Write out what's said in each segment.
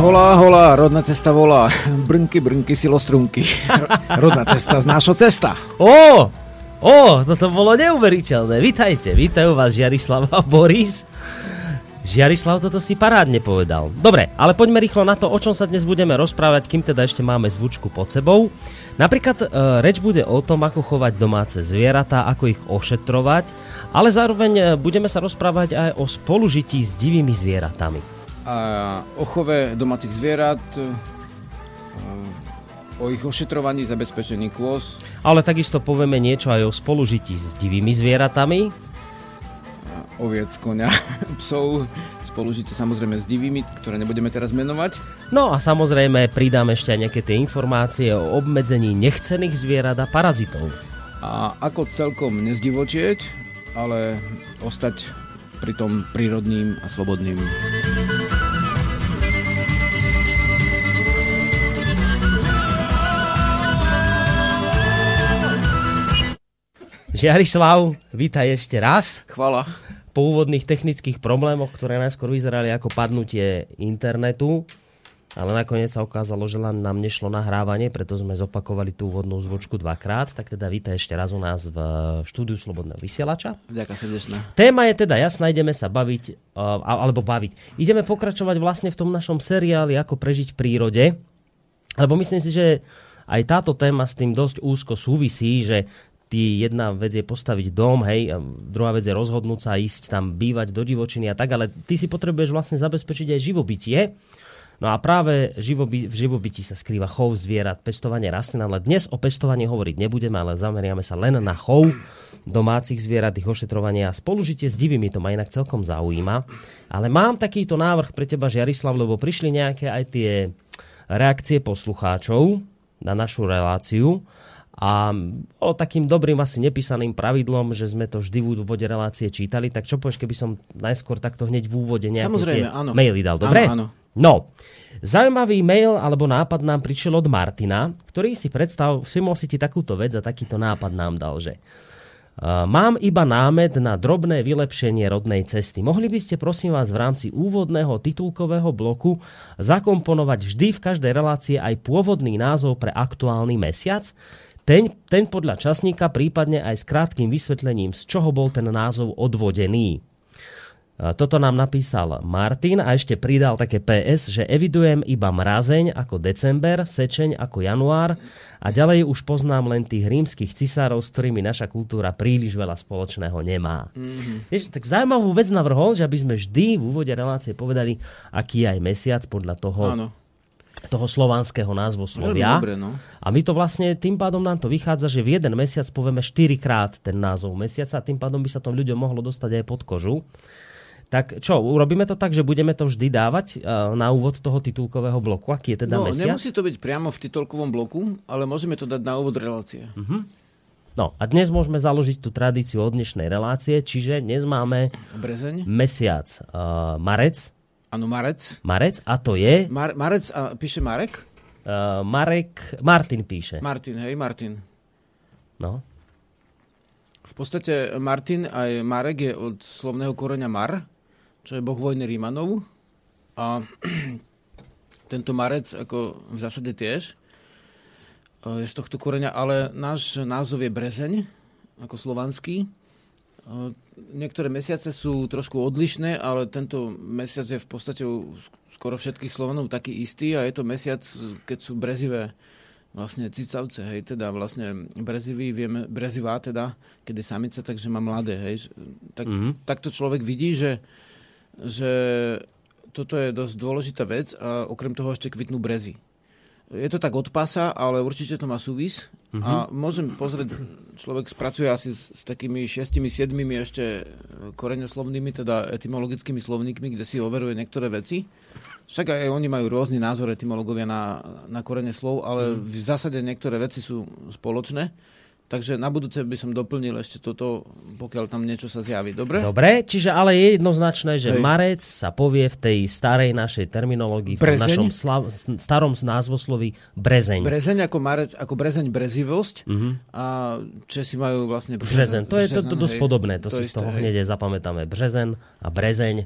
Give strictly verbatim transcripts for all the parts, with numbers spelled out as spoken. Holá, holá, rodná cesta volá. Brnky, brnky, silostrunky. Rodná cesta z nášho cesta. Ó, ó, no to bolo neuveriteľné. Vítajte, vítajú vás Žiarislav a Boris. Žiarislav, toto si parádne povedal. Dobre, ale poďme rýchlo na to, o čom sa dnes budeme rozprávať, kým teda ešte máme zvučku pod sebou. Napríklad e, reč bude o tom, ako chovať domáce zvieratá, ako ich ošetrovať, ale zároveň budeme sa rozprávať aj o spolužití s divými zvieratami. A o chove domácich zvierat, o ich ošetrovaní, zabezpečení kôz. Ale takisto povieme niečo aj o spolužití s divými zvieratami. Oviec, koňa, psov, spolužití samozrejme s divými, ktoré nebudeme teraz menovať. No a samozrejme pridám ešte aj nejaké tie informácie o obmedzení nechcených zvierat a parazitov. A ako celkom nezdivočieť, ale ostať pritom prírodným a slobodným. Žiarislav, vítaj ešte raz. Chvála. Po úvodných technických problémoch, ktoré najskôr vyzerali ako padnutie internetu, ale nakoniec sa ukázalo, že len nám nešlo nahrávanie, preto sme zopakovali tú úvodnú zvučku dvakrát. Tak teda vítaj ešte raz u nás v štúdiu Slobodného vysielača. Ďakujem srdečne. Téma je teda jasná, ideme sa baviť, alebo baviť. Ideme pokračovať vlastne v tom našom seriáli Ako prežiť v prírode, lebo myslím si, že aj táto téma s tým dosť úzko súvisí, že Tí jedna vec je postaviť dom, hej, druhá vec je rozhodnúť sa, ísť tam bývať do divočiny a tak, ale ty si potrebuješ vlastne zabezpečiť aj živobytie. No a práve živoby, v živobytí sa skrýva chov zvierat, pestovanie rastlín, ale dnes o pestovaní hovoriť nebudeme, ale zameriame sa len na chov domácich zvierat, ich ošetrovanie a spolužitie s divými, to ma inak celkom zaujíma. Ale mám takýto návrh pre teba, Žiarislav, lebo prišli nejaké aj tie reakcie poslucháčov na našu reláciu. A o takým dobrým asi nepísaným pravidlom, že sme to vždy v úvode relácie čítali, tak čo povieš, keby som najskôr takto hneď v úvode nejaké maily dal, dobre? Áno, áno. No, zaujímavý mail alebo nápad nám prišiel od Martina, ktorý si predstav, všimol si ti takúto vec a takýto nápad nám dal, že uh, mám iba námed na drobné vylepšenie rodnej cesty. Mohli by ste prosím vás v rámci úvodného titulkového bloku zakomponovať vždy v každej relácie aj pôvodný názov pre aktuálny mesiac, Ten, ten podľa časníka, prípadne aj s krátkým vysvetlením, z čoho bol ten názov odvodený. Toto nám napísal Martin a ešte pridal také pé es, že evidujem iba mrazeň ako december, sečeň ako január a ďalej už poznám len tých rímskych cisárov, s ktorými naša kultúra príliš veľa spoločného nemá. Mm-hmm. Jež, tak zaujímavú vec navrhol, že aby sme vždy v úvode relácie povedali, aký je aj mesiac podľa toho... Áno. toho slovanského názvu Slovia. Dobre, no. A my to vlastne, tým pádom nám to vychádza, že v jeden mesiac povieme štyrikrát ten názov mesiaca a tým pádom by sa tom ľuďom mohlo dostať aj pod kožu. Tak čo, urobíme to tak, že budeme to vždy dávať uh, na úvod toho titulkového bloku? Aký je teda no, mesiac? No, nemusí to byť priamo v titulkovom bloku, ale môžeme to dať na úvod relácie. Uh-huh. No, a dnes môžeme založiť tú tradíciu od dnešnej relácie, čiže dnes máme Brezeň. mesiac uh, marec, Áno, Marec. Marec, a to je... Mar- Marec, a píše Marek? Uh, Marek, Martin píše. Martin, hej, Martin. No. V podstate Martin aj Marek je od slovného koreňa Mar, čo je boh vojny Rímanov. A tento Marec, ako v zásade tiež, je z tohto koreňa, ale náš názov je Brezeň, ako slovanský. Niektoré mesiace sú trošku odlišné, ale tento mesiac je v podstate skoro všetkých Slovanov taký istý a je to mesiac, keď sú brezivé vlastne cicavce, hej, teda vlastne brezivý, vieme, brezivá teda, keď je samica, takže má mladé, hej. Tak, mm-hmm. Takto človek vidí, že, že toto je dosť dôležitá vec a okrem toho ešte kvitnú brezy. Je to tak od pasa, ale určite to má súvis. Uh-huh. A môžem pozrieť, človek spracuje asi s, s takými šiestimi, siedmimi ešte koreňoslovnými, teda etymologickými slovníkmi, kde si overuje niektoré veci. Však aj oni majú rôzny názor etymológovia na, na korene slov, ale uh-huh. v zásade niektoré veci sú spoločné. Takže na budúce by som doplnil ešte toto, pokiaľ tam niečo sa zjaví. Dobre? Dobre, čiže ale je jednoznačné, že Hej. marec sa povie v tej starej našej terminológii, brezeň? v našom slav, starom názvosloví brezeň. Brezeň ako marec, ako brezeň brezivosť mm-hmm. a Česi majú vlastne brezeň. brezeň. To je brezeň, to, to dosť hej, podobné, to, to si isté, z toho hneď zapamätáme. Brezeň a brezeň.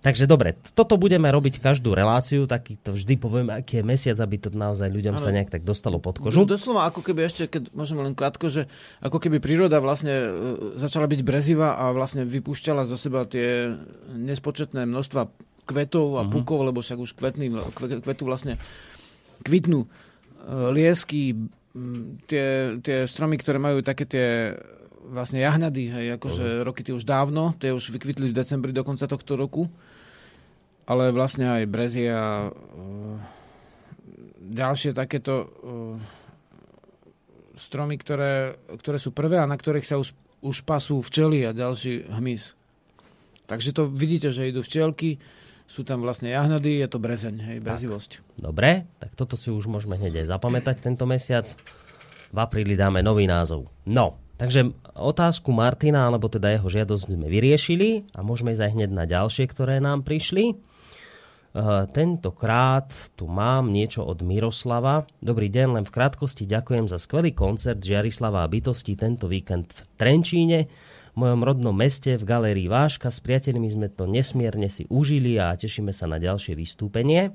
Takže dobre, toto budeme robiť každú reláciu, taký to vždy povieme, aký je mesiac, aby to naozaj ľuďom ano, sa nejak tak dostalo pod kožu. Doslova ako keby ešte, keď môžeme len krátko, že ako keby príroda vlastne začala byť brezivá a vlastne vypúšťala zo seba tie nespočetné množstva kvetov a púkov, uh-huh. lebo však už kvetný, kvetu vlastne kvitnú liesky, tie, tie stromy, ktoré majú také tie vlastne jahňady, hej, akože roky tie už dávno, tie už vykvitli v decembri do konca tohto roku, ale vlastne aj brezie a e, ďalšie takéto e, stromy, ktoré, ktoré sú prvé a na ktorých sa už, už pasú včely a ďalší hmyz. Takže to vidíte, že idú včelky, sú tam vlastne jahňady, je to brezeň, hej, brezivosť. Tak. Dobre, tak toto si už môžeme hneď aj zapamätať tento mesiac. V apríli dáme nový názov. No, takže otázku Martina, alebo teda jeho žiadosť sme vyriešili a môžeme ísť aj hneď na ďalšie, ktoré nám prišli. E, tentokrát tu mám niečo od Miroslava. Dobrý deň, len v krátkosti ďakujem za skvelý koncert Žiarislava a bytosti tento víkend v Trenčíne, v mojom rodnom meste v galérii Váška. S priateľmi sme to nesmierne si užili a tešíme sa na ďalšie vystúpenie.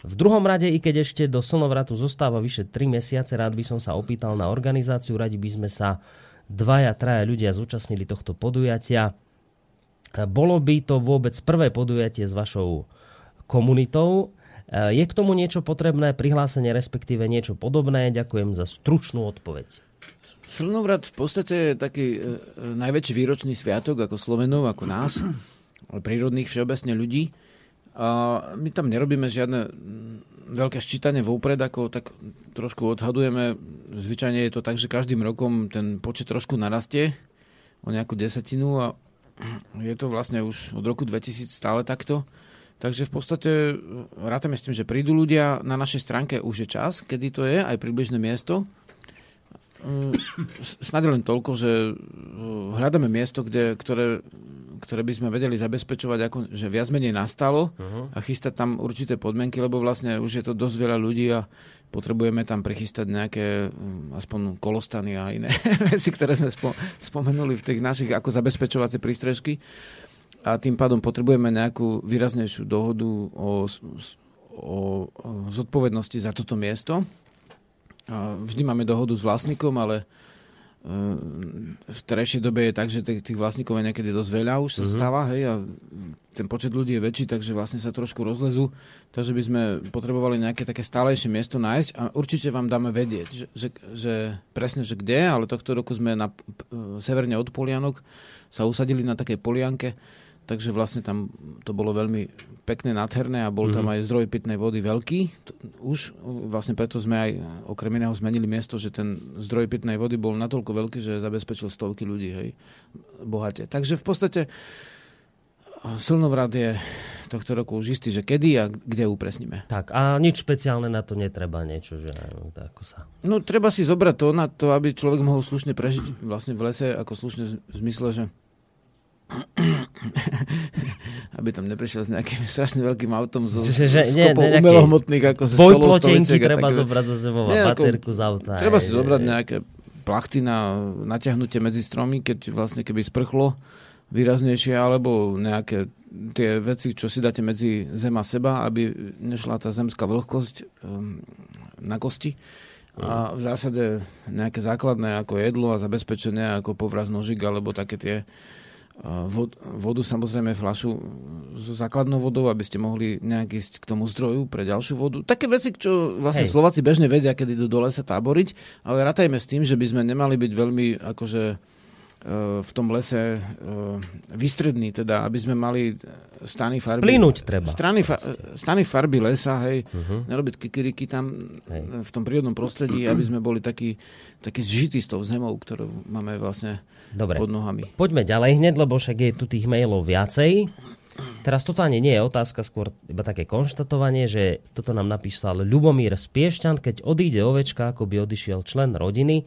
V druhom rade, i keď ešte do slnovratu zostáva vyše tri mesiace, rád by som sa opýtal na organizáciu. Radi by sme sa dvaja, traja ľudia zúčastnili tohto podujatia. Bolo by to vôbec prvé podujatie s vašou komunitou. Je k tomu niečo potrebné, prihlásenie, respektíve niečo podobné? Ďakujem za stručnú odpoveď. Slnovrat v podstate je taký e, najväčší výročný sviatok ako Slovenov, ako nás, prírodných všeobecne ľudí. A my tam nerobíme žiadne veľké ščítanie vopred, ako tak trošku odhadujeme. Zvyčajne je to tak, že každým rokom ten počet trošku narastie o nejakú desatinu a je to vlastne už od roku dvetisíc stále takto. Takže v podstate rátame s tým, že prídu ľudia. Na našej stránke už je čas, kedy to je, aj približné miesto. Snáď len toľko, že hľadáme miesto, kde, ktoré ktoré by sme vedeli zabezpečovať, ako, že viac menej nastalo uh-huh. a chystať tam určité podmienky, lebo vlastne už je to dosť veľa ľudí a potrebujeme tam prichystať nejaké aspoň kolostany a iné veci, ktoré sme spo- spomenuli v tých našich ako zabezpečovacie prístrežky a tým pádom potrebujeme nejakú výraznejšiu dohodu o, o, o zodpovednosti za toto miesto. A vždy máme dohodu s vlastníkom, ale v terajšej dobe je tak, že tých vlastníkov je niekedy dosť veľa, už sa mm-hmm. stáva, hej, a ten počet ľudí je väčší, takže vlastne sa trošku rozlezú, takže by sme potrebovali nejaké také stálejšie miesto nájsť a určite vám dáme vedieť, že, že, že presne, že kde, ale tohto roku sme na severne od Polianok sa usadili na takej polianke, takže vlastne tam to bolo veľmi pekné, nádherné a bol mm-hmm. tam aj zdroj pitnej vody veľký. Už vlastne preto sme aj okrem iného zmenili miesto, že ten zdroj pitnej vody bol natoľko veľký, že zabezpečil stovky ľudí, hej, bohate. Takže v podstate slnovrat je tohto roku už istý, že kedy a kde upresníme. Tak a nič špeciálne na to netreba, niečo, že no, ako sa... No treba si zobrať to na to, aby človek mohol slušne prežiť vlastne v lese, ako slušne v zmysle, že aby tam neprešiel s nejakým strašne veľkým autom so, že, že, s kopou umelohmotných ako so stolou stoličiek. Treba tak, zobrať zo sebou baterku z auta. Treba si je, zobrať je. nejaké plachty na natiahnutie medzi stromy, keď vlastne keby sprchlo výraznejšie, alebo nejaké tie veci, čo si dáte medzi zem a seba, aby nešla tá zemská vlhkosť um, na kosti. A v zásade nejaké základné ako jedlo a zabezpečenie ako povraz nožík, alebo také tie Vod, vodu, samozrejme fľašu so základnou vodou, aby ste mohli nejak ísť k tomu zdroju pre ďalšiu vodu. Také veci, čo vlastne Hej. Slováci bežne vedia, keď idú do lesa táboriť, ale ratajme s tým, že by sme nemali byť veľmi akože v tom lese vystredný, teda, aby sme mali stany farby. Splynúť treba. Strany, fa- stany farby lesa, hej, uh-huh. nerobiť kikiriky tam hej. v tom prírodnom prostredí, aby sme boli takí, takí zžití s tou zemou, ktorú máme vlastne Dobre. pod nohami. Poďme ďalej hneď, lebo však je tu tých mailov viacej. Teraz toto ani nie je otázka, skôr iba také konštatovanie, že toto nám napísal Ľubomír z Piešťan, keď odíde ovečka, ako by odišiel člen rodiny,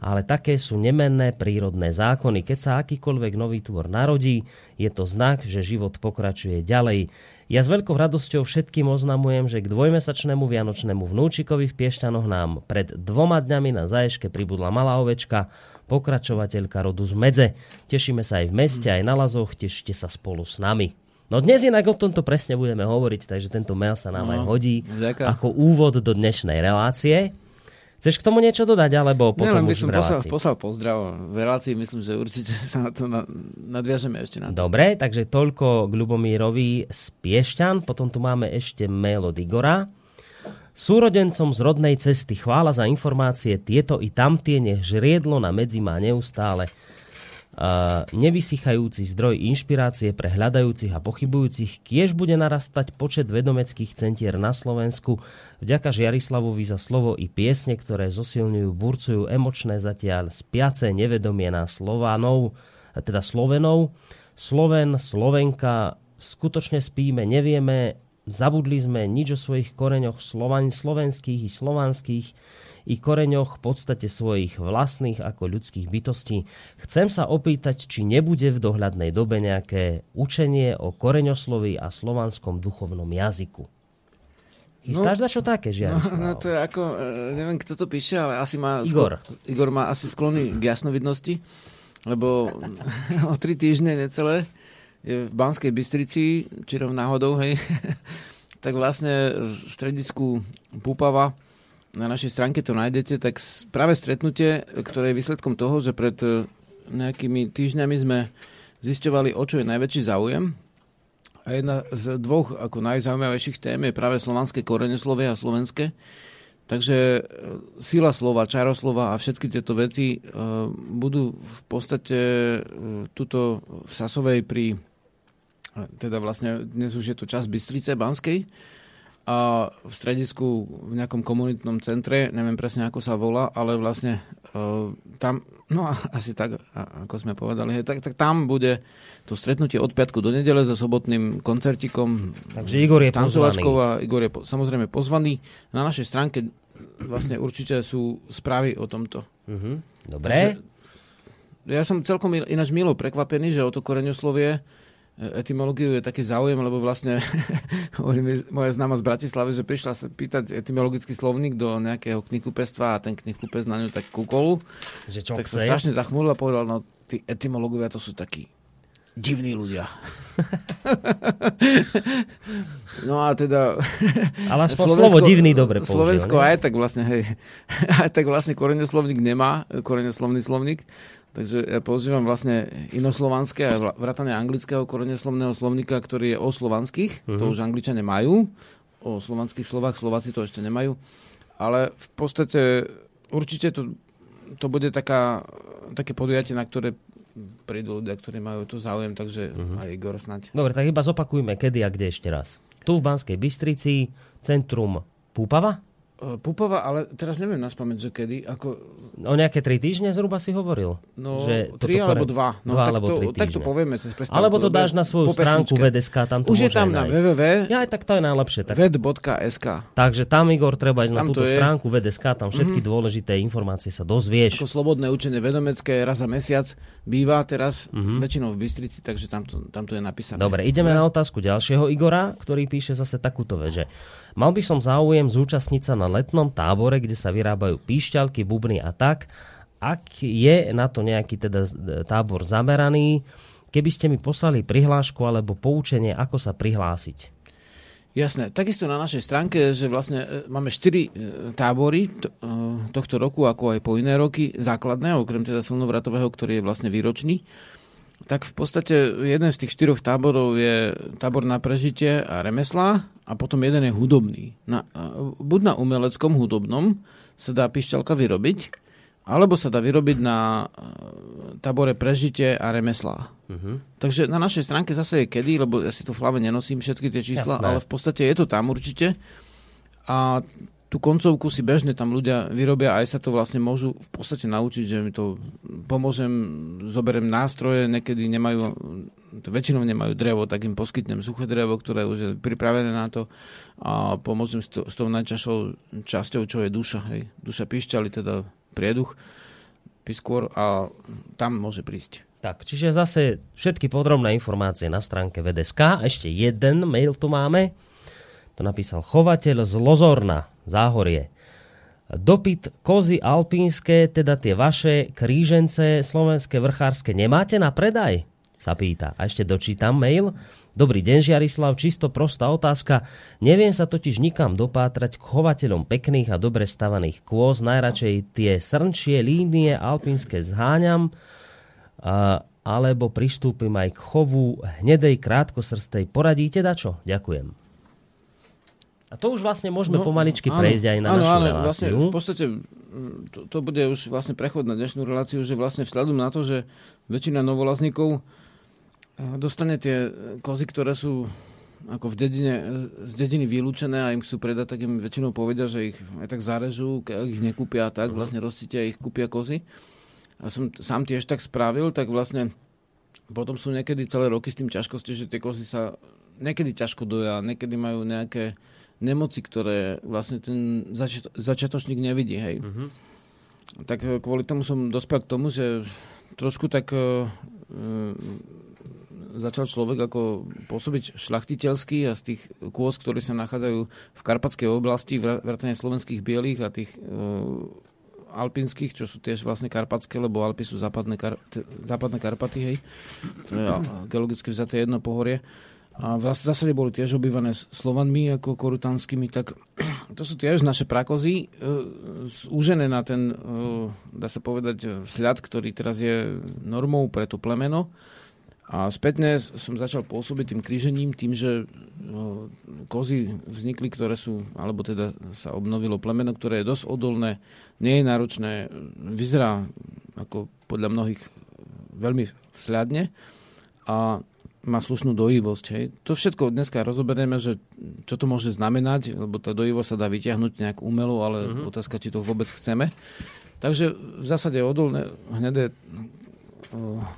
ale také sú nemenné prírodné zákony. Keď sa akýkoľvek nový tvor narodí, je to znak, že život pokračuje ďalej. Ja s veľkou radosťou všetkým oznamujem, že k dvojmesačnému vianočnému vnúčikovi v Piešťanoch nám pred dvoma dňami na Zaješke pribudla malá ovečka, pokračovateľka rodu z Medze. Tešíme sa aj v meste, aj na Lazoch, tešte sa spolu s nami. No dnes inak o tomto presne budeme hovoriť, takže tento mail sa nám no, aj hodí vďaka. Ako úvod do dnešnej relácie. Chceš k tomu niečo dodať, alebo potom ne, už v relácii? Poslal, poslal pozdrav. V relácii myslím, že určite sa na to nadviažeme ešte na to. Dobre, takže toľko k Ľubomírovi z Piešťan. Potom tu máme ešte mail od Igora. Súrodencom z rodnej cesty chvála za informácie tieto i tamtie, nech žriedlo na medzi má neustále Uh, nevysychajúci zdroj inšpirácie pre hľadajúcich a pochybujúcich, kiež bude narastať počet vedomeckých centier na Slovensku. Vďaka Žiarislavovi za slovo i piesne, ktoré zosilňujú, burcujú emočné zatiaľ spiace nevedomie na Slovanov, teda Slovenov. Sloven, Slovenka, skutočne spíme, nevieme, zabudli sme nič o svojich koreňoch slovan, slovenských i slovanských, i koreňoch v podstate svojich vlastných ako ľudských bytostí. Chcem sa opýtať, či nebude v dohľadnej dobe nejaké učenie o koreňosloví a slovanskom duchovnom jazyku. Chystáš no, dačo také, Žiarislav? No, no to je ako, neviem, kto to píše, ale asi má... Igor. Sklo, Igor má asi sklony k jasnovidnosti, lebo o tri týždne necelé je v Banskej Bystrici, čirov náhodou, hej, tak vlastne v stredisku Púpava na našej stránke to nájdete, tak práve stretnutie, ktoré je výsledkom toho, že pred nejakými týždňami sme zisťovali, o čo je najväčší záujem. A jedna z dvoch ako najzaujímavejších tém je práve slovanské koreňoslovie a slovenské. Takže sila slova, čaroslova a všetky tieto veci budú v podstate tuto v Sasovej pri, teda vlastne dnes už je to časť Bystrice Banskej, a v stredisku, v nejakom komunitnom centre, neviem presne, ako sa volá, ale vlastne e, tam, no asi tak, ako sme povedali, hej, tak, tak tam bude to stretnutie od piatku do nedele so sobotným koncertikom. Takže Igor je pozvaný. A Igor je po, samozrejme pozvaný. Na našej stránke vlastne určite sú správy o tomto. Uh-huh. Dobre. Takže, ja som celkom ináč milo prekvapený, že o to koreňoslovie etymológiu je taký záujem, lebo vlastne moja známa z Bratislavy, že prišla sa pýtať etymologický slovník do nejakého knihkupectva a ten knihkupec na ňu tak kúkol, tak sa strašne zachmúril a povedal, no tí etymológovia to sú takí divní ľudia. No a teda... Ale slovo divný dobre použil. Slovensko aj tak vlastne, hej, aj tak vlastne koreňoslovník nemá, koreňoslovný slovník. Takže ja používam vlastne inoslovanské a vrátane anglického koreňoslovného slovníka, ktorý je o slovanských. Uh-huh. To už Angličania majú. O slovanských slovách Slováci to ešte nemajú. Ale v podstate určite to, to bude taká, také podujatie, na ktoré prídu ľudia, ktorí majú to záujem. Takže uh-huh. aj Igor snáď. Dobre, tak iba zopakujme, kedy a kde ešte raz. Tu v Banskej Bystrici, centrum Púpava? Púpava, ale teraz neviem naspamäť, že kedy. Ako... O nejaké tri týždne zhruba si hovoril. No, že tri alebo dva. No, dva tak, alebo to, tak to povieme. Alebo to dáš na svoju stránku vé dé es ká. Tam to už je tam na www. Ja aj tak to je najlepšie. Tak... vé dé bodka es ká. Takže tam, Igor, treba ísť tam na túto stránku vé dé es ká. Tam všetky mm. dôležité informácie sa dozvieš. Ako slobodné učenie vedomecké raz za mesiac býva teraz mm-hmm. väčšinou v Bystrici, takže tam to, tam to je napísané. Dobre, ideme Dobre. na otázku ďalšieho Igora, ktorý píše zase takúto veže. Mal by som záujem zúčastniť sa na letnom tábore, kde sa vyrábajú píšťalky, bubny a tak. Ak je na to nejaký teda tábor zameraný, keby ste mi poslali prihlášku alebo poučenie, ako sa prihlásiť? Jasné, takisto na našej stránke, že vlastne máme štyri tábory tohto roku, ako aj po iné roky, základné, okrem teda silnovratového, ktorý je vlastne výročný. Tak v podstate jeden z tých štyroch táborov je tábor na prežitie a remeslá a potom jeden je hudobný. Na, buď na umeleckom hudobnom sa dá pišťalka vyrobiť, alebo sa dá vyrobiť na tábore prežitie a remeslá. Uh-huh. Takže na našej stránke zase je kedy, lebo ja si to v hlave nenosím všetky tie čísla, Jasné. ale v podstate je to tam určite a tú koncovku si bežne tam ľudia vyrobia a aj sa to vlastne môžu v podstate naučiť, že mi to pomôžem, zoberiem nástroje, niekedy nemajú, to väčšinou nemajú drevo, tak im poskytnem suché drevo, ktoré už je pripravené na to a pomôžem s, to, s tou najčašou časťou, čo je duša. Hej. Duša píšťali, teda prieduch, piskôr a tam môže prísť. Tak, čiže zase všetky podrobné informácie na stránke vé dé es ká. Ešte jeden mail tu máme. To napísal chovateľ z Lozorna, Záhorie. Dopyt kozy alpínske, teda tie vaše krížence slovenské vrchárske, nemáte na predaj? sa pýta. A ešte dočítam mail. Dobrý deň, Žiarislav, čisto prostá otázka. Neviem sa totiž nikam dopátrať k chovateľom pekných a dobre stavaných kôz. Najradšej tie srnčie línie alpínske zháňam, a, alebo pristúpim aj k chovu hnedej krátkosrstej. Poradíte dačo? Ďakujem. A to už vlastne môžeme no, pomaličky áno, prejsť aj na áno, našu áno, reláciu. Vlastne v podstate to, to bude už vlastne prechod na dnešnú reláciu, že vlastne vzhľadom na to, že väčšina novolazníkov dostane tie kozy, ktoré sú ako v dedine, z dediny vylúčené a im chcú predať, tak im väčšinou povedia, že ich aj tak zarežú, ich nekúpia a tak, vlastne rozcítia, ich kúpia kozy. A som sám tiež tak spravil, tak vlastne potom sú niekedy celé roky s tým ťažkosti, že tie kozy sa niekedy ťažko dojá, niekedy majú nejaké nemoci, ktoré vlastne ten začiat- začiatočník nevidí, hej. Mm-hmm. Tak kvôli tomu som dospel k tomu, že trošku tak e, začal človek ako pôsobiť šlachtiteľsky a z tých kôz, ktoré sa nachádzajú v karpatskej oblasti, vrátane slovenských bielých a tých e, alpínskych, čo sú tiež vlastne karpatské, lebo Alpy sú západné, Kar- t- západné Karpaty, hej. To je geologicky vzaté jedno pohorie. A v zásade boli tiež obývané Slovanmi ako korutanskými, tak to sú tiež naše prakozy zúžené na ten, dá sa povedať, vzhľad, ktorý teraz je normou pre to plemeno. A spätne som začal pôsobiť tým krížením, tým, že kozy vznikli, ktoré sú, alebo teda sa obnovilo plemeno, ktoré je dosť odolné, nie je náročné, vyzerá ako podľa mnohých veľmi vzhľadne a má slušnú dojivosť. Hej. To všetko dneska rozoberieme, že čo to môže znamenať, lebo tá dojivosť sa dá vyťahnuť nejak umelo, ale mm-hmm. otázka, či to vôbec chceme. Takže v zásade odolné hnedé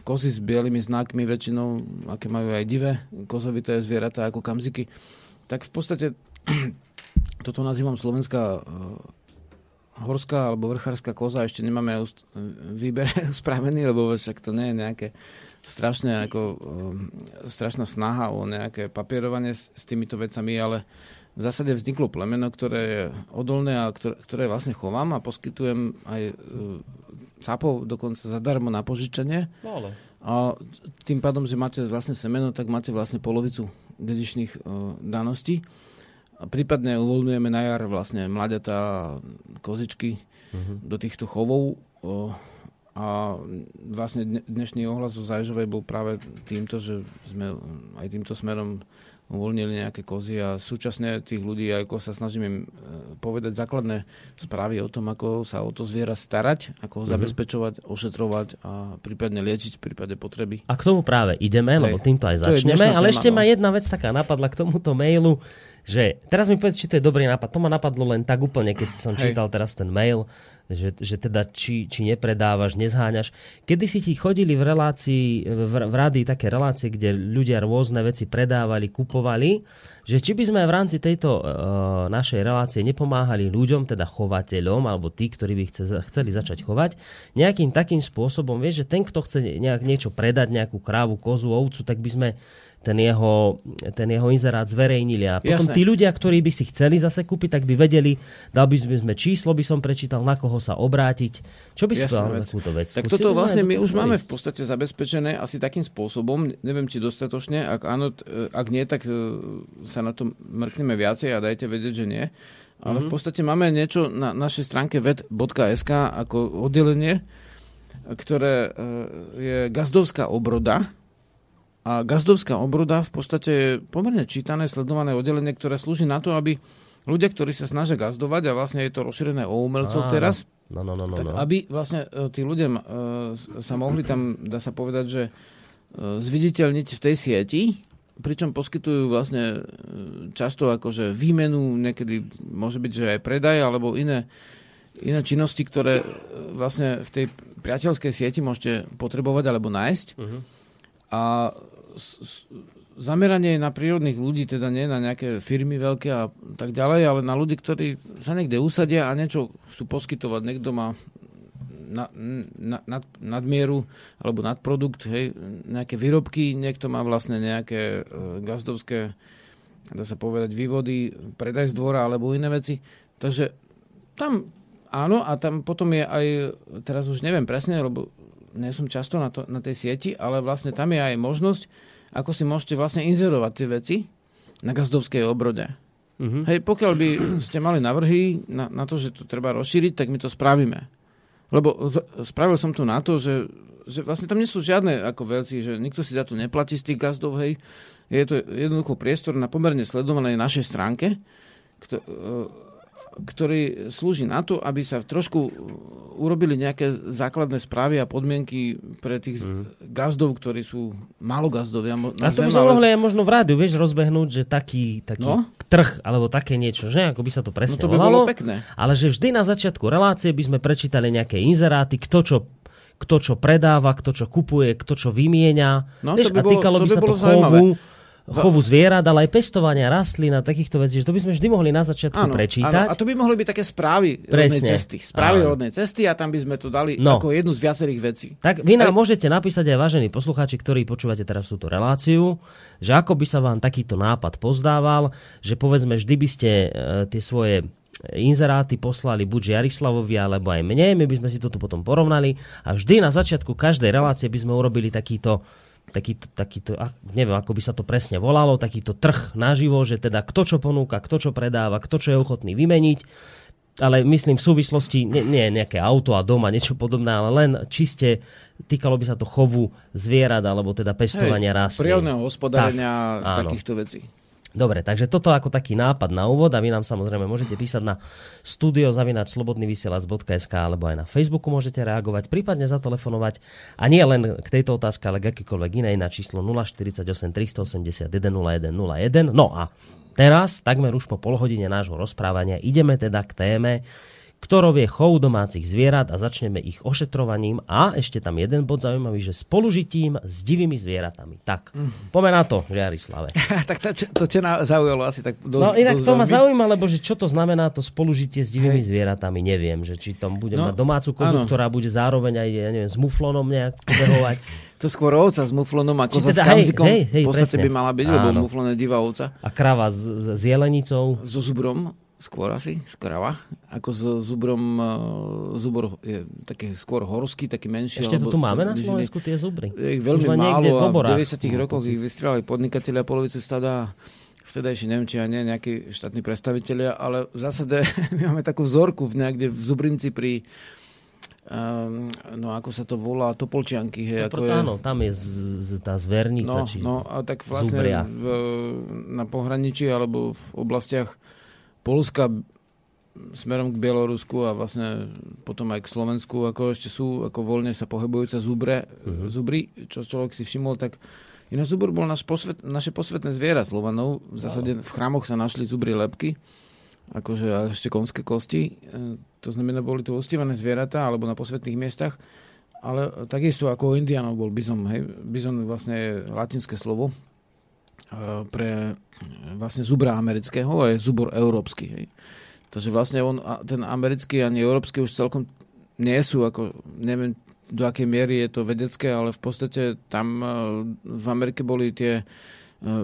kozy s bielými znakmi väčšinou, aké majú aj divé kozovité zvieratá ako kamziky. Tak v podstate toto nazývam slovenská horská alebo vrchárska koza, ešte nemáme ust- výber spravený, lebo však to nie je nejaké strašne ako um, strašná snaha o nejaké papierovanie s, s týmito vecami, ale v zásade vzniklo plemeno, ktoré je odolné a ktoré, ktoré vlastne chovám a poskytujem aj uh, capov dokonca zadarmo na požičenie. No, ale... A tým pádom, že máte vlastne semeno, tak máte vlastne polovicu dedičných uh, daností. A prípadne uvoľňujeme na jar vlastne mladiatá, kozičky uh-huh. do týchto chovov uh, a vlastne dnešný ohlas zo Zajžovej bol práve týmto, že sme aj týmto smerom uvoľnili nejaké kozy a súčasne tých ľudí, ako sa snažím im povedať základné správy o tom, ako sa o to zviera starať, ako ho mm-hmm. zabezpečovať, ošetrovať a prípadne liečiť v prípade potreby. A k tomu práve ideme, lebo týmto aj začneme, ale téma, ešte no. ma jedna vec taká napadla k tomuto mailu, že teraz mi povedz, či to je dobrý nápad, to ma napadlo len tak úplne, keď som Hej. čítal teraz ten mail, Že, že teda či, či nepredávaš, nezháňaš. Kedy si ti chodili v relácii, v, v rady také relácie, kde ľudia rôzne veci predávali, kupovali, že či by sme v rámci tejto uh, našej relácie nepomáhali ľuďom, teda chovateľom, alebo tí, ktorí by chce, chceli začať chovať, nejakým takým spôsobom, vieš, že ten, kto chce nejak niečo predať, nejakú krávu, kozu, ovcu, tak by sme ten jeho, ten jeho inzerát zverejnili. A potom Jasne. Tí ľudia, ktorí by si chceli zase kúpiť, tak by vedeli, dal by sme číslo, by som prečítal, na koho sa obrátiť. Čo by si povedal na túto vec? Tak skúsim, toto vlastne my už máme v podstate zabezpečené asi takým spôsobom, neviem, či dostatočne, ak áno, ak nie, tak sa na to mrkneme viacej a dajte vedieť, že nie. Ale mm-hmm. v podstate máme niečo na našej stránke vet bodka es ká ako oddelenie, ktoré je gazdovská obroda. A gazdovská obroda v podstate je pomerne čítané, sledované oddelenie, ktoré slúži na to, aby ľudia, ktorí sa snažia gazdovať, a vlastne je to rozšírené o umelcov Á, teraz, no, no, no, no, tak no. aby vlastne tí ľudia sa mohli tam, dá sa povedať, že zviditeľniť v tej sieti, pričom poskytujú vlastne často akože výmenu, niekedy môže byť, že aj predaj, alebo iné, iné činnosti, ktoré vlastne v tej priateľskej sieti môžete potrebovať alebo nájsť. Uh-huh. A zameranie na prírodných ľudí, teda nie na nejaké firmy veľké a tak ďalej, ale na ľudí, ktorí sa niekde usadia a niečo chcú poskytovať. Niekto má na, na, nad, nadmieru alebo nadprodukt, hej, nejaké výrobky, niekto má vlastne nejaké gazdovské, dá sa povedať, vývody, predaj z dvora alebo iné veci. Takže tam áno a tam potom je aj, teraz už neviem presne, lebo nie som často na, to, na tej sieti, ale vlastne tam je aj možnosť, ako si môžete vlastne inzerovať tie veci na gazdovskej obrode. Uh-huh. Hej, pokiaľ by ste mali navrhy na, na to, že to treba rozšíriť, tak my to spravíme. Lebo z, spravil som to na to, že, že vlastne tam nie sú žiadne ako veci, že nikto si za to neplatí z tých gazdov, hej. Je to jednoducho priestor na pomerne sledovanej našej stránke, kto, ktorý slúži na to, aby sa trošku urobili nejaké základné správy a podmienky pre tých mm. gazdov, ktorí sú malo gazdovia. A to by sme mohli aj možno v rádiu, vieš, rozbehnúť, že taký, taký no? trh alebo také niečo, že? Ako by sa to presne no to by volalo, bolo pekné. Ale že vždy na začiatku relácie by sme prečítali nejaké inzeráty, kto čo kto čo predáva, kto čo kupuje, kto čo vymieňa. No, vieš, to by a týkalo bolo, to by, by sa to chovu. chovu zvierat, ale aj pestovania rastlín a takýchto vecí, že to by sme vždy mohli na začiatku áno, prečítať. Áno. A to by mohli byť také správy rodnej cesty. Správy áno. rodnej cesty a tam by sme to dali no. ako jednu z viacerých vecí. Tak vy nám aj... môžete napísať aj vážení poslucháči, ktorí počúvate teraz túto reláciu, že ako by sa vám takýto nápad pozdával, že povedzme vždy by ste e, tie svoje inzeráty poslali buď Jarislavovi alebo aj mne, my by sme si to tu potom porovnali a vždy na začiatku každej relácie by sme urobili takýto Takýto, takýto, neviem, ako by sa to presne volalo, takýto trh naživo, že teda kto čo ponúka, kto čo predáva, kto čo je ochotný vymeniť, ale myslím v súvislosti, nie, nie nejaké auto a doma, niečo podobné, ale len čiste týkalo by sa to chovu zvierat, alebo teda pestovania rastlín. Prírodného hospodárenia tak, takýchto vecí. Dobre, takže toto ako taký nápad na úvod a vy nám samozrejme môžete písať na studio zavináč slobodný vysielač bodka es ká alebo aj na Facebooku môžete reagovať, prípadne zatelefonovať a nie len k tejto otázke, ale k akýkoľvek inej na číslo nula štyridsaťosem tristoosemdesiatjeden nula jeden nula jeden. No a teraz, takmer už po polhodine nášho rozprávania, ideme teda k téme, ktorou je chov domácich zvierat a začneme ich ošetrovaním a ešte tam jeden bod zaujímavý, že spolužitím s divými zvieratami. Tak, mm. poďme na to, Jarislave. tak to, to ťa zaujalo asi tak dosť. No inak dosť to ma zaujíma, lebo že čo to znamená to spolužitie s divými Hej. zvieratami, neviem, že či tam budem no, mať domácu kozu, áno. ktorá bude zároveň aj ja neviem, s muflónom nejak verovať. To skôr ovca s muflónom a koza teda, s kamzikom. Hej, hej, v podstate presne. by mala byť, áno. lebo muflón je divá ovca. A krava s, s jelenicou. So zubrom. Skôr asi, skrava. Ako s zubrom, zubor je taký skôr horský, taký menší. Ešte to tu máme na Slovensku tie zubry. Je ich veľmi málo a v deväťdesiatych rokoch ich vystrelali podnikatelia polovicu stada. Vtedajší neviem, či aj nie, nejakí štátni predstavitelia, ale v zásade my máme takú vzorku v niekde v Zubrinci pri Um, no ako sa to volá, Topolčianky. Hej, to ako je... Áno, tam je z, z, tá zvernica. No, či no a tak vlastne v, na pohraničí alebo v oblastiach Polska smerom k Bielorusku a vlastne potom aj k Slovensku, ako ešte sú, ako voľne sa pohybujúce zubre, uh-huh. zubry, čo človek si všimol, tak iná zubor bol naš posvet, naše posvetné zviera Slovanov. V zásade v chrámoch sa našli zubry lebky, akože ešte konské kosti. To znamená, boli tu ustívané zvieratá, alebo na posvetných miestach, ale takisto ako Indiánov bol bizon. Hej. Bizon vlastne je latinské slovo pre vlastne zubra amerického a je zubor európsky. Hej. Takže vlastne on, ten americký ani európsky už celkom nie sú, ako neviem do akej miery je to vedecké, ale v podstate tam v Amerike boli tie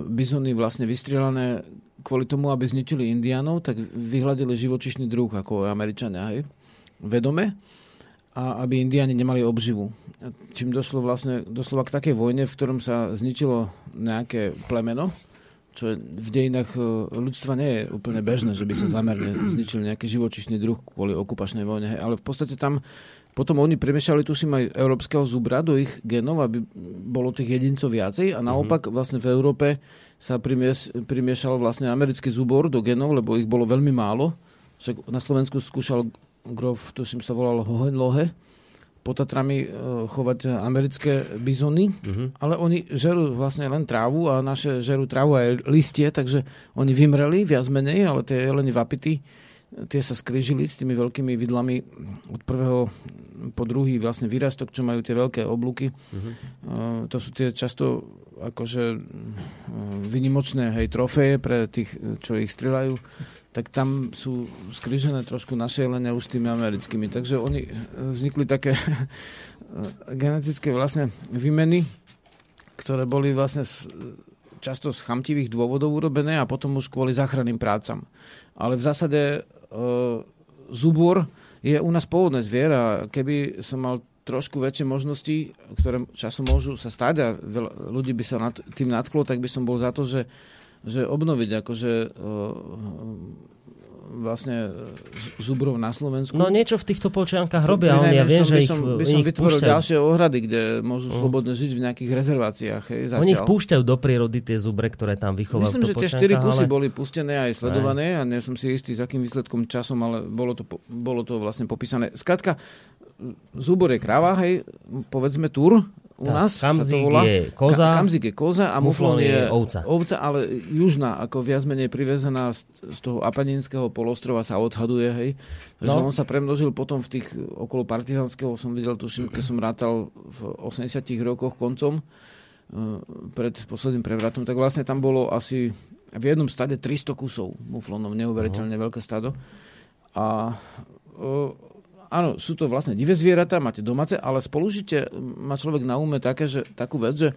bizony vlastne vystrieľané kvôli tomu, aby zničili Indiánov, tak vyhľadili živočišný druh ako Američania, hej, vedome, a aby Indiáni nemali obživu. Čím došlo vlastne doslova k takej vojne, v ktorom sa zničilo nejaké plemeno, čo v dejinách ľudstva nie je úplne bežné, že by sa zamerne zničil nejaký živočišný druh kvôli okupačnej vojne. Ale v podstate tam potom oni premiešali, tuším, aj európskeho zubra do ich genov, aby bolo tých jedincov viacej. A naopak vlastne v Európe sa primies, primiešal vlastne americký zubor do genov, lebo ich bolo veľmi málo. Však na Slovensku skúšal Grof, tuším sa volal Hohenlohe, pod Tatrami chovať americké bizony, uh-huh. ale oni žerú vlastne len trávu a naše žerú trávu aj listie, takže oni vymreli viac menej, ale tie jeleny vapity, tie sa skrižili s tými veľkými vidlami od prvého po druhý vlastne výrastok, čo majú tie veľké oblúky. Uh-huh. To sú tie často akože vynimočné hej, trofeje pre tých, čo ich strieľajú. Tak tam sú skrižené trošku naše jelene už s tými americkými. Takže oni vznikli také genetické vlastne výmeny, ktoré boli vlastne z, často z chamtivých dôvodov urobené a potom už kvôli záchranným prácam. Ale v zásade e, zubor je u nás pôvodné zviera. Keby som mal trošku väčšie možnosti, ktoré časom môžu sa stať a veľa ľudí by sa nad, tým nadklo, tak by som bol za to, že, že obnoviť akože uh, vlastne Zubrov na Slovensku. No niečo v týchto polčiankách robia, ale ja viem, že ich púšťajú. By som vytvoril ďalšie ohrady, kde môžu slobodne žiť v nejakých rezerváciách. Hej, oni ich púšťajú do prírody, tie zubre, ktoré tam vychovajú. Myslím, že tie štyri kusy ale... boli pustené aj sledované aj. A nie som si istý, s akým výsledkom časom, ale bolo to, bolo to vlastne popísané. Skrátka, Zubor je kráva, hej, povedzme túr, u tá, nás Kamzik sa to volá. Je koza, Kamzik je koza a Muflon je ovca. ovca, ale južná, ako viac menej privezená z, z toho Apaninského polostrova sa odhaduje, hej. Takže no. On sa premnožil potom v tých okolo Partizanského, som videl, tuším, keď som rátal v osemdesiatych rokoch koncom, pred posledným prevratom, tak vlastne tam bolo asi v jednom stade tristo kusov muflonov, neuveriteľne no. veľké stado. A o, áno, sú to vlastne divé zvieratá, máte domáce, ale spolužite má človek na úme také, že, takú vec, že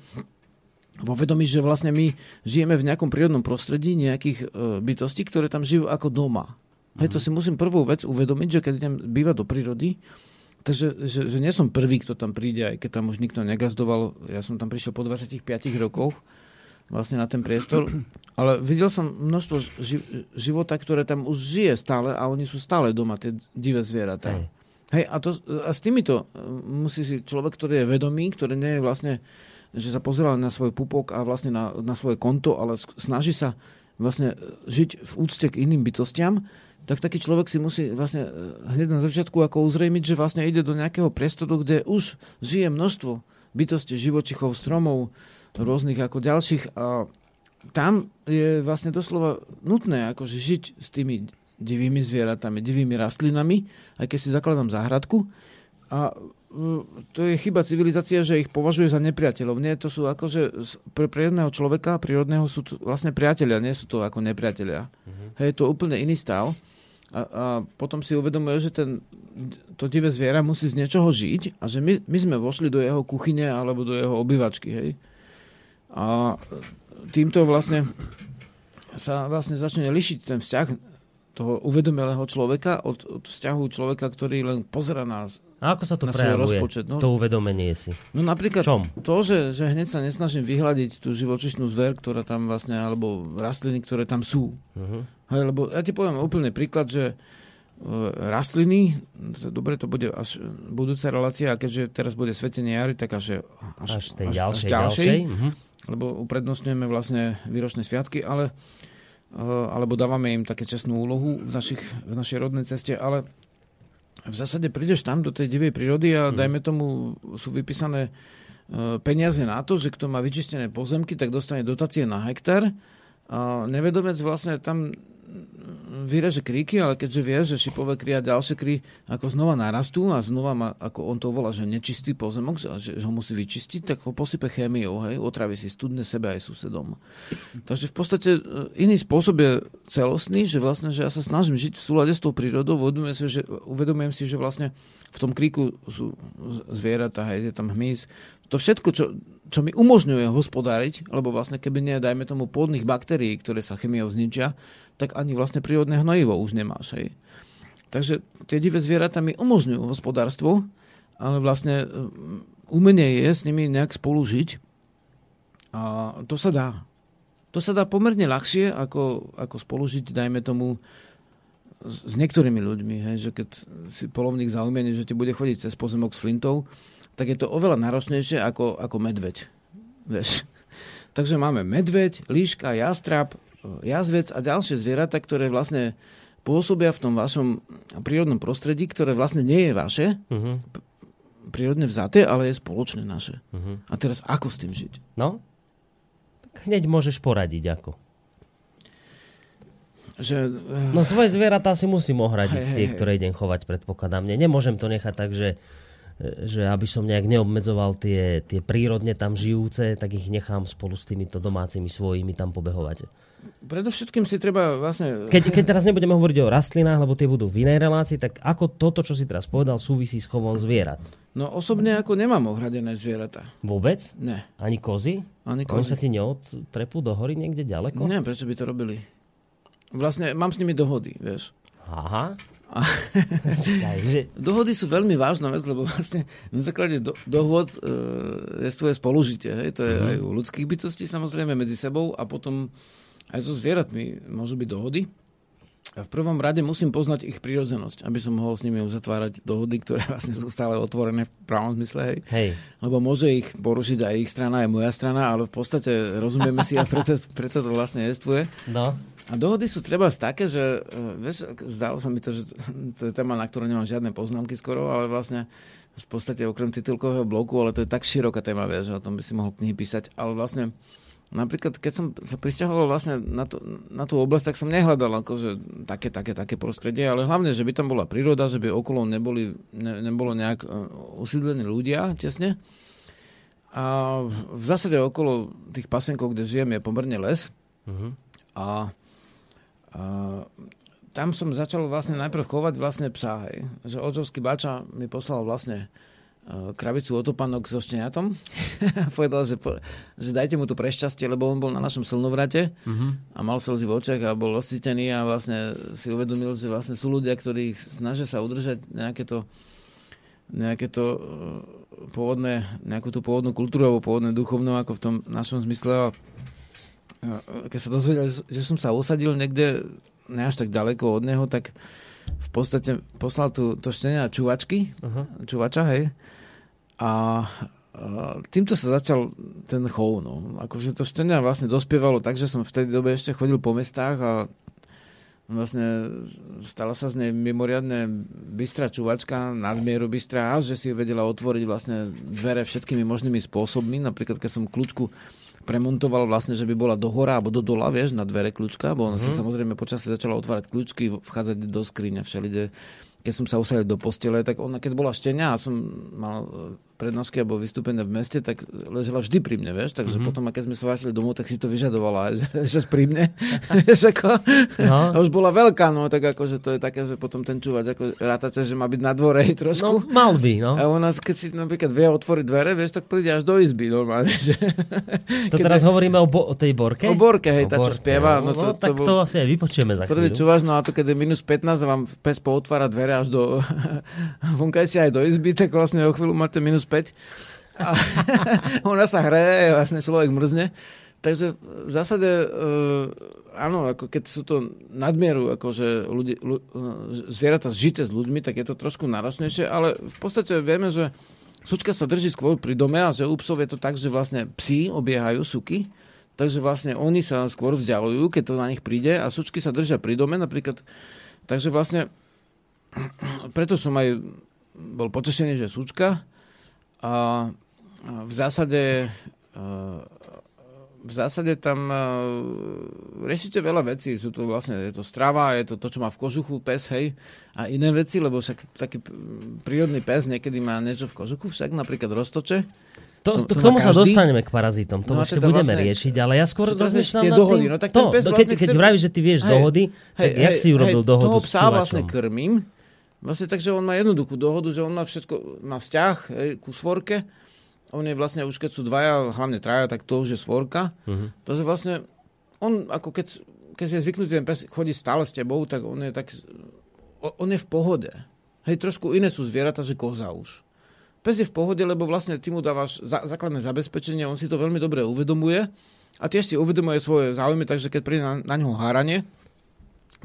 vo vedomí, že vlastne my žijeme v nejakom prírodnom prostredí nejakých e, bytostí, ktoré tam žijú ako doma. Mm-hmm. Hej, to si musím prvú vec uvedomiť, že keď idem bývať do prírody, takže že, že nie som prvý, kto tam príde, aj keď tam už nikto negazdoval. Ja som tam prišiel po dvadsiatich piatich rokoch vlastne na ten priestor, ale videl som množstvo ži- života, ktoré tam už žije stále a oni sú stále doma, tie divé zvieratá. Hej. Hej, a, to, a s týmito musí si človek, ktorý je vedomý, ktorý nie je vlastne, že sa pozerá na svoj pupok a vlastne na, na svoje konto, ale snaží sa vlastne žiť v úcte k iným bytostiam, tak taký človek si musí vlastne hneď na začiatku ako uzrejmiť, že vlastne ide do nejakého priestoru, kde už žije množstvo bytostí, živočichov, stromov, rôznych ako ďalších a tam je vlastne doslova nutné akože žiť s tými divými zvieratami, divými rastlinami, aj keď si zakladám záhradku. A to je chyba civilizácie, že ich považuje za nepriateľov. Nie, to sú akože pre prírodného človeka, prírodného sú vlastne priatelia, nie sú to ako nepriatelia. Mm-hmm. Hej, to je úplne iný stav. A, a potom si uvedomuje, že ten, to divé zviera musí z niečoho žiť a že my, my sme vošli do jeho kuchyne alebo do jeho obývačky. Hej. A týmto vlastne sa vlastne začne lišiť ten vzťah toho uvedomelého človeka od, od vzťahu človeka, ktorý len pozerá nás. A ako sa to prejavuje, no, to uvedomenie si? No napríklad čom? To, že, že hneď sa nesnažím vyhľadiť tú živočišnú zver, ktorá tam vlastne, alebo rastliny, ktoré tam sú. Uh-huh. Hej, lebo ja ti poviem úplne príklad, že rastliny, dobre, to bude až budúca relácia, a keďže teraz bude svetenie jary, tak až, až, až, tej až, ďalšej, až ďalšej, ďalšej. Uh-huh. Lebo uprednostňujeme vlastne výročné sviatky, ale alebo dávame im také čestnú úlohu v, našich, v našej rodnej ceste, ale v zásade prídeš tam do tej divej prírody a dajme tomu sú vypísané peniaze na to, že kto má vyčistené pozemky, tak dostane dotácie na hektár a nevedomec vlastne tam vyreže kríky, ale keďže vie, že šipové kry a ďalšie kry ako znova narastú a znova má, ako on to volá, že nečistý pozemok, že ho musí vyčistiť, tak ho posype chémiou, hej, otraví si studne sebe aj susedom. Takže v podstate iný spôsob je celostný, že vlastne, že ja sa snažím žiť v súlade s tou prírodou, uvedomujem si, že, uvedomujem si, že vlastne v tom kríku sú zvieratá, hej, je tam hmyz, to všetko, čo, čo mi umožňuje hospodáriť, lebo vlastne keby nie, dajme tomu pôdnych baktérií, ktoré sa chemiou zničia, tak ani vlastne prírodné hnojivo už nemáš. Hej. Takže tie divé zvieratá mi umožňujú hospodárstvo, ale vlastne umenie je s nimi nejak spolu žiť a to sa dá. To sa dá pomerne ľahšie, ako, ako spolu žiť, dajme tomu, s niektorými ľuďmi, hej, že keď si polovník zaujmený, že ti bude chodiť cez pozemok s flintou, tak je to oveľa náročnejšie ako, ako medveď. Vieš? Takže máme medveď, líška, jastrab, jazvec a ďalšie zvieratá, ktoré vlastne pôsobia v tom vašom prírodnom prostredí, ktoré vlastne nie je vaše, uh-huh. prírodne vzaté, ale je spoločné naše. Uh-huh. A teraz ako s tým žiť? No, tak hneď môžeš poradiť ako. Že... No svoje zvieratá si musím ohradiť, hej, tie, hej, ktoré idem chovať, predpokladám. Ne, nemôžem to nechať tak, že, že aby som nejak neobmedzoval tie, tie prírodne tam žijúce, tak ich nechám spolu s týmito domácimi svojimi tam pobehovať. Predovšetkým si treba vlastne... Keď, keď teraz nebudeme hovoriť o rastlinách, lebo tie budú v inej relácii, tak ako toto, čo si teraz povedal, súvisí s chovom zvierat? No osobne ako nemám ohradené zvieratá. Vôbec? Ne. Ani kozy? Ani kozy. Oni sa ti neodtrepú do hory niekde ďaleko? Ne, prečo by to robili? Vlastne mám s nimi dohody, vieš. Aha. A Dohody sú veľmi vážna vec, lebo vlastne na základe do, dohod e, je svoje spolužitie. Hej? To je mm-hmm. aj u ľudských bytostí samozrejme medzi sebou a potom aj so zvieratmi môžu byť dohody. A v prvom rade musím poznať ich prírodzenosť, aby som mohol s nimi uzatvárať dohody, ktoré vlastne sú stále otvorené v pravom zmysle. Hej. Hej. Lebo môže ich porušiť aj ich strana, aj moja strana, ale v podstate rozumieme si a preto, preto to vlastne jestvuje. No. A dohody sú treba také, že vieš, zdalo sa mi to, že to je téma, na ktorú nemám žiadne poznámky skoro, ale vlastne v podstate okrem titulkového bloku, ale to je tak široká téma, vieš, že o tom by si mohol knihy písať, ale vlastne napríklad, keď som sa prisťahoval vlastne na, to, na tú oblasť, tak som nehľadal akože také, také, také prostredie, ale hlavne, že by tam bola príroda, že by okolo neboli, ne, nebolo nejak usídlení ľudia, tesne. A v zásade okolo tých pasenkov, kde žijem, je pomerne les. Uh-huh. A, a tam som začal vlastne najprv chovať vlastne psa, hej. Že Očovský Báča mi poslal vlastne krabicu otopanok so šteniatom a povedal, že, po, že dajte mu to prešťastie, lebo on bol na našom slnovrate mm-hmm. a mal slzy v očiach a bol rozcítený a vlastne si uvedomil, že vlastne sú ľudia, ktorí snažia sa udržať nejaké to, nejaké to pôvodné, nejakú tú pôvodnú kultúru alebo pôvodné duchovnú, ako v tom našom zmysle. A keď sa dozvedel, že som sa usadil niekde ne až tak ďaleko od neho, tak v podstate poslal tu to štenia čuvačky, uh-huh. čuvača, hej. A, a týmto sa začal ten chov, no. Akože to štenia vlastne dospievalo tak, že som v tej dobe ešte chodil po mestách a vlastne stala sa z nej mimoriadne bystrá čuvačka, nadmieru bystrá, že si vedela otvoriť vlastne dvere všetkými možnými spôsobmi. Napríklad, keď som kľúčku premontoval vlastne, že by bola do hora alebo do dola, vieš, na dvere kľúčka, bo ona mm-hmm. sa samozrejme počasie začala otvárať kľúčky, vchádzať do skrine všelide. Keď som sa usadil do postele, tak ona, keď bola štenia a som mal prednášky alebo vystúpenia v meste, tak ležela vždy pri mne, vieš, takže mm-hmm. potom, keď sme sa vrátili domov, tak si to vyžadovala, že, že pri mne, vieš, ako, no. A už bola veľká, no, tak akože to je také, že potom ten čúvač, ako rátače, že má byť na dvore trošku. No, mal by, no. A ona, keď si napríklad vie otvoriť dvere, vieš, tak príde až do izby, normálne, že... To keď teraz je... hovoríme o, bo- o tej borke? O borke, hej, o tá, borke, čo spieva. No, no, to, tak to, to asi aj vypočujeme za chvíľu. Čúvač, no a to, keď je mínus pätnásť, vám pes pootvára dvere až do vonkajšia aj do izby, tak vlastne o chvíľu máte mínus päť a ona sa hraje, vlastne človek mrzne. Takže v zásade áno, ako keď sú to nadmieru akože ľudí, ľu, zvieratá zžité s ľuďmi, tak je to trošku náročnejšie, ale v podstate vieme, že sučka sa drží skôr pri dome a že u psov je to tak, že vlastne psi obiehajú suky, takže vlastne oni sa skôr vzdialujú, keď to na nich príde a sučky sa držia pri dome napríklad. Takže vlastne preto som aj bol potešený, že súčka a v zásade v zásade tam riešite veľa vecí, sú to vlastne, je to strava, je to to, čo má v kožuchu pes, hej, a iné veci, lebo však taký prírodný pes niekedy má niečo v kožuchu, však napríklad roztoče. To, to, to, k tomu sa dostaneme k parazitom, to no ešte teda budeme vlastne riešiť, ale ja skôr rozmýšľam na tým... No, tak ten pes to, vlastne keď, keď chcem... vravíš, že ty vieš hej, dohody, hej, tak hej, jak hej, si urobil hej, dohodu s čuvačom? Toho psa vlastne krmím, vlastne takže on má jednoduchú dohodu, že on má všetko, má vzťah hej, ku svorke, on je vlastne už keď sú dvaja, hlavne traja, tak to už je svorka, uh-huh. takže vlastne on ako keď, keď je zvyknutý ten pes chodí stále s tebou, tak on je tak, on je v pohode. Hej, trošku iné sú zvieratá, že koza už. Pes je v pohode, lebo vlastne ty mu dávaš za- základné zabezpečenie, on si to veľmi dobre uvedomuje a tiež si uvedomuje svoje záujmy, takže keď príde na, na ňoho háranie,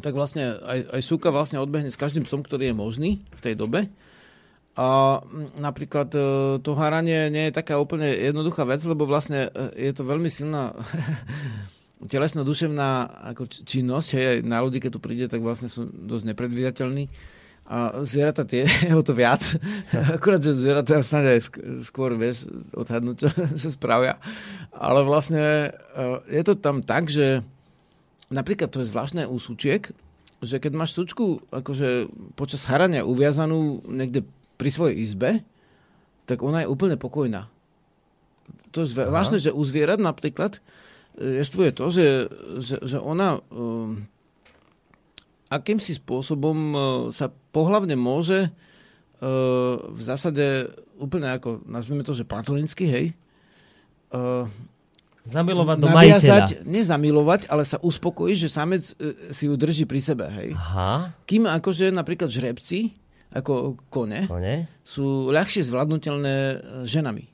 tak vlastne aj, aj súka vlastne odbehne s každým psom, ktorý je možný v tej dobe. A napríklad to háranie nie je taká úplne jednoduchá vec, lebo vlastne je to veľmi silná... telesno-duševná ako činnosť, hej, aj na ľudí, keď tu príde, tak vlastne sú dosť nepredvídateľní. A zvieratá tie, o to viac. Akurát, že zvieratá snáď aj skôr, vieš, odhadnúť, čo sa spravia. Ale vlastne je to tam tak, že napríklad to je zvláštne u sučiek, že keď máš sučku akože počas harania uviazanú niekde pri svojej izbe, tak ona je úplne pokojná. To je zvláštne, že u zvierat napríklad jestvuje to, že, že, že ona... Um, akýmsi spôsobom sa pohlavne môže e, v zásade úplne ako, nazvime to, že platonicky, hej, e, Zamilovať do naviazať, majiteľa. Nezamilovať, ale sa uspokojí, že samec si ju drží pri sebe. Hej. Aha. Kým akože napríklad žrebci, ako kone, kone? sú ľahšie zvládnutelné ženami.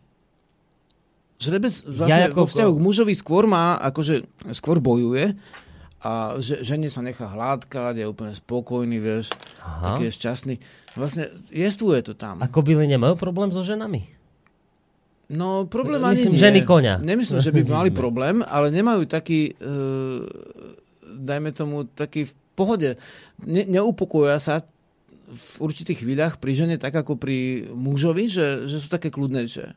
Žrebec vlastne ja ako... vo vzťahu k mužovi skôr má, akože skôr bojuje a že, žene sa nechá hladkať, je úplne spokojný, vieš, aha, taký je šťastný. Vlastne jestvuje to tam. A kobily nemajú problém so ženami? No, problém ani myslím, nie. Ženy koňa. Nemyslím, že by mali problém, ale nemajú taký, e, dajme tomu, taký v pohode. Ne, neupokoja sa v určitých chvíľach pri žene tak ako pri mužovi, že, že sú také kľudnejšie.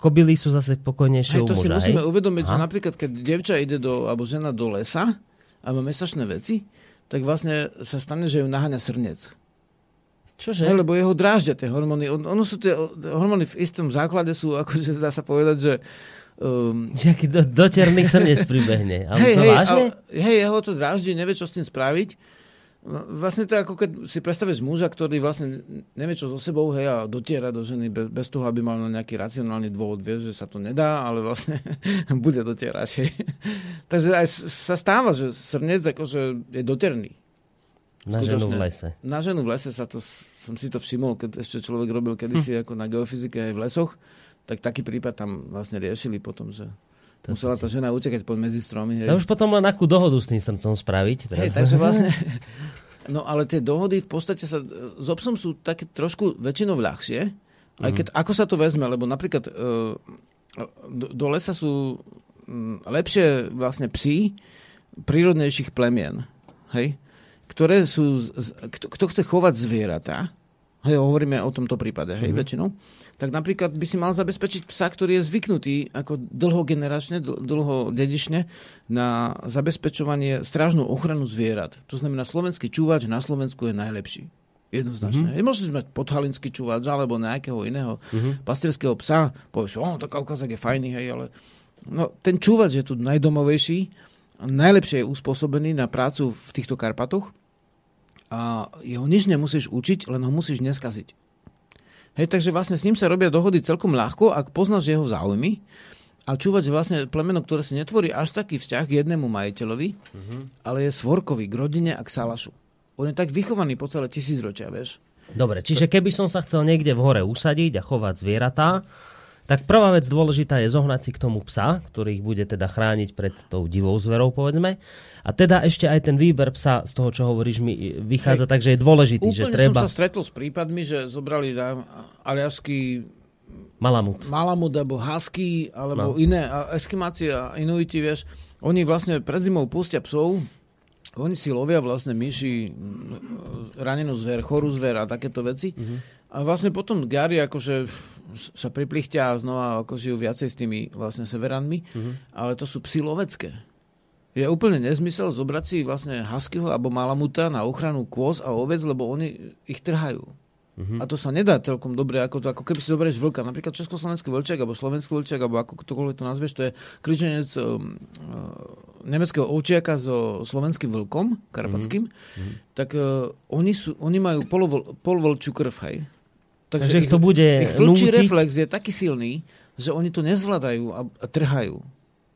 Kobily sú zase pokojnejšie hej, u muža. To si musíme hej? uvedomiť, aha, že napríklad, keď devča ide do, alebo žena do lesa a má mesačné veci, tak vlastne sa stane, že ju naháňa srnec. Čože? No, lebo jeho dráždia tie hormóny. On, ono sú tie hormóny v istom základe sú, akože dá sa povedať, že... Um... Že aký do, do černých srnec pribehne. A hej, to hej, vážne? A, hej, jeho to dráždi, nevie, čo s tým spraviť. Vlastne to je ako keď si predstavíš muža, ktorý vlastne nevie, čo so sebou, hej, a dotiera do ženy bez, bez toho, aby mal nejaký racionálny dôvod. Vieš, že sa to nedá, ale vlastne bude dotierať. Hej. Takže aj sa stáva, že srnec akože je dotierný. Na ženu v lese. Na ženu v lese sa to, som si to všimol, keď ešte človek robil kedysi hm. ako na geofyzike aj v lesoch, tak taký prípad tam vlastne riešili potom, že to musela tá žena utekať pod medzi stromy. Hej. A už potom len akú dohodu s tým srncom spraviť. Teda. Hej, takže vlastne, no ale tie dohody v podstate sa, s obsom sú také trošku väčšinou ľahšie, aj keď mm. ako sa to vezme, lebo napríklad do, do lesa sú lepšie vlastne psi prírodnejších plemien. Hej? Ktoré sú, kto, kto chce chovať zvieratá, hej, hovoríme o tomto prípade, hej, mm-hmm. väčšinou, tak napríklad by si mal zabezpečiť psa, ktorý je zvyknutý ako dlhogeneračne, dlhodedične na zabezpečovanie strážnu ochranu zvierat. To znamená, slovenský čúvač na Slovensku je najlepší. Jednoznačne. Mm-hmm. Môžeš mať podhalinský čúvač alebo nejakého iného mm-hmm. pastierského psa. Povieš, o, to Kaukazak je fajný, hej, ale... No, ten čúvač je tu najdomovejší, najlepšie je uspôsobený na prácu v týchto Karpatoch a jeho nič nemusíš učiť, len ho musíš neskaziť. Hej, takže vlastne s ním sa robia dohody celkom ľahko, ak poznáš jeho záujmy a čúvač vlastne plemeno, ktoré si netvorí až taký vzťah k jednému majiteľovi, mm-hmm. ale je svorkový k rodine a k salašu. On je tak vychovaný po celé tisícročia, vieš. Dobre, čiže keby som sa chcel niekde v hore usadiť a chovať zvieratá, tak prvá vec dôležitá je zohnať si k tomu psa, ktorý ich bude teda chrániť pred tou divou zverou, povedzme. A teda ešte aj ten výber psa, z toho, čo hovoríš, mi vychádza, hej, takže je dôležitý, že treba... Úplne som sa stretol s prípadmi, že zobrali aliasky... Malamut. Malamut, alebo husky, alebo no. iné. A eskimáci a inuiti, vieš, oni vlastne pred zimou pustia psov, oni si lovia vlastne myši, ranenú zver, chorú zver a takéto veci. Mm-hmm. A vlastne potom Gary akože... sa priplichtia a znova ako žijú viacej s tými vlastne severanmi, mm-hmm. ale to sú psi lovecké. Je úplne nezmysel zobrať si vlastne huskyho alebo malamuta na ochranu kôz a ovec, lebo oni ich trhajú. Mm-hmm. A to sa nedá celkom dobre, ako to, ako keby si zoberieš vlka. Napríklad československý vlčiak, alebo slovenský vlčiak, alebo ako ktokoľvek to nazveš, to je kričenec um, uh, nemeckého ovčiaka so slovenským vlkom, karpatským. Mm-hmm. Tak uh, oni, sú, oni majú polovol, polvolčiu krv, hej. Takže, Takže ich, to bude ich vlčí reflex je taký silný, že oni to nezvládajú a, a trhajú.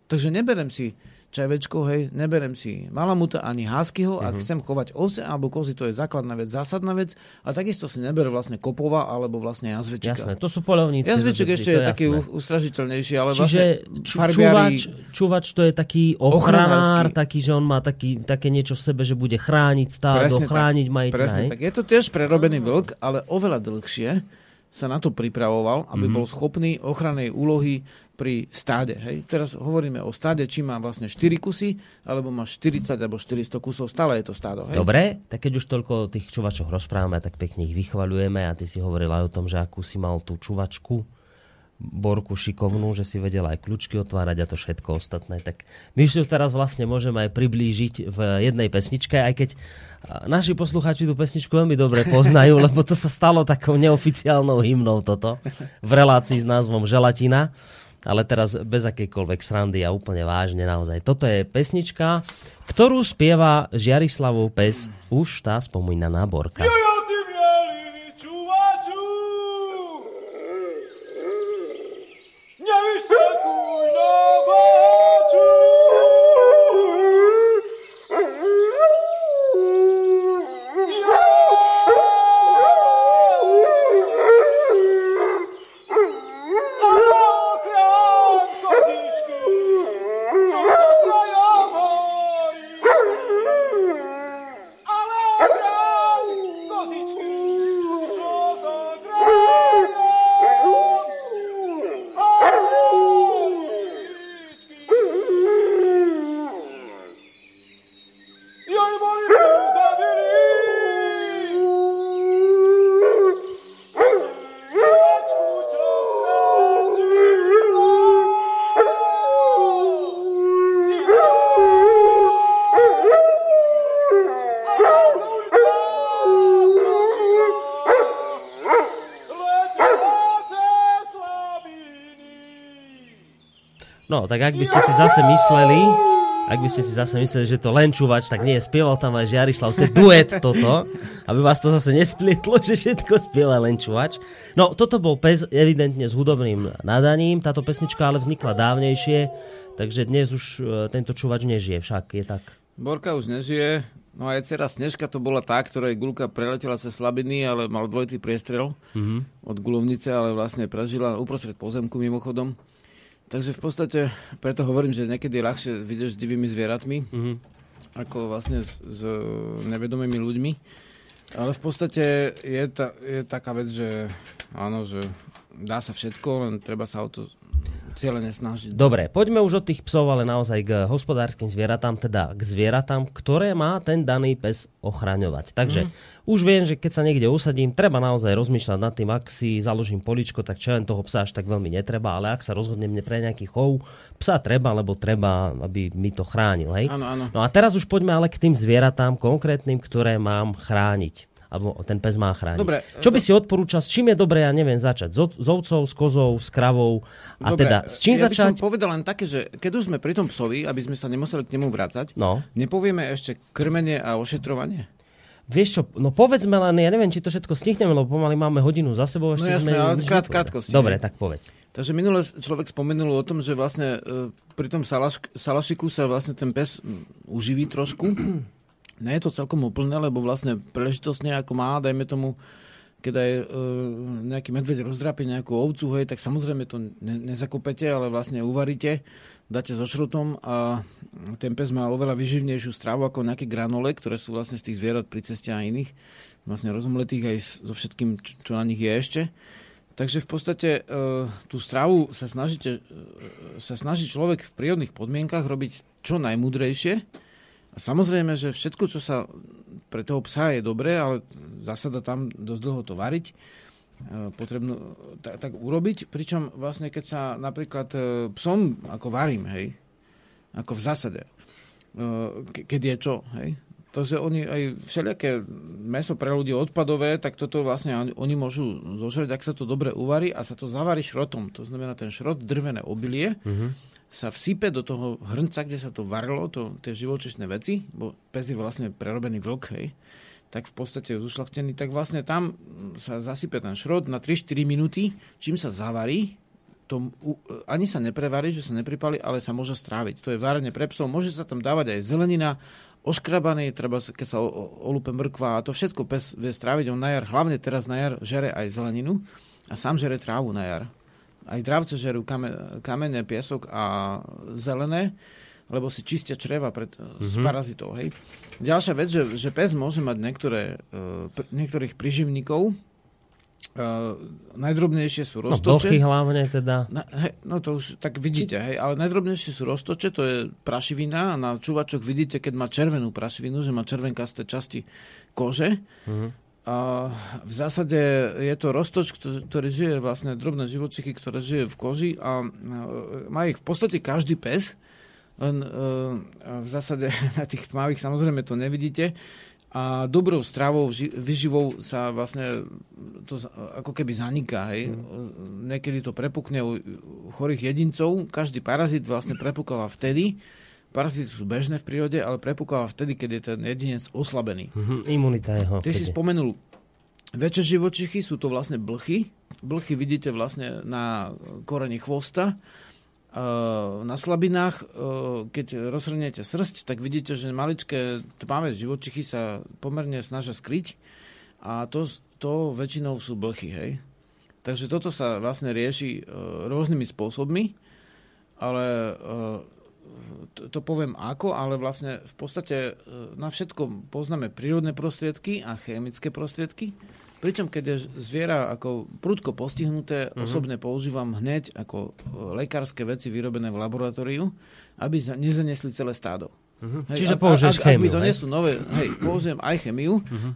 Takže neberem si čajvečko, hej, neberem si malamuta ani huskyho, mm-hmm. ak chcem chovať ovce alebo kozy, to je základná vec, zásadná vec. A takisto si neber vlastne kopova alebo vlastne jazvečka. Jasné, to sú poľovníci. Jazveček ešte je jasné. Taký ustražiteľnejší, ale čiže vlastne farbiari... Čuvač, čuvač to je taký ochranár, taký, že on má taký, také niečo v sebe, že bude chrániť stádo, chrániť majiteľa. Presne tak. Je to tiež prerobený vlk, ale oveľa dlhšie sa na to pripravoval, aby mm-hmm. bol schopný ochrannej úlohy pri stáde. Hej? Teraz hovoríme o stáde, či má vlastne štyri kusy, alebo má štyridsať alebo štyristo kusov, stále je to stádo. Hej? Dobre, tak keď už toľko o tých čuvačoch rozprávame, tak pekne ich vychvaľujeme a ty si hovoril aj o tom, že akú si mal tú čuvačku, Borku šikovnú, že si vedela aj kľúčky otvárať a to všetko ostatné. Tak my si to teraz vlastne môžeme aj priblížiť v jednej pesničke, aj keď naši poslucháči tú pesničku veľmi dobre poznajú, lebo to sa stalo takou neoficiálnou hymnou toto v relácii s názvom Želatina, ale teraz bez akejkoľvek srandy a úplne vážne naozaj. Toto je pesnička, ktorú spieva Žiarislavov pes, už tá spomínaná Borka. Nevyskakuj na vás! No, tak ak by ste si zase mysleli, ak by ste si zase mysleli, že to len čúvač, tak nie, spieval tam aj Žiarislav, to je duet toto, aby vás to zase nesplietlo, že všetko spieva len čúvač. No, toto bol pes evidentne s hudobným nadaním, táto pesnička ale vznikla dávnejšie, takže dnes už tento čúvač nežije, však je tak. Borka už nežije, no a dcera Snežka to bola tá, ktorej guľka preletela cez slabiny, ale mal dvojitý priestrel mm-hmm. od guľovnice, ale vlastne prežila uprostred pozemku mimochodom. Takže v podstate, preto hovorím, že niekedy je ľahšie vidieť s divými zvieratmi, mm-hmm. ako vlastne s, s nevedomými ľuďmi. Ale v podstate je, ta, je taká vec, že áno, že dá sa všetko, len treba sa o to cieľene snažiť. Dobre, poďme už od tých psov, ale naozaj k hospodárskym zvieratám, teda k zvieratám, ktoré má ten daný pes ochraňovať. Takže mm-hmm. už viem, že keď sa niekde usadím, treba naozaj rozmýšľať nad tým, ak si založím poličko, tak čo len toho psa až tak veľmi netreba, ale ak sa rozhodnem pre nejaký chov, psa treba, lebo treba, aby mi to chránil. Hej? Áno, áno. No a teraz už poďme ale k tým zvieratám konkrétnym, ktoré mám chrániť. Alebo ten pes má chrániť. Dobre, čo by do... si odporúčal, s čím je dobré, ja neviem, začať? S ovcov, s kozou, s kravou? A dobre, teda, s čím ja začať? Ja by som povedal len také, že keď už sme pri tom psovi, aby sme sa nemuseli k nemu vracať, no. nepovieme ešte krmenie a ošetrovanie? Vieš čo, no povedzme len, ja neviem, či to všetko stihneme, lebo pomaly máme hodinu za sebou. Ešte no jasné, ale krát, krátko stihneme. Dobre, tak povedz. Takže minulý človek spomenul o tom, že vlastne pri tom salašk, salašiku sa vlastne ten pes uživí trošku. Nie je to celkom úplné, lebo vlastne príležitostne ako má, dajme tomu, keď aj e, nejaký medveď rozdrapí nejakú ovcu, hej, tak samozrejme to ne, nezakopete, ale vlastne uvaríte, dáte so šrutom a ten pes má oveľa vyživnejšiu stravu ako nejaké granole, ktoré sú vlastne z tých zvierat pri ceste a iných, vlastne rozmletých aj so všetkým, čo na nich je ešte. Takže v podstate e, tú stravu sa, snažíte, e, sa snaží človek v prírodných podmienkach robiť čo najmudrejšie. A samozrejme, že všetko, čo sa pre toho psa je dobré, ale zasada tam dosť dlho to variť, potrebno tak, tak urobiť, pričom vlastne keď sa napríklad psom ako varím, hej, ako v zásade, keď je čo, hej, to, že oni aj všelijaké mäso pre ľudí odpadové, tak toto vlastne oni môžu zožrať, ak sa to dobre uvarí a sa to zavarí šrotom, to znamená ten šrot, drvené obilie, mm-hmm. sa vsype do toho hrnca, kde sa to varilo, to, tie živočíšne veci, bo pes je vlastne prerobený vlk, hej, tak v podstate zušľachtený, tak vlastne tam sa zasype ten šrot na tri až štyri minúty, čím sa zavarí, to ani sa neprevarí, že sa nepripali, ale sa môže stráviť. To je varenie pre psov, môže sa tam dávať aj zelenina, oškrabané, treba, keď sa olúpe mrkva, a to všetko pes vie stráviť, on na jar, hlavne teraz na jar žere aj zeleninu a sám žere trávu na jar. Aj dravce žerú kamen, kamene, piesok a zelené, lebo si čistia čreva pred mm-hmm. z parazitov. Hej. Ďalšia vec, že, že pes môže mať niektoré, uh, pr- niektorých príživníkov. Uh, najdrobnejšie sú roztoče. No blchy hlavne teda. Na, hej, no to už tak vidíte, hej, ale najdrobnejšie sú roztoče, to je prašivina. Na čúvačoch vidíte, keď má červenú prašivinu, že má červenkasté časti kože. Mhm. A v zásade je to roztoč, ktorý žije vlastne drobné živočichy, ktoré žije v koži a má ich v podstate každý pes, len v zásade na tých tmavých samozrejme to nevidíte a dobrou stravou, vyživou sa vlastne to ako keby zaniká. Hej. Niekedy to prepukne u chorých jedincov, každý parazit vlastne prepukava vtedy. Parazity sú bežné v prírode, ale prepúkáva vtedy, keď je ten jedinec oslabený. Mm-hmm, imunita jeho. Ty si spomenul, väčšie živočichy sú to vlastne blchy. Blchy vidíte vlastne na koreni chvosta. Na slabinách, keď rozhrniete srst, tak vidíte, že maličké tmavé živočichy sa pomerne snažia skryť. A to, to väčšinou sú blchy. Hej? Takže toto sa vlastne rieši rôznymi spôsobmi, ale... To, to poviem ako, ale vlastne v podstate na všetko poznáme prírodné prostriedky a chemické prostriedky. Pričom, keď je zviera ako prudko postihnuté, mm-hmm. osobne používam hneď ako lekárske veci vyrobené v laboratóriu, aby nezanesli celé stádo. Mm-hmm. Hej, čiže ak, použiješ ak, ak, chémiu. Ak mi donesú nové, hej, použijem aj chémiu. Mm-hmm.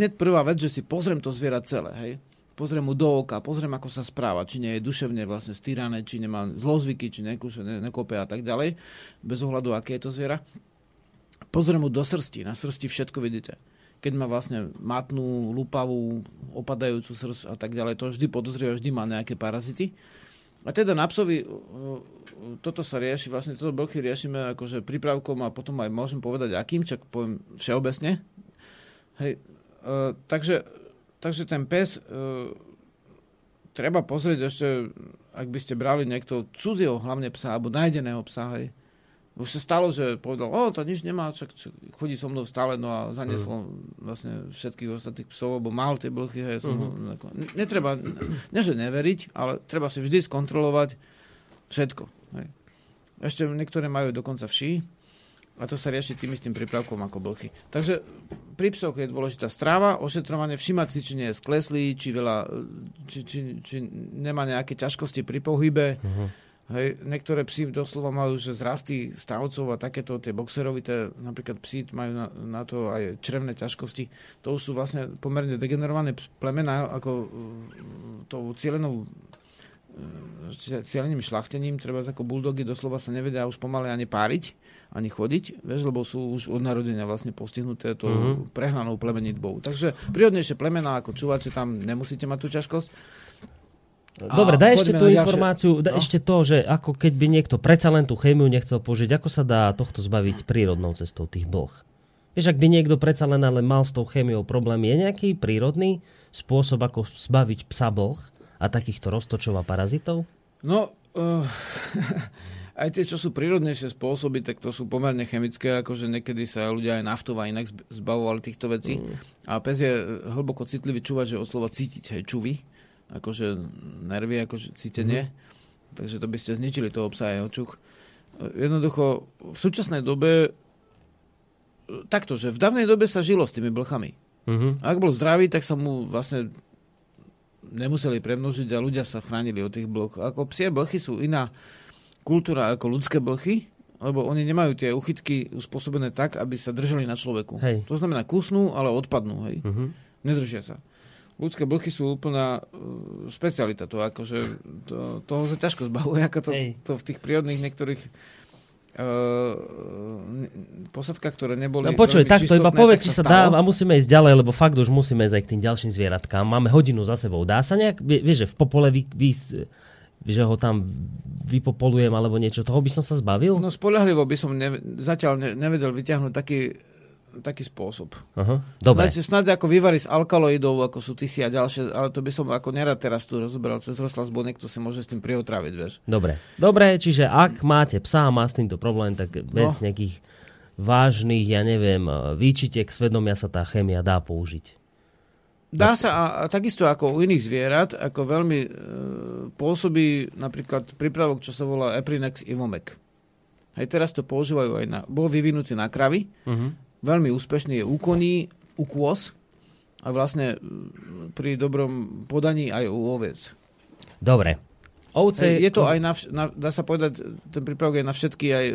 Hneď prvá vec, že si pozriem to zviera celé, hej. Pozriem mu do oka, pozriem, ako sa správa, či nie je duševne vlastne stýrané, či nemá zlozvyky, či nekúša, ne, nekope a tak ďalej, bez ohľadu, aké je to zviera. Pozriem mu do srsti, na srsti všetko vidíte. Keď má vlastne matnú, lupavú, opadajúcu srst a tak ďalej, to vždy podozrieva, vždy má nejaké parazity. A teda na psovi toto sa rieši, vlastne toto blchy riešime akože prípravkom a potom aj môžem povedať akým, čak poviem všeobecne. Hej. E, takže, takže ten pes e, treba pozrieť ešte, ak by ste brali niekto cudzieho hlavne psa, alebo nájdeného psa, hej. Už sa stalo, že povedal, o, to nič nemá, čak chodí so mnou stále, no a zanieslo mm. vlastne všetkých ostatných psov, lebo mal tie blchy, hej, som mm-hmm. ho, netreba, ne, že neveriť, ale treba si vždy skontrolovať všetko, hej. Ešte niektoré majú dokonca vší a to sa rieši tým istým prípravkom ako blchy. Takže pri psoch je dôležitá stráva, ošetrovanie, všimať si, či nie je skleslý, či veľa, či, či, či nemá nejaké ťažkosti pri pohybe, mm-hmm. Hej, niektoré psy doslova majú že zrasty stavcov a takéto, tie boxerovité, napríklad psy majú na, na to aj črevné ťažkosti. To už sú vlastne pomerne degenerované plemená, ako tou cielenou, cieleným šlachtením, treba ako bulldogy doslova sa nevedia už pomaly ani páriť, ani chodiť, vieš, lebo sú už od narodenia vlastne postihnuté tou mm-hmm. prehnanou plemenitbou. Takže prírodnejšie plemená ako čuvače, tam nemusíte mať tú ťažkosť. Dobre, daj ešte tú informáciu, daj no. ešte to, že ako keď by niekto predsa len tú chémiu nechcel použiť, ako sa dá tohto zbaviť prírodnou cestou tých blch? Vieš, ak by niekto predsa len ale mal s tou chémiou problém, je nejaký prírodný spôsob, ako zbaviť psa blch a takýchto roztočov a parazitov? No, uh, aj tie, čo sú prírodnejšie spôsoby, tak to sú pomerne chemické, akože niekedy sa ľudia aj naftov a inak zbavovali týchto vecí. Mm. A pes je hlboko citlivý čúvať, že od slova cítiť, hej, čuví. Akože nervy, akože cítenie. Mm. Takže to by ste zničili toho psa a jeho čuch. Jednoducho, v súčasnej dobe takto, že v dávnej dobe sa žilo s tými blchami. Mm-hmm. Ak bol zdravý, tak sa mu vlastne nemuseli premnožiť a ľudia sa chránili od tých bloch. Ako psie blchy sú iná kultúra ako ľudské blchy, lebo oni nemajú tie uchytky uspôsobené tak, aby sa držali na človeku. Hej. To znamená kusnú, ale odpadnú. Hej. Mm-hmm. Nedržia sa. Ľudské blchy sú úplná uh, specialita. To akože, to, toho sa ťažko zbavuje, ako to, to v tých prírodných niektorých uh, posadkách, ktoré neboli... No počuj, takto iba povedz, či sa dá a musíme ísť ďalej, lebo fakt už musíme ísť aj k tým ďalším zvieratkám. Máme hodinu za sebou. Dá sa nejak, vieš, že v popole vy, vy, že ho tam vypopolujem alebo niečo, toho by som sa zbavil? No spoľahlivo by som ne, zatiaľ ne, nevedel vyťahnuť taký... taký spôsob. Aha, dobre. Snáď ako vyvarí z alkaloidov, ako sú tisí a ďalšie, ale to by som ako nerad teraz tu rozoberal cez rozhlasbo, niekto si môže s tým priotraviť, vieš. Dobre. Dobre, čiže ak máte psa a má s týmto problém, tak bez no. nejakých vážnych, ja neviem, výčitek svedomia sa tá chémia dá použiť. Dá sa a, a takisto ako u iných zvierat, ako veľmi e, pôsobí napríklad prípravok, čo sa volá Eprinex Ivomec. Hej, teraz to používajú aj na... Bol vyvinutý na kravy, uh-huh. Veľmi úspešný je u koní, u kôz a vlastne pri dobrom podaní aj u oviec. Dobre. Ovce... Je to aj na, na, dá sa povedať, ten prípravok je na všetky aj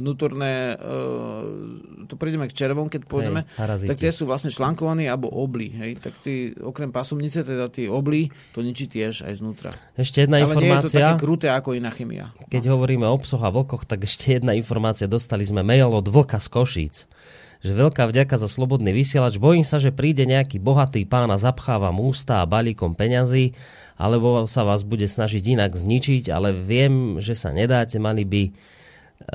vnútorné, uh, to prídeme k červom, keď pôjdeme, hej, tak tie sú vlastne šlankovaní alebo oblí, hej, tak tí, okrem pásomnice, teda tí oblí, to ničí tiež aj znútra. Ešte jedna ale informácia. Ale nie je to také kruté ako iná chemia. Keď hovoríme o psoch a vlkoch, tak ešte jedna informácia, dostali sme mail od vlka z Košíc. Že veľká vďaka za slobodný vysielač. Bojím sa, že príde nejaký bohatý pán a zapcháva mu ústa a balíkom peňazí, alebo sa vás bude snažiť inak zničiť, ale viem, že sa nedáte, mali by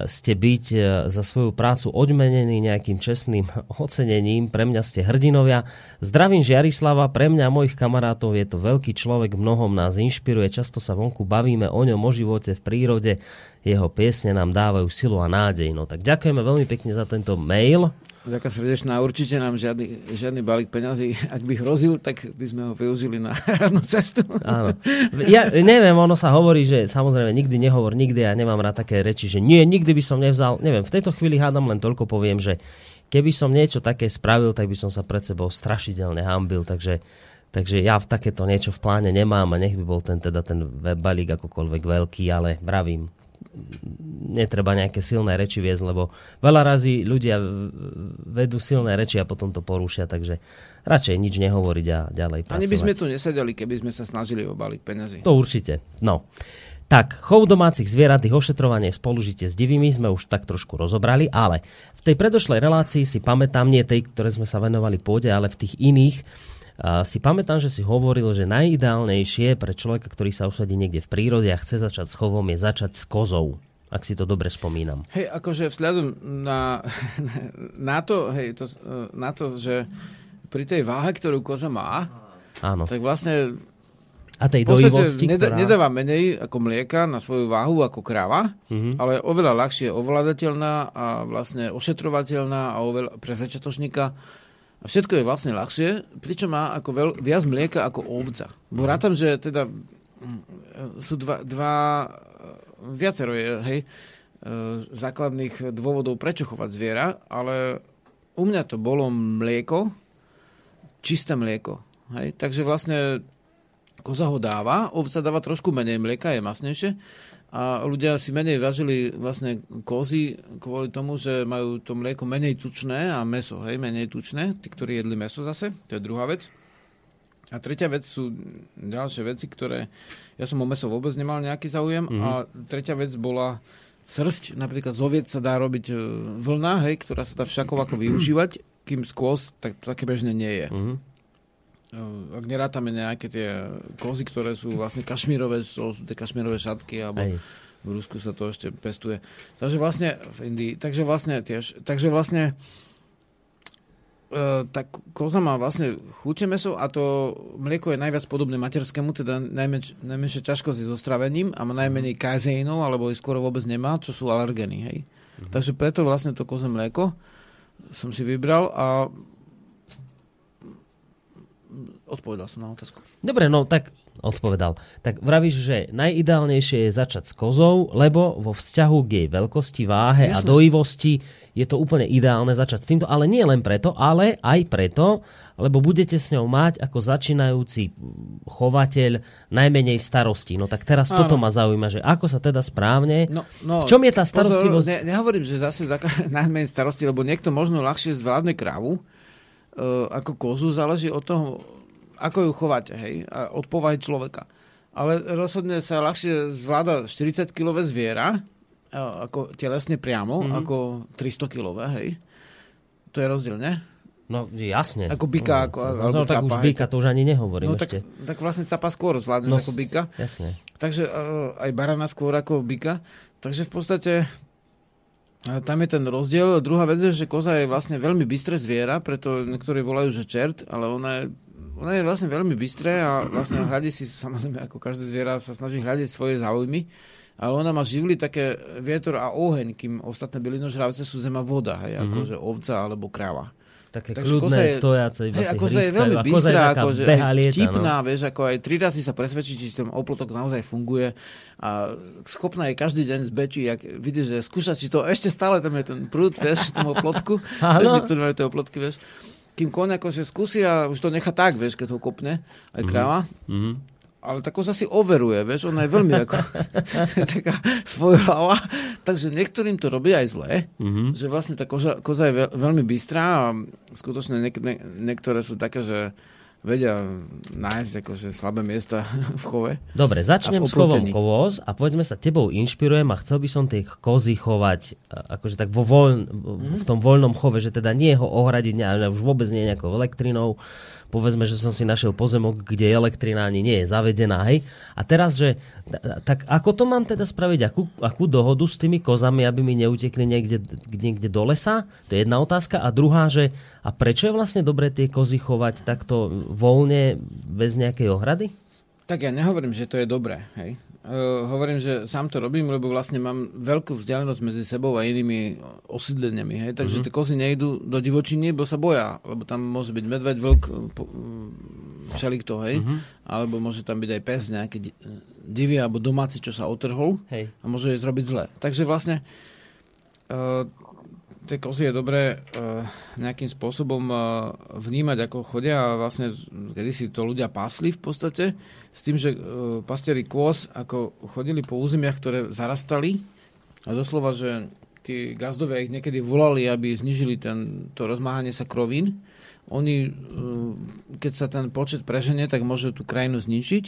ste byť za svoju prácu odmenení nejakým čestným ocenením. Pre mňa ste hrdinovia. Zdravím Žiarislava, pre mňa a mojich kamarátov je to veľký človek, mnohom nás inšpiruje, často sa vonku bavíme o ňom, o živote v prírode, jeho piesne nám dávajú silu a nádej. No tak ďakujeme veľmi pekne za tento mail. Ďakujem srdečná, určite nám žiadny, žiadny balík peňazí, ak by hrozil, tak by sme ho využili na rávnu cestu. Áno. Ja neviem, ono sa hovorí, že samozrejme nikdy nehovor, nikdy ja nemám rád také reči, že nie, nikdy by som nevzal, neviem, v tejto chvíli hádam, len toľko poviem, že keby som niečo také spravil, tak by som sa pred sebou strašidelne hanbil, takže, takže ja v takéto niečo v pláne nemám a nech by bol ten, teda ten balík akokoľvek veľký, ale bravím. Netreba nejaké silné reči viesť, lebo veľa razy ľudia vedú silné reči a potom to porúšia, takže radšej nič nehovoriť a ďalej pracovať. Ani by sme tu nesedeli, keby sme sa snažili o balík peňazí. To určite, no. Tak, chov domácich zvierat, ich ošetrovanie, spolužitie s divými sme už tak trošku rozobrali, ale v tej predošlej relácii si pamätám, nie tej, ktoré sme sa venovali pôde, ale v tých iných, si pamätám, že si hovoril, že najideálnejšie pre človeka, ktorý sa usadí niekde v prírode a chce začať s chovom, je začať s kozou. Ak si to dobre spomínam. Hej, akože vzhľadom na, na to, hej, to, na to, že pri tej váhe, ktorú koza má, áno, tak vlastne a tej v podstate nedá, ktorá... nedáva menej ako mlieka na svoju váhu ako kráva, mm-hmm, ale oveľa ľahšie ovládateľná a vlastne ošetrovateľná a oveľa pre začiatočníka. A všetko je vlastne ľahšie, pričom má ako veľ, viac mlieka ako ovca. Bo rátam, že teda sú dva... dva viacero je, hej, základných dôvodov, prečo chovať zviera, ale u mňa to bolo mlieko, čisté mlieko. Hej. Takže vlastne koza ho dáva, ovca dáva trošku menej mlieka, je masnejšie a ľudia si menej vážili vlastne kozy kvôli tomu, že majú to mlieko menej tučné a mäso, hej, menej tučné, tí, ktorí jedli mäso zase, to je druhá vec. A tretia vec sú ďalšie veci, ktoré... Ja som o mäso vôbec nemal nejaký záujem. Mm-hmm. A tretia vec bola srsť. Napríklad z oviec sa dá robiť vlna, hej, ktorá sa dá všakov ako využívať, kým skôs, tak to také bežne nie je. Mm-hmm. Ak nerátame nejaké tie kozy, ktoré sú vlastne kašmírové, sú tie kašmírové šatky, alebo... Aj. V Rusku sa to ešte pestuje. Takže vlastne v Indii. Takže vlastne tiež... Takže vlastne... tá koza má vlastne chudšie mäso a to mlieko je najviac podobné materskému, teda najmenš, najmenšie ťažkosti so stravením a má najmenej kazeínov, alebo ich skoro vôbec nemá, čo sú alergény. Hej. Mm-hmm. Takže preto vlastne to koze mlieko som si vybral a odpovedal som na otázku. Dobre, no tak odpovedal. Tak vravíš, že najideálnejšie je začať s kozou, lebo vo vzťahu k jej veľkosti, váhe Jasne. A dojivosti je to úplne ideálne začať s týmto, ale nie len preto, ale aj preto, lebo budete s ňou mať ako začínajúci chovateľ najmenej starostí. No tak teraz Áno. Toto ma zaujíma, že ako sa teda správne... No, no, v čom je tá starostlivosť? Pozor, ne, nehovorím, že zase zaka- najmenej starosti, lebo niekto možno ľahšie zvládne krávu, uh, ako kozu, záleží od toho, ako ju chovať, hej, od povahy človeka. Ale rozhodne sa ľahšie zvláda štyridsaťkilové zviera, ako telesne priamo, mm-hmm, ako tristo kilové, hej. To je rozdiel, ne? No, jasne. Ako byka, no, ako, no, alebo no, tak čapa. Už byka, to už ani nehovorím no, ešte. Tak, tak vlastne čapa skôr zvládneš no, ako byka. Jasne. Takže aj barana skôr ako byka. Takže v podstate tam je ten rozdiel. Druhá vec je, že koza je vlastne veľmi bystré zviera, preto niektorí volajú, že čert, ale ona je Ono je vlastne veľmi bystré a vlastne hľadí si, samozrejme, ako každé zviera sa snaží hľadiť svoje záujmy, ale ona má živly také vietor a oheň, kým ostatné bylinožravce sú zem a voda, hej, mm-hmm, akože ovca alebo kráva. Také Takže kľudné, je, stojace, hej, vlastne hryska, je veľmi bystrá, akože behalieta, vtipná, no. Vieš, ako aj tri razy sa presvedčí, či ten oplotok naozaj funguje a schopná je každý deň zbečiť, ak vidíš, že skúša, či to ešte stále tam je ten prúd, vieš, v tom oplotku, vieš, niektorí majú tie oplotky, vieš. Kým koň akože skúsi a už to nechá tak, vieš, keď ho kopne, aj kráva. Mm-hmm. Ale tako sa si overuje, vieš, ona je veľmi ako, taká svojhlava. Takže niektorým to robí aj zle, mm-hmm, že vlastne tá koza, koza je veľmi bystrá a skutočne niek- ne- niektoré sú také, že vedia nájsť akože slabé miesta v chove. Dobre, začnem s chovom kovoz a povedzme sa, tebou inšpirujem a chcel by som tie kozy chovať akože tak vo voľn, v tom voľnom chove, že teda nie ho ohradiť, ale už vôbec nie nejakou elektrinou. Povedzme, že som si našiel pozemok, kde elektrina ani nie je zavedená. Hej. A teraz, že tak ako to mám teda spraviť? Akú, akú dohodu s tými kozami, aby mi neutekli niekde, niekde do lesa? To je jedna otázka. A druhá, že a prečo je vlastne dobre tie kozy chovať takto voľne, bez nejakej ohrady? Tak ja nehovorím, že to je dobré. Hej. Uh, hovorím, že sám to robím, lebo vlastne mám veľkú vzdialenosť medzi sebou a inými osídleniami. Hej. Takže mm-hmm, tie kozy nejdú do divočiny, bo sa boja. Lebo tam môže byť medveď, vlk, po, všelikto, hej. Mm-hmm. Alebo môže tam byť aj pes, nejaký divý alebo domáci, čo sa otrhol. Hej. A môže jej zrobiť zle. Takže vlastne uh, tie kozy je dobré uh, nejakým spôsobom uh, vnímať, ako chodia a vlastne kedysi to ľudia pásli v podstate s tým, že uh, pastieri kôz ako chodili po územiach, ktoré zarastali a doslova, že tí gazdovia ich niekedy volali, aby znižili ten, to rozmáhanie sa krovín. Oni, uh, keď sa ten počet preženie, tak môžu tú krajinu zničiť,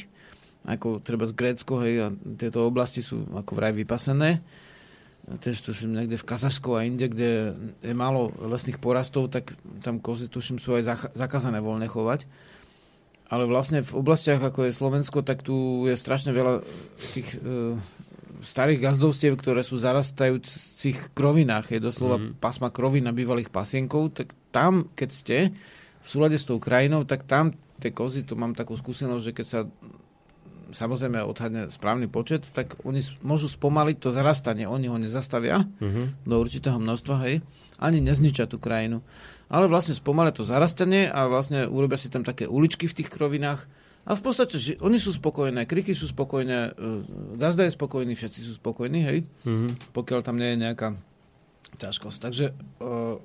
ako treba z Grécko, hej, a tieto oblasti sú ako vraj vypasené. Tež tuším niekde v Kazašsku a inde, kde je málo lesných porastov, tak tam kozy tuším sú aj zakázané voľne chovať. Ale vlastne v oblastiach, ako je Slovensko, tak tu je strašne veľa tých e, starých gazdovstiev, ktoré sú zarastajúcich krovinách. Je doslova mm. pasma krovín a bývalých pasienkov. Tak tam, keď ste v súlade s tou krajinou, tak tam tie kozy, tu mám takú skúsenosť, že keď sa samozrejme odhadne správny počet, tak oni môžu spomaliť to zarastanie. Oni ho nezastavia mm-hmm. do určitého množstva, hej. Ani nezničia tú krajinu. Ale vlastne spomalia to zarastanie a vlastne urobia si tam také uličky v tých krovinách. A v podstate, že oni sú spokojné, kriky sú spokojné, gazda je spokojný, všetci sú spokojní, hej? Mm-hmm. Pokiaľ tam nie je nejaká ťažkosť. Takže uh,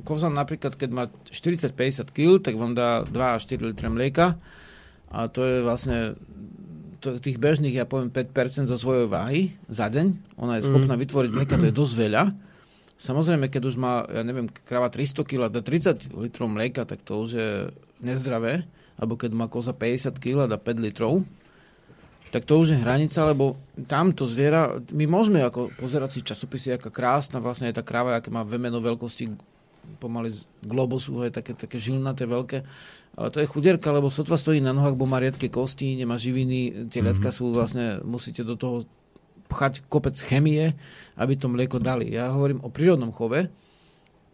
kovzan napríklad, keď má štyridsať päťdesiat kilogramov, tak vám dá dva až štyri litre mlieka. A to je vlastne to, tých bežných, ja poviem, päť percent zo svojej váhy za deň. Ona je schopná mm-hmm. vytvoriť mlieka, to je dosť veľa. Samozrejme, keď už má, ja neviem, kráva tristo kilogramov a dá tridsať litrov mlieka, tak to už je nezdravé. Alebo keď má koza päťdesiat kilogramov a dá päť litrov, tak to už je hranica, lebo tamto zviera, my môžeme ako pozerať si časopisy, aká krásna vlastne je tá kráva, aké má vemeno veľkosti pomaly globosu, je také, také žilnaté veľké. Ale to je chudierka, lebo sotva stojí na nohách, bo má riedke kosti, nemá živiny, tie riedka sú vlastne, musíte do toho pchať kopec chemie, aby to mlieko dali. Ja hovorím o prírodnom chove,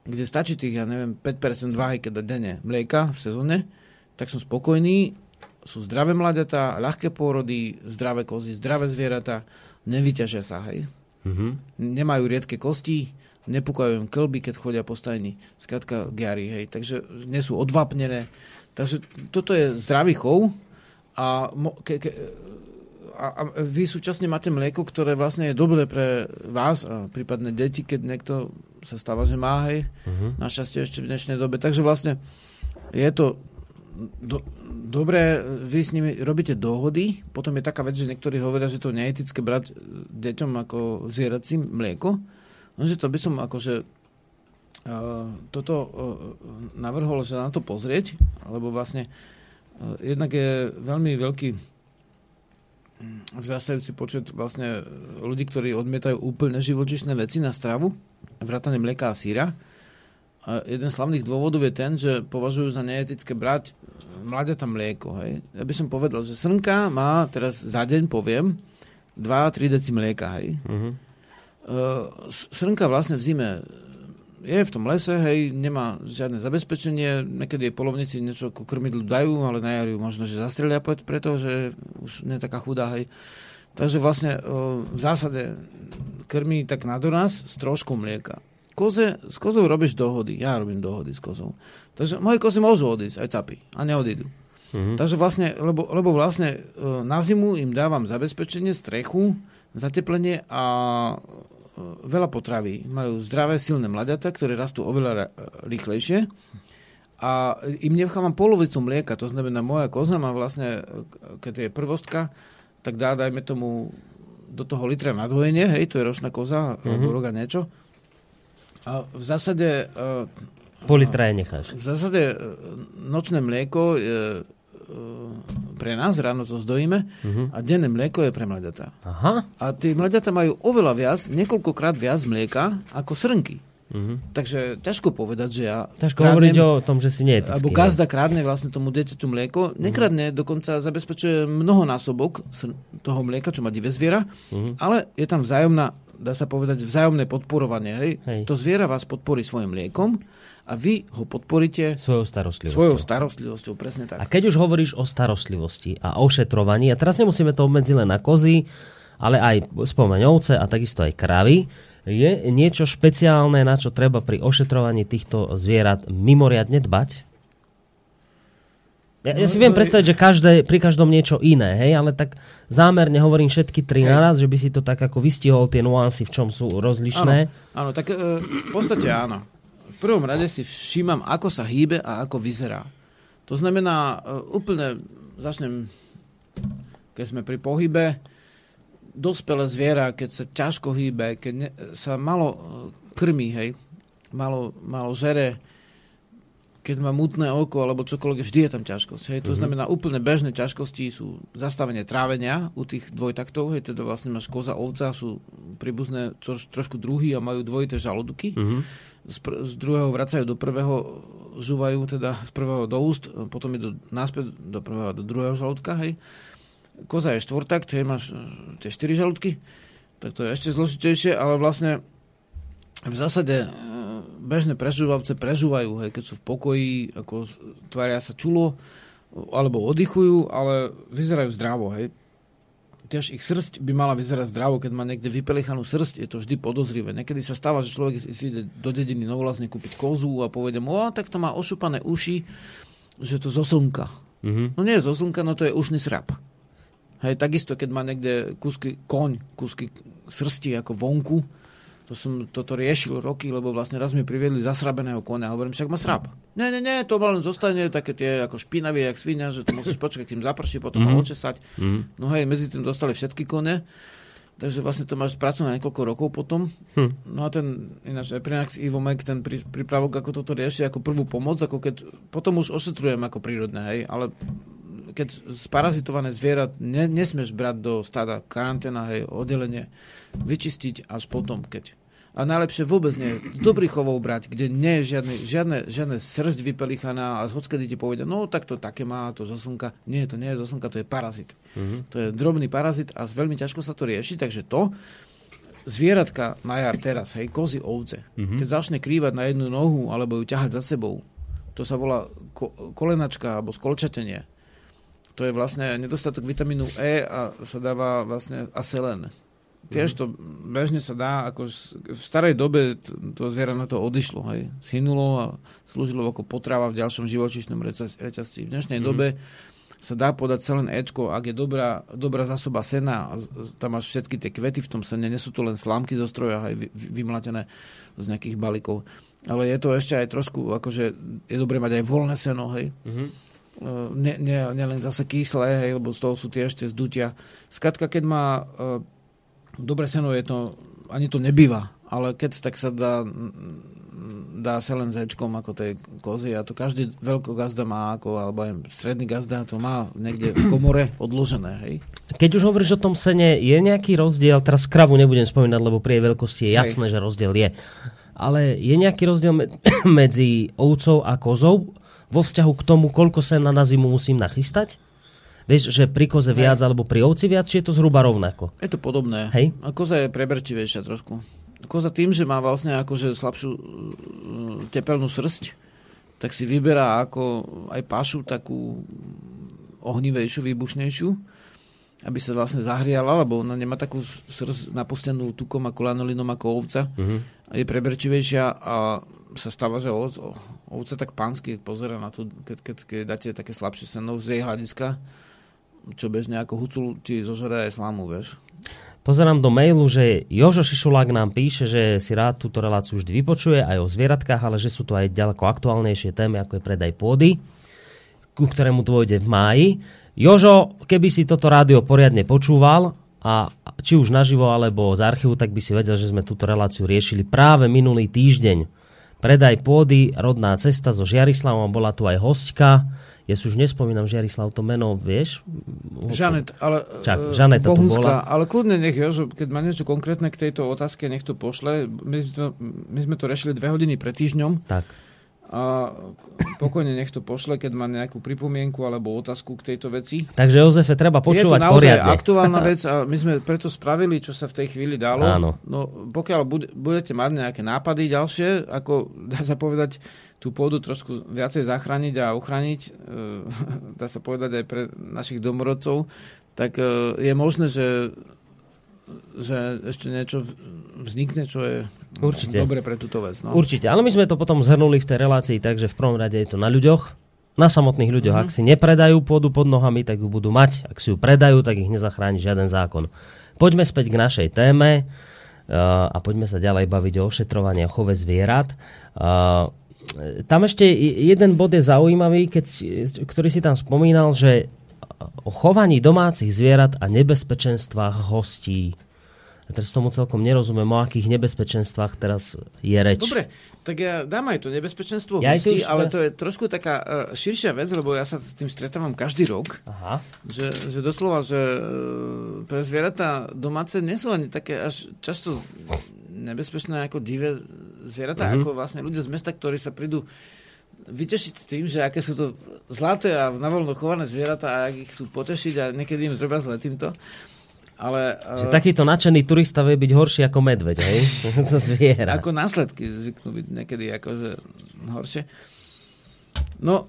kde stačí tých, ja neviem, päť percent váhy, keď denne mlieka v sezóne, tak som spokojný, sú zdravé mladiatá, ľahké pôrody, zdravé kozy, zdravé zvieratá, nevyťažia sa, hej. Mm-hmm. Nemajú riedke kosti, nepúkajú im klby, keď chodia po stajni. Skrátka gary, hej. Takže nie sú odvapnené. Takže toto je zdravý chov a mo- ke- ke- a vy súčasne máte mlieko, ktoré vlastne je dobré pre vás a prípadne deti, keď niekto sa stáva, že má, hej, uh-huh. našťastie ešte v dnešnej dobe. Takže vlastne je to do, dobré, vy s nimi robíte dohody, potom je taká vec, že niektorí hovoria, že to neetické brať deťom ako zvieracím mlieko, lenže to by som akože uh, toto uh, navrhol, že na to pozrieť, lebo vlastne uh, jednak je veľmi veľký vzrastajúci počet vlastne ľudí, ktorí odmietajú úplne živočíšne veci na stravu, vrátane mlieka a syra. A jeden z hlavných dôvodov je ten, že považujú za neetické brať mladiatá mlieko. Hej. Ja by som povedal, že srnka má teraz za deň, poviem, dva až tri deci mlieka. Hej. Uh-huh. Srnka vlastne v zime je v tom lese, hej, nemá žiadne zabezpečenie, niekedy jej polovníci niečo ako krmidlu dajú, ale na jar ju možno, že zastrelia preto, že už nie je taká chudá, hej. Takže vlastne o, v zásade krmí tak na doraz s troškou mlieka. Koze, s kozou robíš dohody, ja robím dohody s kozou. Takže moje kozy môžu odísť, aj capy, a neodídu. Mhm. Takže vlastne, lebo, lebo vlastne o, na zimu im dávam zabezpečenie, strechu, zateplenie a veľa potraví. Majú zdravé, silné mladiatá, ktoré rastú oveľa rýchlejšie a im nechávam polovicu mlieka, to znamená moja koza má vlastne, keď je prvostka, tak dá, dajme tomu do toho litra na dojenie, hej, to je ročná koza, mm-hmm. alebo roga niečo. A v zásade pol litra je necháš. V zásade nočné mlieko je pre nás, ráno to zdojíme uh-huh. a denné mlieko je pre mladiatá. Aha. A tí mladiatá majú oveľa viac, niekoľkokrát viac mlieka ako srnky. Uh-huh. Takže ťažko povedať, že ja ťažko kradnem, hovoriť o tom, že si neetický. Alebo gazda krádne vlastne tomu dieťaťu mlieko. Nekradne, uh-huh. dokonca zabezpečuje mnohonásobok toho mlieka, čo má divé zviera, uh-huh. ale je tam vzájomná, dá sa povedať, vzájomné podporovanie. Hej? Hej. To zviera vás podporí svojim mliekom a vy ho podporíte svojou starostlivosťou. Svojou starostlivosťou, presne tak. A keď už hovoríš o starostlivosti a ošetrovaní, a teraz nemusíme to obmedziť len na kozy, ale aj spomeň ovce a takisto aj kravy, je niečo špeciálne, na čo treba pri ošetrovaní týchto zvierat mimoriadne dbať? Ja, ja si viem predstaviť, že každé, pri každom niečo iné, hej, ale tak zámerne hovorím všetky tri naraz, že by si to tak ako vystihol tie nuancy, v čom sú rozlišné. Áno, áno, tak e, v podstate áno. V prvom rade si všímam, ako sa hýbe a ako vyzerá. To znamená, úplne začnem, keď sme pri pohybe, dospelé zviera, keď sa ťažko hýbe, keď ne, sa malo krmí, hej, malo, malo žere, keď má mutné oko alebo čokoľvek, vždy je tam ťažkosť. Hej. To mm-hmm. znamená, úplne bežné ťažkosti sú zastavenie trávenia u tých dvojtaktov, hej, teda vlastne máš koza, ovca, sú príbuzné trošku druhy a majú dvojité žalúdky. Mm-hmm. Z, pr- z druhého vracajú do prvého, žúvajú teda z prvého do úst, potom idú náspäť do prvého do druhého žalúdka. Hej. Koza je štvortakt, hej, máš tie štyri žalúdky, tak to je ešte zložitejšie, ale vlastne v zásade bežné prežúvavce prežúvajú, hej, keď sú v pokoji, ako tvária sa čulo, alebo oddychujú, ale vyzerajú zdravo, hej. Tiež ich srst by mala vyzerať zdravo, keď má niekde vypelichanú srst, je to vždy podozrivé. Niekedy sa stáva, že človek si ide do dediny novolazne kúpiť kozu a povede mu, o, tak to má ošupané uši, že to zo slnka. Mm-hmm. No nie je zo slnka, no to je ušný srap. Hej, takisto, keď má niekde kúsky koň, kúsky srsti ako vonku, to som toto riešil roky, lebo vlastne raz mi priviedli zasrabeného konia. Hovorím, však má srab. Ne, ne, ne, to len zostane také tie ako špinavé, jak svinia, že to musíš počkať, kým zaprší, potom mm-hmm. ho očesať. Mm-hmm. No hej, medzi tým dostali všetky kone, takže vlastne to máš prácu na niekoľko rokov potom. Hm. No a ten, ináč, Eprinax Ivomek, ten prí, prípravok, ako toto rieši, ako prvú pomoc, ako keď, potom už ošetrujem ako prírodné, hej, ale keď sparazitované zviera ne, nesmieš brať do stáda, karanténa, hej, oddelenie, vyčistiť až potom, keď. A najlepšie vôbec nie je dobrý chovov brať, kde nie je žiadne, žiadne, žiadne srst vypelichaná a odkedy ti povedia, no tak to také má, to zo slnka. Nie, to nie je zo slnka, to je parazit. Mm-hmm. To je drobný parazit a veľmi ťažko sa to rieši, takže to zvieratka na jar teraz, hej, kozy, ovce, mm-hmm. keď začne krývať na jednu nohu alebo ju ťahať za sebou, to sa volá ko- kolenačka alebo skolčatenie. To je vlastne nedostatok vitamínu E a sa dáva vlastne acelen. Tiež to bežne sa dá, ako v starej dobe to zviera na to odišlo, hej. Zhynulo a slúžilo ako potrava v ďalšom živočíšnom reťazci. V dnešnej mm-hmm. dobe sa dá podať selen Ečko, ak je dobrá, dobrá zásoba sena, tam máš všetky tie kvety v tom sene, nie sú to len slámky zo stroja, hej, vymlatené z nejakých balíkov. Ale je to ešte aj trošku, akože je dobré mať aj voľné seno, hej. Mm-hmm. Ne, ne, ne len zase kyslé, hej, lebo z toho sú tie ešte zdutia. Skrátka, keď má e, dobre seno, je to, ani to nebýva, ale keď, tak sa dá, dá sa len zečkom ako tej kozy a to každý veľkogazda má, ako, alebo aj stredný gazda to má niekde v komore odložené. Hej. Keď už hovoríš o tom sene, je nejaký rozdiel, teraz kravu nebudem spomínať, lebo pri jej veľkosti je jasné, hej, že rozdiel je, ale je nejaký rozdiel me- medzi ovcou a kozou vo vzťahu k tomu, koľko sena na zimu musím nachystať? Vieš, že pri koze viac, hej, alebo pri ovci viac, či je to zhruba rovnako? Je to podobné. Hej? A koza je preberčivejšia trošku. Koza tým, že má vlastne akože slabšiu tepelnú srsť, tak si vyberá ako aj pašu takú ohnivejšiu, výbušnejšiu, aby sa vlastne zahriala, lebo ona nemá takú srsť napustenú tukom a lanolinom ako ovca. Uh-huh. Je preberčivejšia a sa stáva, že ovce, ovce tak pánsky pozera na to, keď, keď, keď dáte také slabšie seno z jej hľadiska, čo bežne ako hucul ti zožere aj slámu, vieš. Pozerám do mailu, že Jožo Šišulák nám píše, že si rád túto reláciu vždy vypočuje aj o zvieratkách, ale že sú to aj ďaleko aktuálnejšie témy, ako je predaj pôdy, ku ktorému dôjde v máji. Jožo, keby si toto rádio poriadne počúval, a či už naživo alebo z archívu, tak by si vedel, že sme túto reláciu riešili práve minulý týždeň. Predaj pôdy, rodná cesta so Žiarislavom, bola tu aj hostka. Ja si už nespomínam, Žiarislav, to meno, vieš? Žanet, ale Čak, Žaneta Bohuská, ale kľudne nech, Jožo, keď má niečo konkrétne k tejto otázke, nech to pošle. My, my sme to rešili dve hodiny pred týždňom. Tak. A pokojne nech to pošle, keď má nejakú pripomienku alebo otázku k tejto veci. Takže, Jozefe, treba počúvať poriadne. Je to naozaj poriadne aktuálna vec a my sme preto spravili, čo sa v tej chvíli dalo. Áno. No, pokiaľ budete mať nejaké nápady ďalšie, ako dá sa povedať, tú pôdu trošku viacej zachrániť a ochrániť, dá sa povedať aj pre našich domorodcov, tak je možné, že že ešte niečo vznikne, čo je určite dobre pre túto vec. No. Určite, ale my sme to potom zhrnuli v tej relácii, takže v prvom rade je to na ľuďoch, na samotných ľuďoch. Mm-hmm. Ak si nepredajú pôdu pod nohami, tak ju budú mať. Ak si ju predajú, tak ich nezachráni žiaden zákon. Poďme späť k našej téme uh, a poďme sa ďalej baviť o ošetrovaní a chove zvierat. Uh, tam ešte jeden bod je zaujímavý, keď, ktorý si tam spomínal, že o chovaní domácich zvierat a nebezpečenstvách hostí. Ja teraz tomu celkom nerozumiem, o akých nebezpečenstvách teraz je reč. Dobre, tak ja dám aj to nebezpečenstvo ja hostí, ale teraz... to je trošku taká uh, širšia vec, lebo ja sa s tým stretávam každý rok. Aha. Že, že doslova, že uh, pre zvieratá domáce nie sú ani také až často nebezpečné ako divé zvieratá, uh-huh. ako vlastne ľudia z mesta, ktorí sa prídu vytešiť s tým, že aké sú to zlaté a navoľno chované zvieratá a ak ich sú potešiť a niekedy im zrobia zle týmto. Ale, že uh, takýto nadšený turista vie byť horší ako medveď, hej? To zviera. Ako následky zvyknú byť niekedy akože horšie. No,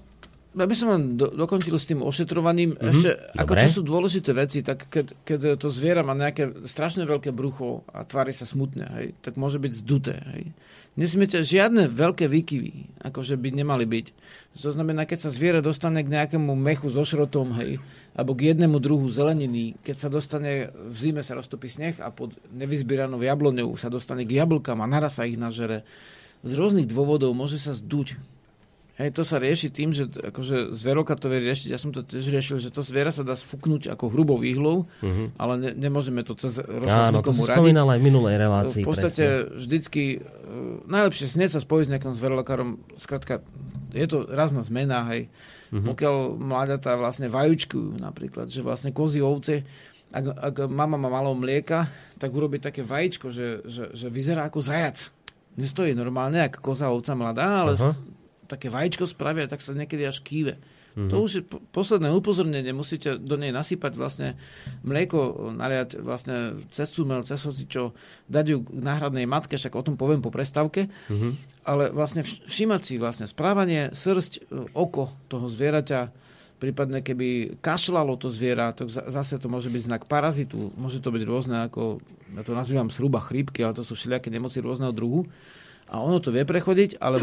aby som len do, dokončil s tým ošetrovaním, mm-hmm. ešte ako čo sú dôležité veci, tak keď, keď to zviera má nejaké strašne veľké brucho a tvári sa smutne, hej, tak môže byť zduté, hej. Nesmiete žiadne veľké výkyvy, akože by nemali byť. To znamená, keď sa zviera dostane k nejakému mechu so šrotom, hej, alebo k jednému druhu zeleniny, keď sa dostane, v zime sa roztopí sneh a pod nevyzbieranou jabloňou sa dostane k jablkám a naraz sa ich nažere. Z rôznych dôvodov môže sa zduť. Hej, to sa rieši tým, že akože zveroka to vie riešiť. Ja som to tiež riešil, že to zviera sa dá sfuknúť ako hrubou výhlou, mm-hmm. ale ne, nemôžeme to cez rozhlas nikomu radiť. Áno, to si spomínal aj v minulej relácii. V podstate presne. Vždycky najlepšie sneď sa spojiť s nejakým zverolekárom. Skrátka, je to razná zmena, hej. Mm-hmm. Pokiaľ mláďatá vlastne vajučkujú napríklad, že vlastne kozy, ovce, ak, ak mama má malo mlieka, tak urobí také vajíčko, že, že, že vyzerá ako zajac. Nestojí normálne, ako koza, ovca mladá, ale... Aha. Také vajíčko spravia, tak sa niekedy až kýve. Mm-hmm. To už je posledné upozornenie. Musíte do nej nasypať vlastne mlieko, naliať vlastne cez cumel, cez hocičo, dať ju k náhradnej matke, však o tom poviem po prestávke. Mm-hmm. Ale vlastne všímať si vlastne správanie, srsť, oko toho zvieraťa, prípadne keby kašľalo to zviera, tak zase to môže byť znak parazitu. Môže to byť rôzne, ako ja to nazývam sruba chrípky, ale to sú všelijaké nemoci rôzneho druhu. A ono to vie prechodiť, ale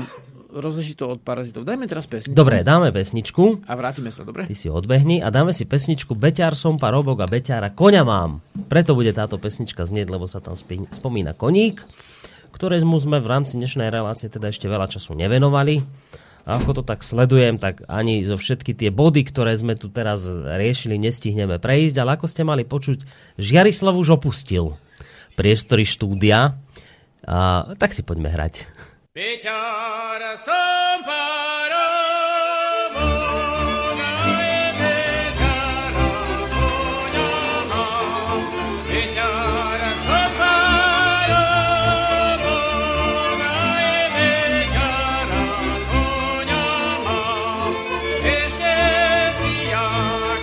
rozliší to od parazitov. Dajme teraz pesničku. Dobre, dáme pesničku. A vrátime sa, dobre? Ty si odbehni a dáme si pesničku Beťár som parobok a beťára koňa mám. Preto bude táto pesnička znieť, lebo sa tam spí- spomína koník, ktoré sme v rámci dnešnej relácie teda ešte veľa času nevenovali. A ako to tak sledujem, tak ani zo všetky tie body, ktoré sme tu teraz riešili, nestihneme prejsť. Ale ako ste mali počuť, Žiarislav už opustil priestory štúdia. A tak si poďme hrať. Beťár som parobok a beťára koňa mám. Beťár som parobok a beťára koňa mám. Ešte si ja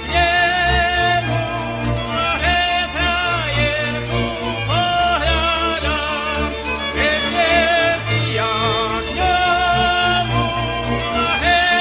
k nemu a hebrajerku. Hey!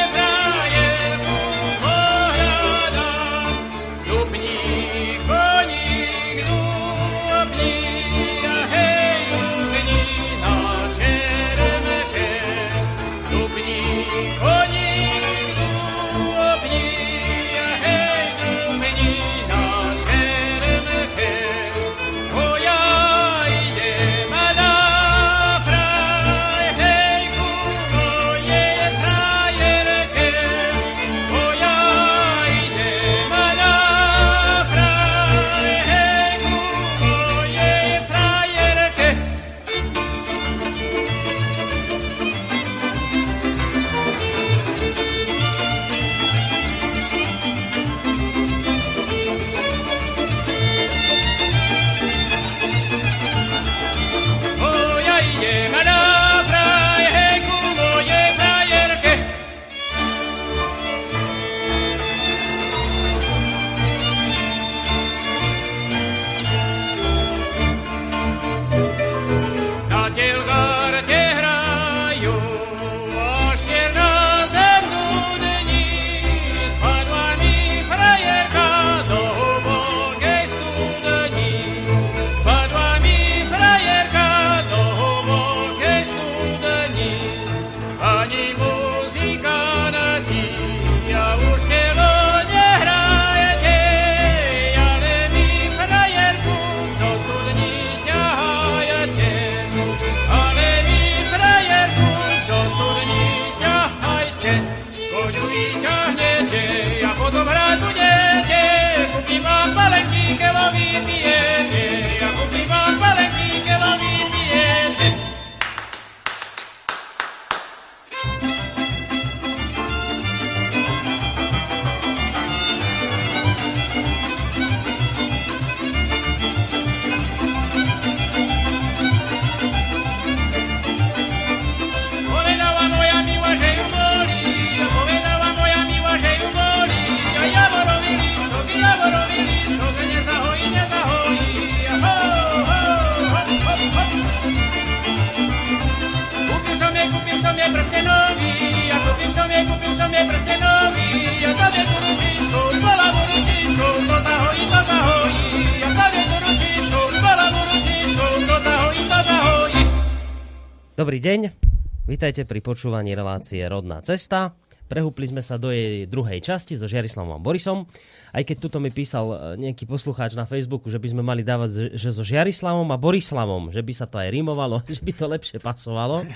Dobrý deň, vítajte pri počúvaní relácie Rodná cesta. Prehúpli sme sa do jej druhej časti so Žiarislavom Borisom. Aj keď tuto mi písal nejaký poslucháč na Facebooku, že by sme mali dávať, že so Žiarislavom a Borislavom, že by sa to aj rímovalo, že by to lepšie pasovalo.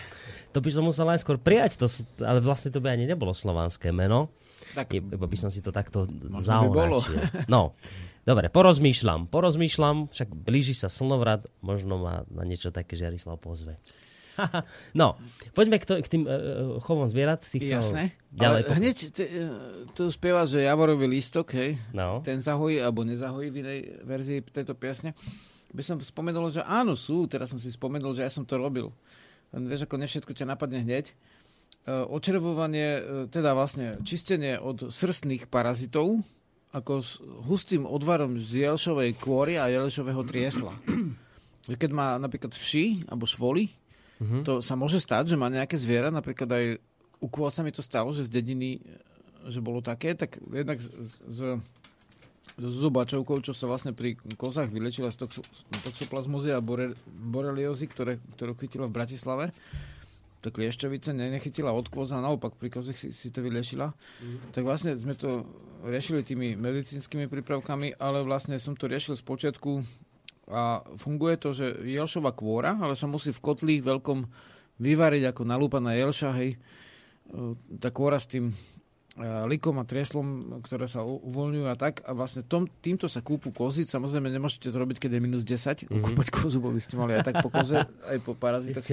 To by som musel najskôr prijať, to, ale vlastne to by ani nebolo slovanské meno. Tak, iba by som si to takto zaonačil. No, dobre, porozmýšľam, porozmýšľam, však blíži sa slnovrat, možno ma na niečo také Žiarislav pozve. No, poďme k, to, k tým uh, chovom zvierat. Si chcel Jasné. Ďalej ale hneď t- tu spieva, že Javorový lístok, hej, no. Ten zahojí, alebo nezahojí v inej verzii tejto piesne. By som spomenul, že áno, sú, teraz som si spomenul, že ja som to robil. Vieš, ako nevšetko ťa napadne hneď. Uh, očervovanie, uh, teda vlastne čistenie od srstných parazitov, ako s hustým odvarom z jelšovej kôry a jelšového triesla. Keď má napríklad vši, alebo švoli, mm-hmm. To sa môže stať, že má nejaké zviera, napríklad aj u kôl sa mi to stalo, že z dediny, že bolo také, tak jednak z, z, z zubáčovkou, čo sa vlastne pri kozách vylečila z toxu, toxoplazmózy a bore, boreliozy, ktoré, ktorú chytila v Bratislave, to kliešťovice nenechytila od kôza, naopak pri kozách si, si to vyliešila. Mm-hmm. Tak vlastne sme to riešili tými medicínskymi prípravkami, ale vlastne som to riešil spočiatku. A funguje to, že jelšová kôra, ale sa musí v kotli veľkom vyvariť ako nalúpaná jelša, hej. Tá kôra s tým likom a trieslom, ktoré sa uvoľňujú a tak. A vlastne tom, týmto sa kúpu kozy. Samozrejme, nemôžete to robiť, keď je minus desať. Mm-hmm. Kúpať kozu, bo by ste mali aj tak po koze, aj po parazitoch.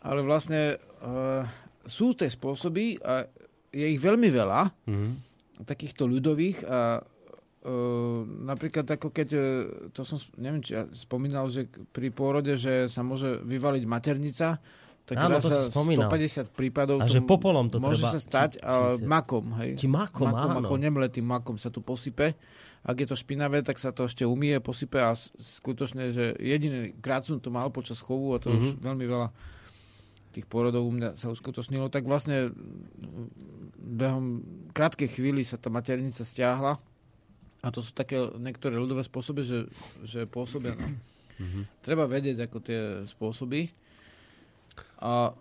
Ale vlastne uh, sú tie spôsoby a je ich veľmi veľa, mm-hmm. takýchto ľudových a Uh, napríklad ako keď, to som, neviem, či ja spomínal, že pri pôrode, že sa môže vyvaliť maternica, tak áno, teraz sa stopäťdesiat prípadov a že popolom to môže treba, sa stať, či, ale či, makom, hej. Či makom, makom áno. Ako nemletým makom sa tu posype. Ak je to špinavé, tak sa to ešte umýje, posype a skutočne, že jediný krát som to mal počas chovu a to mm-hmm. už veľmi veľa tých pôrodov u mňa sa uskutočnilo, tak vlastne behom krátkej chvíli sa tá maternica stiahla. A to sú také niektoré ľudové spôsoby, že, že pôsobia. No. Mm-hmm. Treba vedieť, ako tie spôsoby. A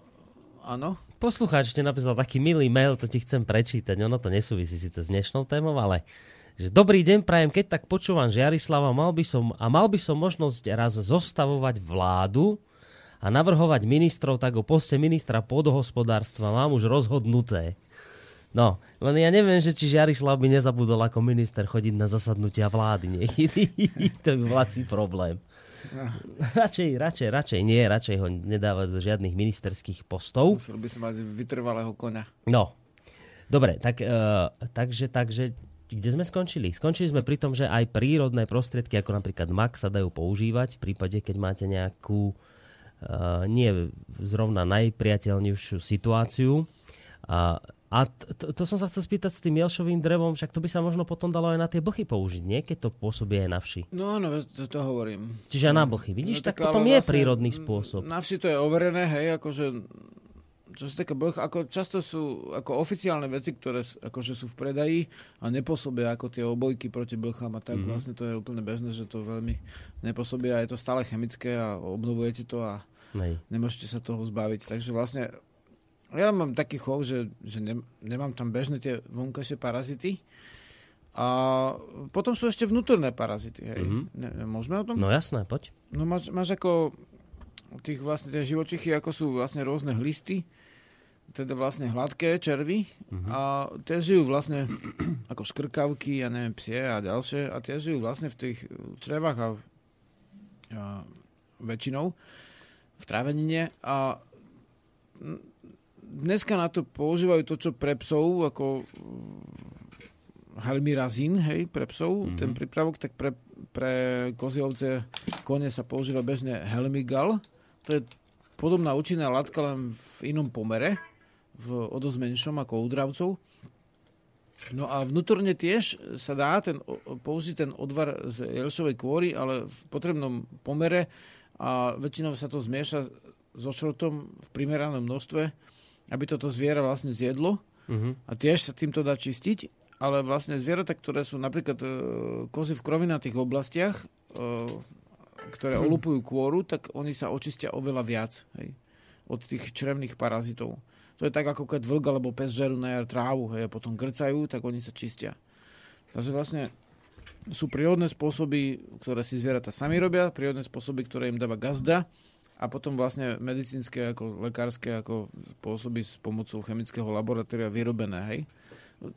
áno. Poslucháč ti napísal taký milý mail, to ti chcem prečítať. Ono to nesúvisí síce s dnešnou témou, ale že dobrý deň prajem, keď tak počúvam Žiarislava, mal by som, a mal by som možnosť raz zostavovať vládu a navrhovať ministrov, tak o poste ministra pôdohospodárstva mám už rozhodnuté. No, len ja neviem, že či Žiarislav by nezabudol ako minister chodiť na zasadnutia vlády. To by bol asi problém. No. Radšej, radšej, radšej nie, radšej ho nedávať do žiadnych ministerských postov. Musel by som mať vytrvalého koňa. No, dobre, tak, uh, takže, takže, kde sme skončili? Skončili sme pri tom, že aj prírodné prostriedky, ako napríklad mak, sa dajú používať v prípade, keď máte nejakú uh, nie zrovna najpriateľnejšiu situáciu a A to, to som sa chcel spýtať s tým jelšovým drevom, však to by sa možno potom dalo aj na tie blchy použiť, nie? Keď to pôsobí aj na vši. No, no, to, to hovorím. Čiže aj na blchy, vidíš? No, tak to potom je vlastne prírodný spôsob. Na vši to je overené, hej, akože čo sa týka blch, ako často sú ako oficiálne veci, ktoré akože sú v predaji a nepôsobia ako tie obojky proti blchám a tak. Mm-hmm. Vlastne to je úplne bežné, že to veľmi nepôsobia a je to stále chemické a obnovujete to a Nej. nemôžete sa toho zbaviť. Takže vlastne ja mám taký chov, že, že nemám tam bežné tie vonkajšie parazity. A potom sú ešte vnútorné parazity. Hej. Mm-hmm. Ne, môžeme o tom? No jasné, poď. No máš, máš ako tých vlastne tie živočichy, ako sú vlastne rôzne hlisty, teda vlastne hladké červy. Mm-hmm. A tie žijú vlastne ako škrkavky, ja neviem, psie a ďalšie. A tie žijú vlastne v tých črevách a, a väčšinou v trávenine. A dneska na to používajú to, čo pre psov, ako halmirazín, hej, pre psov, mm-hmm. ten prípravok, tak pre, pre kozy, ovce, kone sa používa bežne helmigal. To je podobná účinná látka, len v inom pomere, v odosť menšom ako u dravcov. No a vnútorne tiež sa dá ten, použiť ten odvar z jelšovej kôry, ale v potrebnom pomere a väčšinou sa to zmieša so šrotom v primeranom množstve, aby toto zviera vlastne zjedlo uh-huh. a tiež sa týmto dá čistiť, ale vlastne zvieratá, ktoré sú napríklad e, kozy v krovinatých oblastiach, e, ktoré uh-huh. olupujú kôru, tak oni sa očistia oveľa viac. Hej. od tých črevných parazitov. To je tak, ako keď vlk alebo pes žerú na jar trávu, hej, a potom grcajú, tak oni sa čistia. Takže vlastne sú prírodné spôsoby, ktoré si zvieratá sami robia, prírodné spôsoby, ktoré im dáva gazda, a potom vlastne medicínske, ako lekárske, ako spôsoby s pomocou chemického laboratória vyrobené, hej.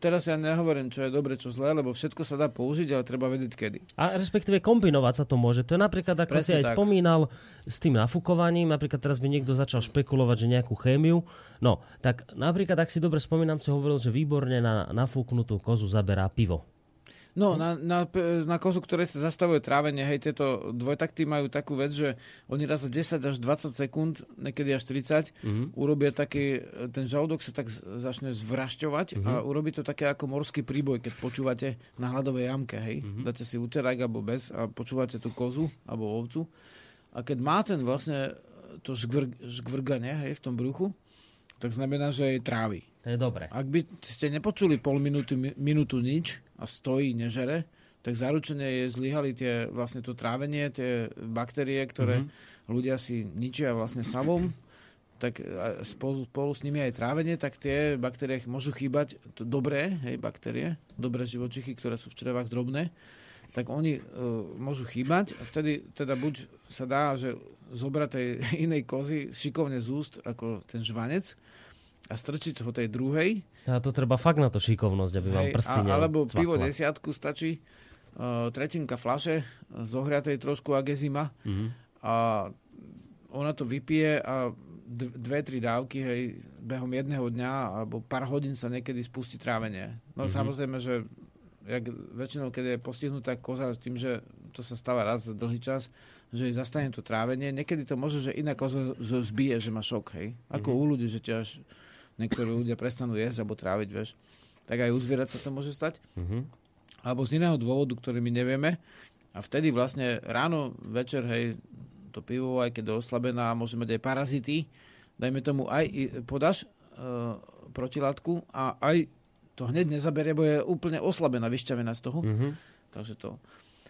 Teraz ja nehovorím, čo je dobre, čo zlé, lebo všetko sa dá použiť, ale treba vedieť kedy. A respektíve kombinovať sa to môže. To je napríklad, ako Presne si aj tak. spomínal, s tým nafúkovaním, napríklad teraz by niekto začal špekulovať, že nejakú chémiu. No, tak napríklad, ak si dobre spomínam, si hovoril, že výborne na nafúknutú kozu zaberá pivo. No, na, na, na kozu, ktoré sa zastavuje trávenie, hej, tieto dvojtakty majú takú vec, že oni raz za desať až dvadsať sekúnd, niekedy až tridsať, mm-hmm. urobia taký, ten žalúdok sa tak začne zvrašťovať mm-hmm. a urobí to také ako morský príboj, keď počúvate na hladovej jamke, hej. Mm-hmm. Dáte si uterák alebo bez a počúvate tú kozu alebo ovcu. A keď má ten vlastne to žgvrg, žgvrganie, hej, v tom bruchu, tak znamená, že jej trávi. To je dobre. Ak by ste nepočuli pol minúty, minútu nič a stojí, nežere, tak zaručene je zlyhali tie, vlastne to trávenie, tie baktérie, ktoré mm-hmm. ľudia si ničia vlastne savom, tak spolu, spolu s nimi aj trávenie, tak tie baktérie môžu chýbať to dobré, hej, baktérie, dobré živočichy, ktoré sú v črevách drobné, tak oni uh, môžu chýbať a vtedy teda buď sa dá, že zobrať tej inej kozy šikovne z úst ako ten žvanec, a strčiť ho tej druhej. A to treba fakt na to šikovnosť, aby vám prsty neviem. Alebo pivo desiatku stačí, uh, tretinka fľaše, zohriatej trošku, ak je zima. Mm-hmm. A ona to vypije a dve, tri dávky, hej, behom jedného dňa alebo pár hodín sa niekedy spustí trávenie. No mm-hmm. samozrejme, že jak väčšinou, keď je postihnutá koza tým, že to sa stáva raz za dlhý čas, že zastane to trávenie, niekedy to môže, že iná koza zbije, že má šok, hej. Ako mm-hmm. u ľudí, že ťa až niektorí ľudia prestanú jesť alebo tráviť, vieš. Tak aj u zvierat sa to môže stať. Mm-hmm. Alebo z iného dôvodu, ktorý my nevieme. A vtedy vlastne ráno, večer, hej, to pivo, aj keď je oslabená, môže mať aj parazity. Dajme tomu aj, podáš e, protilátku a aj to hneď nezaberie, bo je úplne oslabená, vyšťavená z toho. Mm-hmm. Takže to...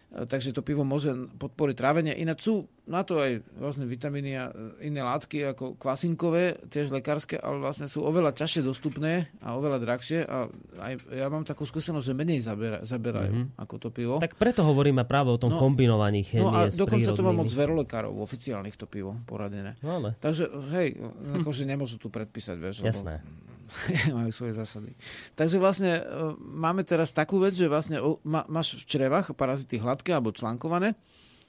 Takže to pivo môže podporiť trávenie. Ináč sú na to aj rôzne vitamíny a iné látky, ako kvasinkové, tiež lekárske, ale vlastne sú oveľa ťažšie dostupné a oveľa drahšie. A aj ja mám takú skúsenosť, že menej zabera, zaberajú mm-hmm. ako to pivo. Tak preto hovoríme práve o tom no, kombinovaní chémie s prírodnými. No a dokonca to mám od zverolekárov, oficiálnych to pivo poradené. No ale... Takže hej, hm. akože nemôžu tu predpísať, vieš. Jasné. Lebo... majú svoje zásady. Takže vlastne e, máme teraz takú vec, že vlastne o, ma, máš v črevách parazity hladké alebo člankované.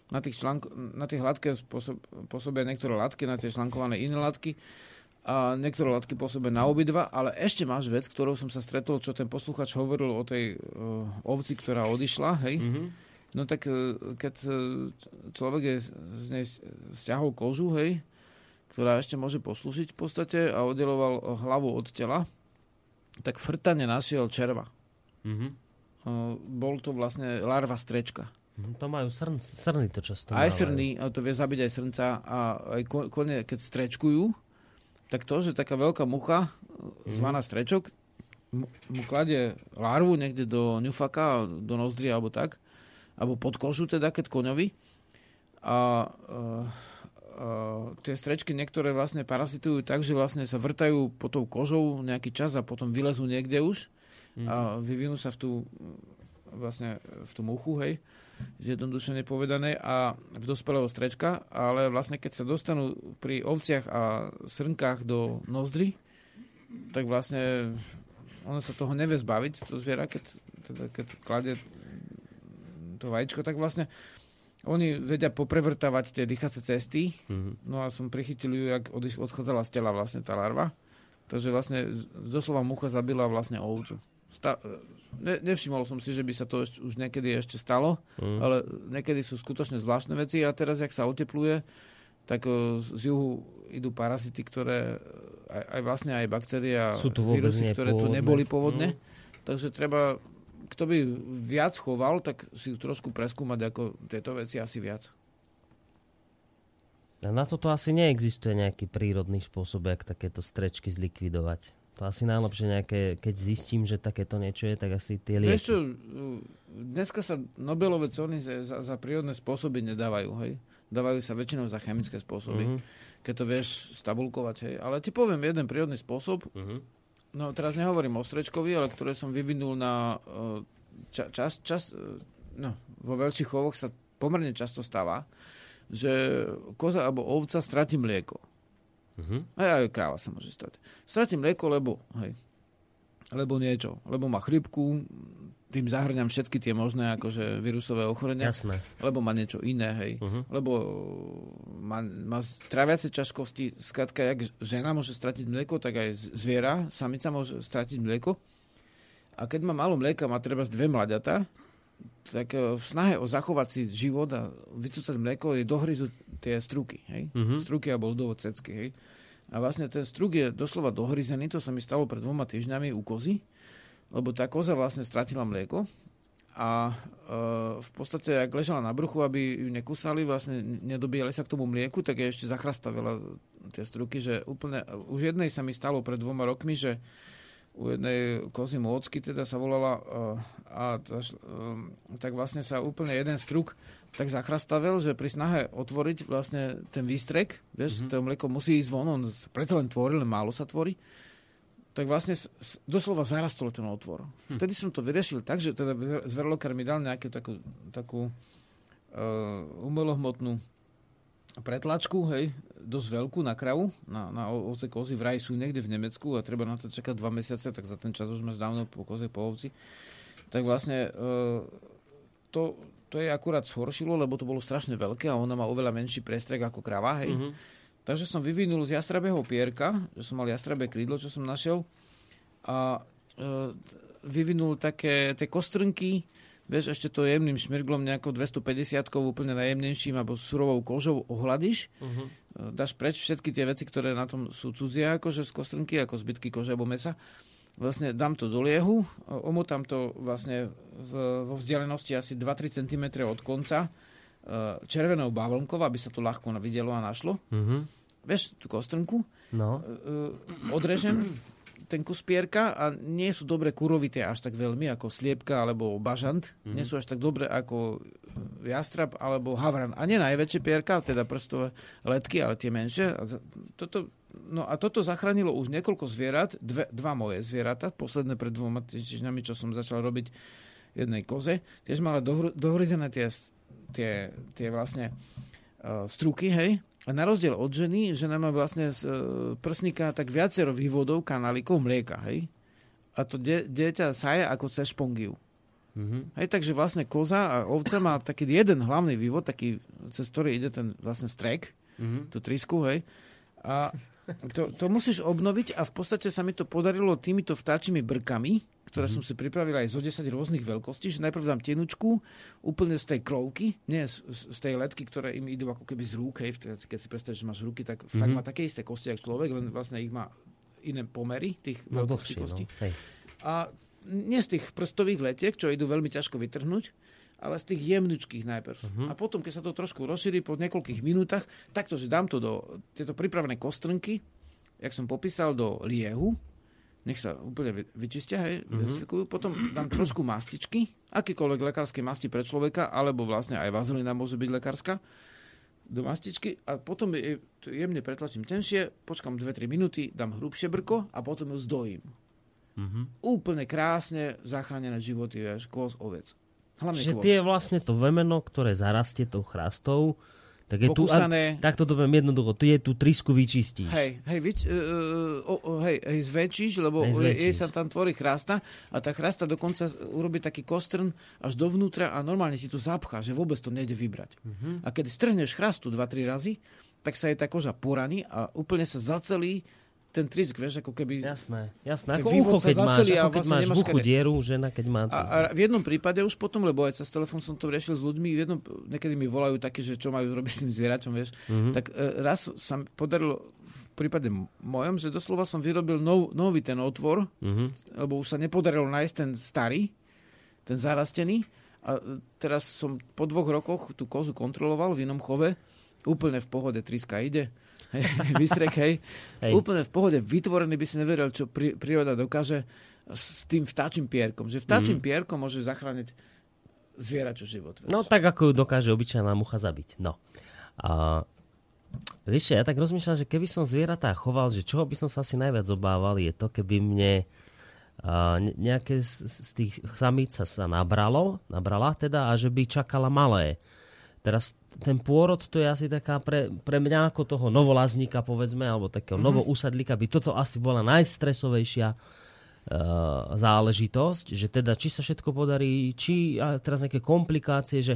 Na tých, člank- na tých hladké spôsob- pôsobia niektoré látky, na tie člankované iné látky. A niektoré látky pôsobia na obidva, ale ešte máš vec, ktorou som sa stretol, čo ten posluchač hovoril o tej e, ovci, ktorá odišla, hej. Mm-hmm. No tak e, keď e, človek je z nej stiahol kožu, hej, ktorá ešte môže poslúžiť v podstate a oddeloval hlavu od tela, tak frtane našiel červa. Mm-hmm. Bol to vlastne larva strečka. To majú srn, srny to často. Aj majú. Srny, a to vie zabiť aj srnca a aj konie, keď strečkujú, tak to, že taká veľká mucha, mm-hmm. zvaná strečok, mu kladie larvu niekde do ňufaka, do nozdria alebo tak, alebo pod kožu teda, keď koňovi. A... a Uh, tie strečky niektoré vlastne parazitujú tak, že vlastne sa vrtajú pod tou kožou nejaký čas a potom vylezú niekde už mm. a vyvinú sa v tú vlastne v tú muchu, hej, zjednodušene povedané a v dospelého strečka, ale vlastne keď sa dostanú pri ovciach a srnkách do nozdry, tak vlastne ono sa toho nevie zbaviť, to zviera, keď, teda, keď kladie to vajíčko, tak vlastne oni vedia poprevrtávať tie dýchacie cesty, mm-hmm. no a som prichytil ju, jak odchádzala z tela vlastne tá larva. Takže vlastne doslova mucha zabila vlastne ovcu. Sta- ne- nevšimol som si, že by sa to ešte, už niekedy ešte stalo, mm. ale niekedy sú skutočne zvláštne veci a teraz, jak sa otepluje, tak z juhu idú parazity, ktoré aj, aj vlastne aj baktéria, vírusy, ktoré tu neboli pôvodne. Mm. Takže treba... Kto by viac choval, tak si trošku preskúmať ako tieto veci asi viac. A na toto asi neexistuje nejaký prírodný spôsob, jak takéto strečky zlikvidovať. To asi najlepšie nejaké, keď zistím, že takéto niečo je, tak asi tie lieky. Ešte, dneska sa Nobelové ceny za, za prírodné spôsoby nedávajú, hej? dávajú sa väčšinou za chemické spôsoby. Mm-hmm. Keď to vieš stabulkovať, hej. Ale ti poviem jeden prírodný spôsob. Mm-hmm. No teraz nehovorím o strečkovi, ale ktoré som vyvinul na čas, čas, čas no, vo veľkých chovoch sa pomerne často stáva, že koza alebo ovca stratí mlieko. Mm-hmm. A aj kráva sa môže stať. Stratí mlieko, lebo, hej, lebo niečo. Lebo má chrypku, tým zahrňam všetky tie možné akože vírusové ochorenia. Jasné. Lebo má niečo iné, hej. Uh-huh. Lebo má, má tráviace ťažkosti. Skrátka, jak žena môže stratiť mlieko, tak aj zviera, samica môže stratiť mlieko. A keď má málo mlieka, má treba dve mladiatá, tak v snahe o zachovať si život a vycúcať mlieko je dohryzu tie struky, hej. Uh-huh. Struky alebo ľudovocecky, hej. A vlastne ten struk je doslova dohryzený, to sa mi stalo pred dvoma týždňami u kozy, lebo tá koza vlastne stratila mlieko a e, v podstate, ak ležala na bruchu, aby ju nekusali, vlastne nedobíjali sa k tomu mlieku, tak je ešte zachrastávila tie struky, že úplne, už jednej sa mi stalo pred dvoma rokmi, že u jednej kozy Môcky teda sa volala e, a taž, e, tak vlastne sa úplne jeden struk tak zachrastával, že pri snahe otvoriť vlastne ten výstrek, vieš, mm-hmm. to mlieko musí ísť von, on predsa len tvorí, len málo sa tvorí, tak vlastne doslova zarastol ten otvor. Vtedy som to vyriešil tak, že teda zverlokár mi dal nejakú takú, takú e, umelohmotnú pretlačku, hej, dosť veľkú na kravu, na, na ovce kozy, vraj sú niekde v Nemecku a treba na to čakať dva mesiace, tak za ten čas už sme dávno po koze, po ovci. Tak vlastne e, to, to je akurát zhoršilo, lebo to bolo strašne veľké a ona má oveľa menší prestrek ako krava, hej. Mm-hmm. Takže som vyvinul z jastrabého pierka, že som mal jastrabé krídlo, čo som našiel, a e, vyvinul také tie kostrnky, vieš, ešte to jemným šmirglom, nejakou dvestopäťdesiatkou, úplne najjemnejším, alebo surovou kožou ohľadiš, uh-huh. e, dáš preč všetky tie veci, ktoré na tom sú cudzia, akože z kostrnky, ako zbytky kože alebo mesa. Vlastne dám to do liehu, omotám to vlastne v, vo vzdialenosti asi dva až tri centimetre od konca červenou bavlnkou, aby sa to ľahko videlo a našlo. Uh-huh. Vieš, tú kostrnku? No. Odrežem ten kus pierka a nie sú dobre kurovité až tak veľmi ako sliepka alebo bažant. Uh-huh. Nie sú až tak dobre ako jastrab alebo havran. A nie najväčšie pierka, teda prstové letky, ale tie menšie. A toto, no a toto zachránilo už niekoľko zvierat, dve, dva moje zvieratá, posledné pred dvoma týždňami, čo som začal robiť jednej koze. Tiež mala dohr- dohryzené tie Tie, tie vlastne uh, struky, hej. A na rozdiel od ženy, žena má vlastne z uh, prsníka tak viacero vývodov, kanálikov, mlieka, hej. A to de- dieťa saja ako cez špongiu. Mm-hmm. Hej, takže vlastne koza a ovca má taký jeden hlavný vývod, taký, cez ktorý ide ten vlastne strek, mm-hmm. tú trysku, hej. A to, to musíš obnoviť a v podstate sa mi to podarilo týmito vtáčimi brkami, ktoré mm-hmm. som si pripravil aj zo desať rôznych veľkostí, že najprv dám tenučku úplne z tej krovky, nie z, z tej letky, ktoré im idú ako keby z rúk, hej, keď si predstavíš, že máš ruky, tak mm-hmm. tak má také isté kosti, jak človek, len vlastne ich má iné pomery, tých no, veľkostí dlhší, kostí. No, a nie z tých prstových letiek, čo idú veľmi ťažko vytrhnúť, ale z tých jemnučkých najprv. Uh-huh. A potom, keď sa to trošku rozšíri po niekoľkých minútach, takto, že dám to do tieto pripravené kostrnky, jak som popísal, do liehu, nech sa úplne vyčistia, hej, mm-hmm. potom dám trošku mastičky, akýkoľvek lekárskej masti pre človeka, alebo vlastne aj vazelina môže byť lekárska, do mastičky a potom je, jemne pretlačím tenšie, počkam dve až tri minúty, dám hrubšie brko a potom ju zdojím. Mm-hmm. Úplne krásne zachránené životy, vieš, kôz, ovec. Hlavne že kôz. Tie je vlastne to vemeno, ktoré zarastie tou chrastou, tak je tu, tak toto poviem jednoducho, tu je tú trysku vyčistíš. Hej, hej, vyč, uh, uh, hej, hej zväčšíš, lebo jej sa tam tvorí chrasta a tá chrasta dokonca urobí taký kostrn až dovnútra a normálne si tu zapchá, že vôbec to nejde vybrať. Uh-huh. A keď strhneš chrastu dva až tri razy, tak sa jej tá koža poraní a úplne sa zacelí ten trysk, vieš, ako keby... Jasné, jasné. Ako ucho, keď máš, ako keď máš v uchu dieru, žena, keď má... A, a v jednom prípade už potom, lebo aj cez telefón som to riešil s ľuďmi, v jednom, niekedy mi volajú takí, že čo majú robiť s tým zvieraťom, vieš. Mm-hmm. Tak e, raz sa mi podarilo v prípade mojom, že doslova som vyrobil nov, nový ten otvor, mm-hmm. lebo už sa nepodarilo nájsť ten starý, ten zarastený. A teraz som po dvoch rokoch tú kozu kontroloval v inom chove. Úplne v pohode, tryska ide. Vystrek, hej. Hej. Úplne v pohode, vytvorený, by si neveril, čo prí, príroda dokáže s tým vtáčim pierkom. Že vtáčim mm. pierkom môže zachrániť zvieraču život. Vieš. No tak, ako ju dokáže obyčajná mucha zabiť. No. A vieš, ja tak rozmýšľam, že keby som zvieratá choval, že čoho by som sa asi najviac obával, je to, keby mne uh, nejaké z, z tých samíc sa nabralo, nabrala teda, a že by čakala malé. Teraz ten pôrod, to je asi taká pre, pre mňa ako toho novolazníka, povedzme, alebo takého mm-hmm. novousadlíka, by toto asi bola najstresovejšia uh, záležitosť, že teda či sa všetko podarí, či a teraz nejaké komplikácie, že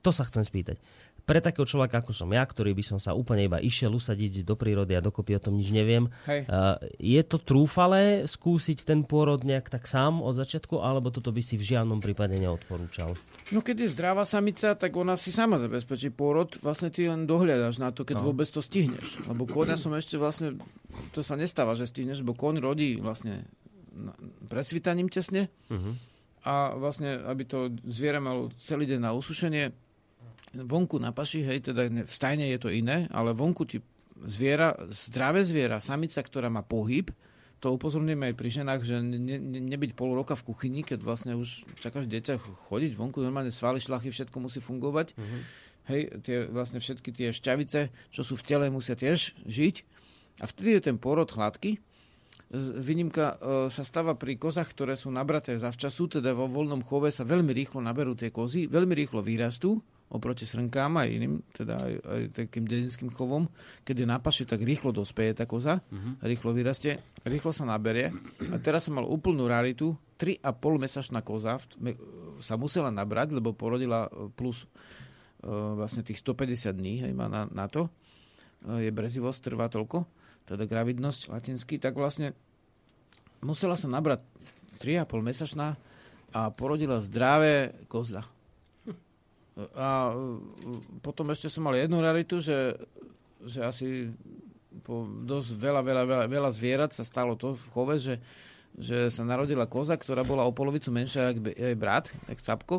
to sa chcem spýtať. Pre takého človeka, ako som ja, ktorý by som sa úplne iba išiel usadiť do prírody a dokopy o tom nič neviem, uh, je to trúfalé skúsiť ten pôrod nejak tak sám od začiatku, alebo toto by si v žiadnom prípade neodporúčal? No keď je zdravá samica, tak ona si sama zabezpečí pôrod. Vlastne ty len dohliadaš na to, keď no. vôbec to stihneš. Lebo koňa som ešte vlastne, to sa nestáva, že stihneš, bo koň rodí vlastne presvítaním tesne. Uh-huh. A vlastne, aby to zviera malo celý deň na usušenie, vonku na paši, hej, teda v stajne je to iné, ale vonku ti zviera, zdravé zviera, samica, ktorá má pohyb, to upozorníme aj pri ženách, že ne, ne, nebyť pol roka v kuchyni, keď vlastne už čakáš dieťa chodiť vonku, normálne svaly, šlachy, všetko musí fungovať. Mm-hmm. Hej, tie, vlastne všetky tie šťavice, čo sú v tele, musia tiež žiť. A vtedy je ten pôrod hladký. Výnimka sa stáva pri kozách, ktoré sú nabraté zavčasu, teda vo voľnom chove sa veľmi rýchlo naberú tie kozy, veľmi rýchlo vyrastú oproti srnkám a iným, teda aj, aj takým dedinským chovom, keď je na paši, tak rýchlo dospeje tá koza, uh-huh. rýchlo vyrastie, rýchlo sa naberie. A teraz som mal úplnú raritu, tri a pol mesačná koza v, sa musela nabrať, lebo porodila plus uh, vlastne tých stopäťdesiat dní, hej, má na, na to. Uh, je brezivosť, trvá toľko. Teda gravidnosť latinsky, tak vlastne musela sa nabrať tri a pol mesačná a porodila zdravé kozľa. A potom ešte som mal jednu raritu, že, že asi po dosť veľa, veľa, veľa, veľa zvierat sa stalo to v chove, že, že sa narodila koza, ktorá bola o polovicu menšia ako jej brat, ako capko,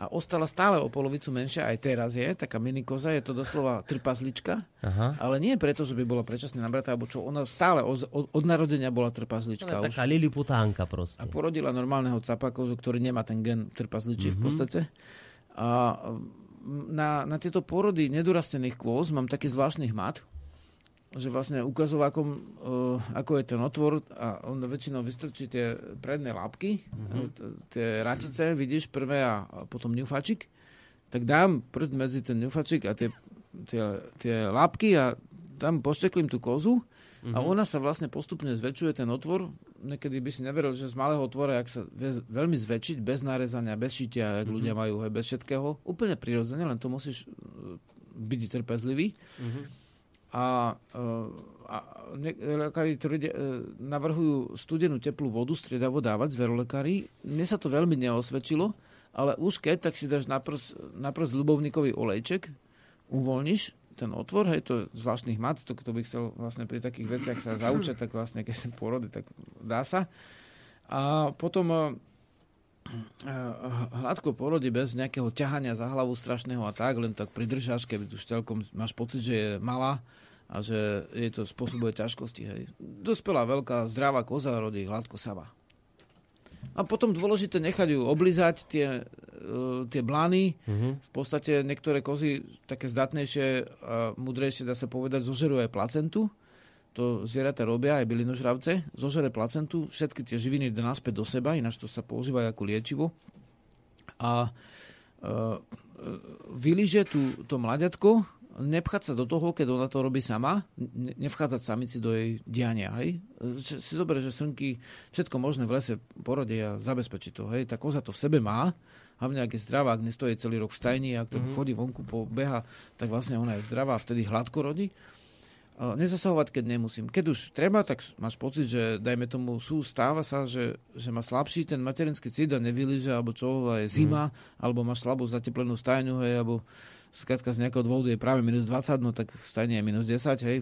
a ostala stále o polovicu menšia, aj teraz je, taká minikoza, je to doslova trpazlička, aha. ale nie preto, že by bola predčasne nabratá, alebo čo, ona stále od, od narodenia bola trpazlička. To je taká liliputánka proste. A porodila normálneho capakozu, ktorý nemá ten gen trpazličí mm-hmm. v podstate. A na, na tieto porody nedorastených kôz mám taký zvláštny hmat, že vlastne ukazovákom, uh, ako je ten otvor a on väčšinou vystrčí tie predné lápky, mm-hmm. t- tie ratice, vidíš, prvé a, a potom ňufačik, tak dám prst medzi ten ňufačik a tie, tie, tie lápky a tam pošteklím tú kozu mm-hmm. a ona sa vlastne postupne zväčšuje, ten otvor. Niekedy by si neveril, že z malého otvora, jak sa vie veľmi zväčšiť, bez nárezania, bez šitia, jak mm-hmm. ľudia majú, hej, bez všetkého, úplne prirodzene, len to musíš byť trpezlivý. Mm-hmm. A, a ne, lekári tvrdia, navrhujú studenú teplú vodu striedavo dávať, zverolekári. Mne sa to veľmi neosvedčilo, ale už keď, tak si dáš naprosť ľubovníkový olejček, uvoľniš ten otvor, hej, to je zvláštny hmat, to kto by chcel vlastne pri takých veciach sa zaučiť, tak vlastne keď sa porody, tak dá sa. A potom hladko porodí bez nejakého ťahania za hlavu strašného a tak, len tak pridržáš, keby tu šťelkom máš pocit, že je malá a že jej to spôsobuje ťažkosti. Hej. Dospelá veľká zdravá koza rodí hladko sama. A potom dôležité nechať ju oblizať tie, uh, tie blány. Mm-hmm. V podstate niektoré kozy také zdatnejšie a mudrejšie, dá sa povedať, zožerú aj placentu. To zvieratá robia, aj bylinožravce, zožere placentu, všetky tie živiny dá naspäť do seba, ináč to sa používa ako liečivo. A e, vyliže tu to mladiatko, nepchať sa do toho, keď ona to robí sama, nevchádzať samici do jej diania. Hej? Si zober, že srnky všetko možné v lese porodia a zabezpečí to. Hej? Tá koza to v sebe má, hlavne ak je zdravá, ak nestojí celý rok v stajni, ak mm-hmm. chodí vonku, pobeha, tak vlastne ona je zdravá a vtedy hladko rodí. Nezasahovať, keď nemusím. Keď už treba, tak máš pocit, že dajme tomu sú, stáva sa, že, že má slabší ten materinský cít a nevylíže, alebo čo, je zima, mm. alebo máš slabú zateplenú stajňu, hej, alebo skrátka z nejakého dôvodu je práve minus dvadsať, no tak v stajni je minus desať, hej.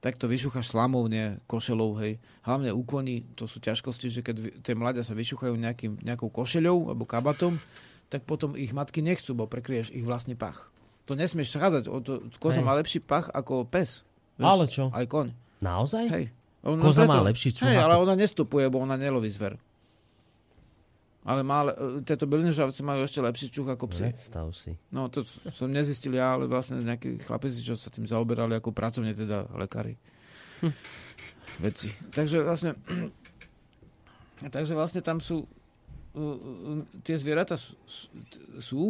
Tak to vyšúchaš slamou, nie košelou, hej. Hlavne u koní, to sú ťažkosti, že keď tie mladia sa vyšúchajú nejakým, nejakou košeľou alebo kabatom, tak potom ich matky nechcú, bo prekrieš ich vlastný pach. To nesmieš schádzať, koza má lepší pach ako pes. Vieš, ale čo? Aj koň. Naozaj? Hej. Koza preto má lepší čuhák. Hej, ale ona nestupuje, bo ona neloví zver. Ale má, tieto berlínežavci majú ešte lepší čuch ako psi. Predstav si. No to som nezistil ja, ale vlastne nejakí chlapeci, čo sa tým zaoberali ako pracovne, teda lekári. Hm. Vedci. Takže vlastne takže vlastne tam sú tie zvieratá sú, sú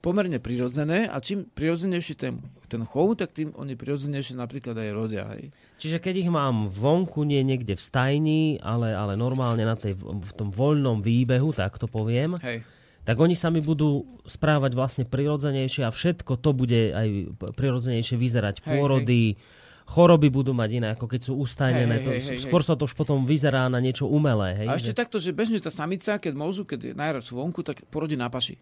pomerne prirodzené a čím prirodzenejší ten, ten chov, tak tým oni prirodzenejšie napríklad aj rodia. Hej. Čiže keď ich mám vonku, nie niekde v stajni, ale, ale normálne na tej, v tom voľnom výbehu, tak to poviem, hej, tak oni sa mi budú správať vlastne prirodzenejšie a všetko to bude aj prirodzenejšie vyzerať. Hej, pôrody, hej. Choroby budú mať iné, ako keď sú ustajnené. Hej, to, hej, hej, skôr sa to už potom vyzerá na niečo umelé. Hej, a ešte že... takto, že bežne tá samica, keď môžu, keď je najraz vonku, tak porodí na paši.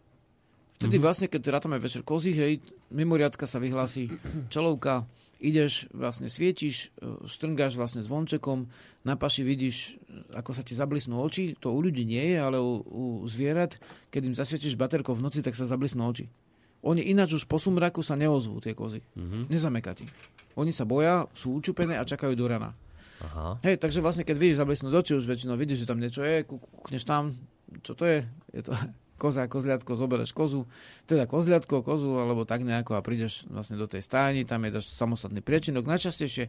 Vtedy mm-hmm. vlastne, keď rátame večer kozí, hej, mimoriadka sa vyhlási, čelovka, ideš, vlastne svietiš, štrngáš vlastne zvončekom, na paši vidíš, ako sa ti zablisnú oči, to u ľudí nie je, ale u, u zvierat, keď im zasvietiš baterkou v noci, tak sa zablisnú oči. Oni ináč už po sumraku sa neozvú tie kozy. Mm-hmm. Nezamekatí. Oni sa boja, sú učupené a čakajú do rana. Aha. Hej, takže vlastne, keď vidíš zablesnúť oči, už väčšinou vidíš, že tam niečo je, kúkneš tam, čo to je? Je to koza, kozliatko, zoberieš kozu, teda kozliatko, kozu, alebo tak nejako a prídeš vlastne do tej stáni, tam je dáš samostatný priečinok. Najčastejšie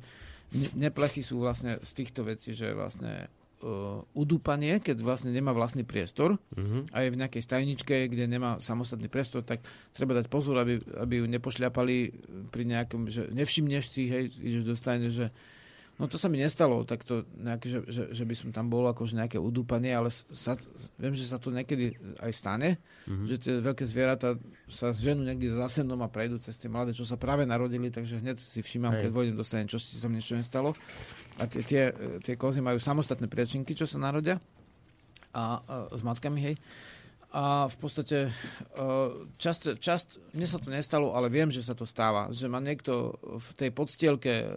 neplechy sú vlastne z týchto vecí, že vlastne Uh, udúpanie, keď vlastne nemá vlastný priestor mm-hmm. a je v nejakej stajničke, kde nemá samostatný priestor, tak treba dať pozor, aby, aby ju nepošľapali pri nejakom, že nevšimneš si, hej, ideš do stajne, že no to sa mi nestalo, tak to nejaké, že, že, že by som tam bol akože nejaké udúpanie, ale sa, viem, že sa to niekedy aj stane, mm-hmm. že tie veľké zvieratá sa zženú niekde za senom a prejdú cez tie mladé, čo sa práve narodili, takže hneď si všímam, hej, keď vojdem do stajne, čo si tam niečo nestalo. A tie, tie, tie kozy majú samostatné priečinky, čo sa narodia a, a s matkami, hej. A v podstate časť, časť, mne sa to nestalo, ale viem, že sa to stáva, že má niekto v tej podstielke